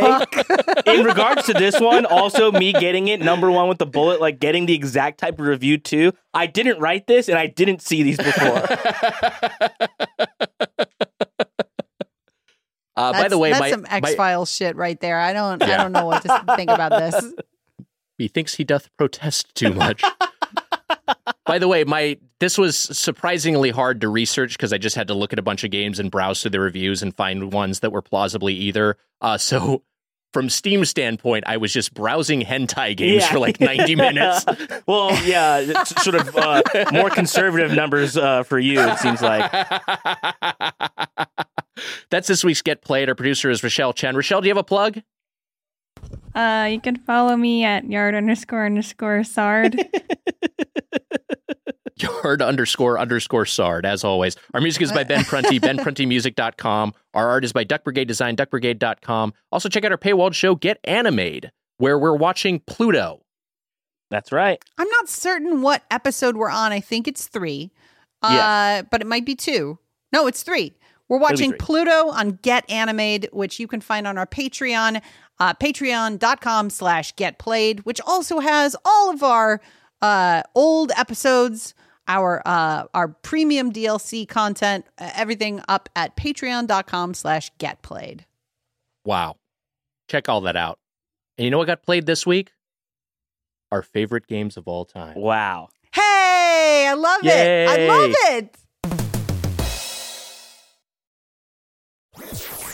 in regards to this one, also me getting it number one with the bullet, like getting the exact type of review too. I didn't write this and I didn't see these before. Uh, by the way, that's my, some X-Files shit right there. I don't, yeah. I don't know what to think about this. He thinks he doth protest too much. By the way, my this was surprisingly hard to research because I just had to look at a bunch of games and browse through the reviews and find ones that were plausibly either. Uh, so from Steam standpoint, I was just browsing hentai games yeah. for like ninety minutes. Well, yeah, it's sort of uh, more conservative numbers uh, for you, it seems like. That's this week's Get Played. Our producer is Rochelle Chen. Rochelle, do you have a plug? Uh, you can follow me at yard underscore underscore sard. Yard underscore underscore sard, as always. Our music is by Ben Prunty, Ben Prunty Music dot com. Our art is by Duck Brigade Design, Duck Brigade dot com. Also, check out our paywalled show, Get Animated, where we're watching Pluto. That's right. I'm not certain what episode we're on. I think it's three, yeah. uh, but it might be two. No, it's three. We're watching Pluto on Get Animated, which you can find on our Patreon, uh, patreon.com slash Get Played, which also has all of our uh, old episodes, our uh, our premium D L C content, uh, everything up at patreon.com slash Get Played. Wow. Check all that out. And you know what got played this week? Our favorite games of all time. Wow. Hey, I love Yay. it. I love it.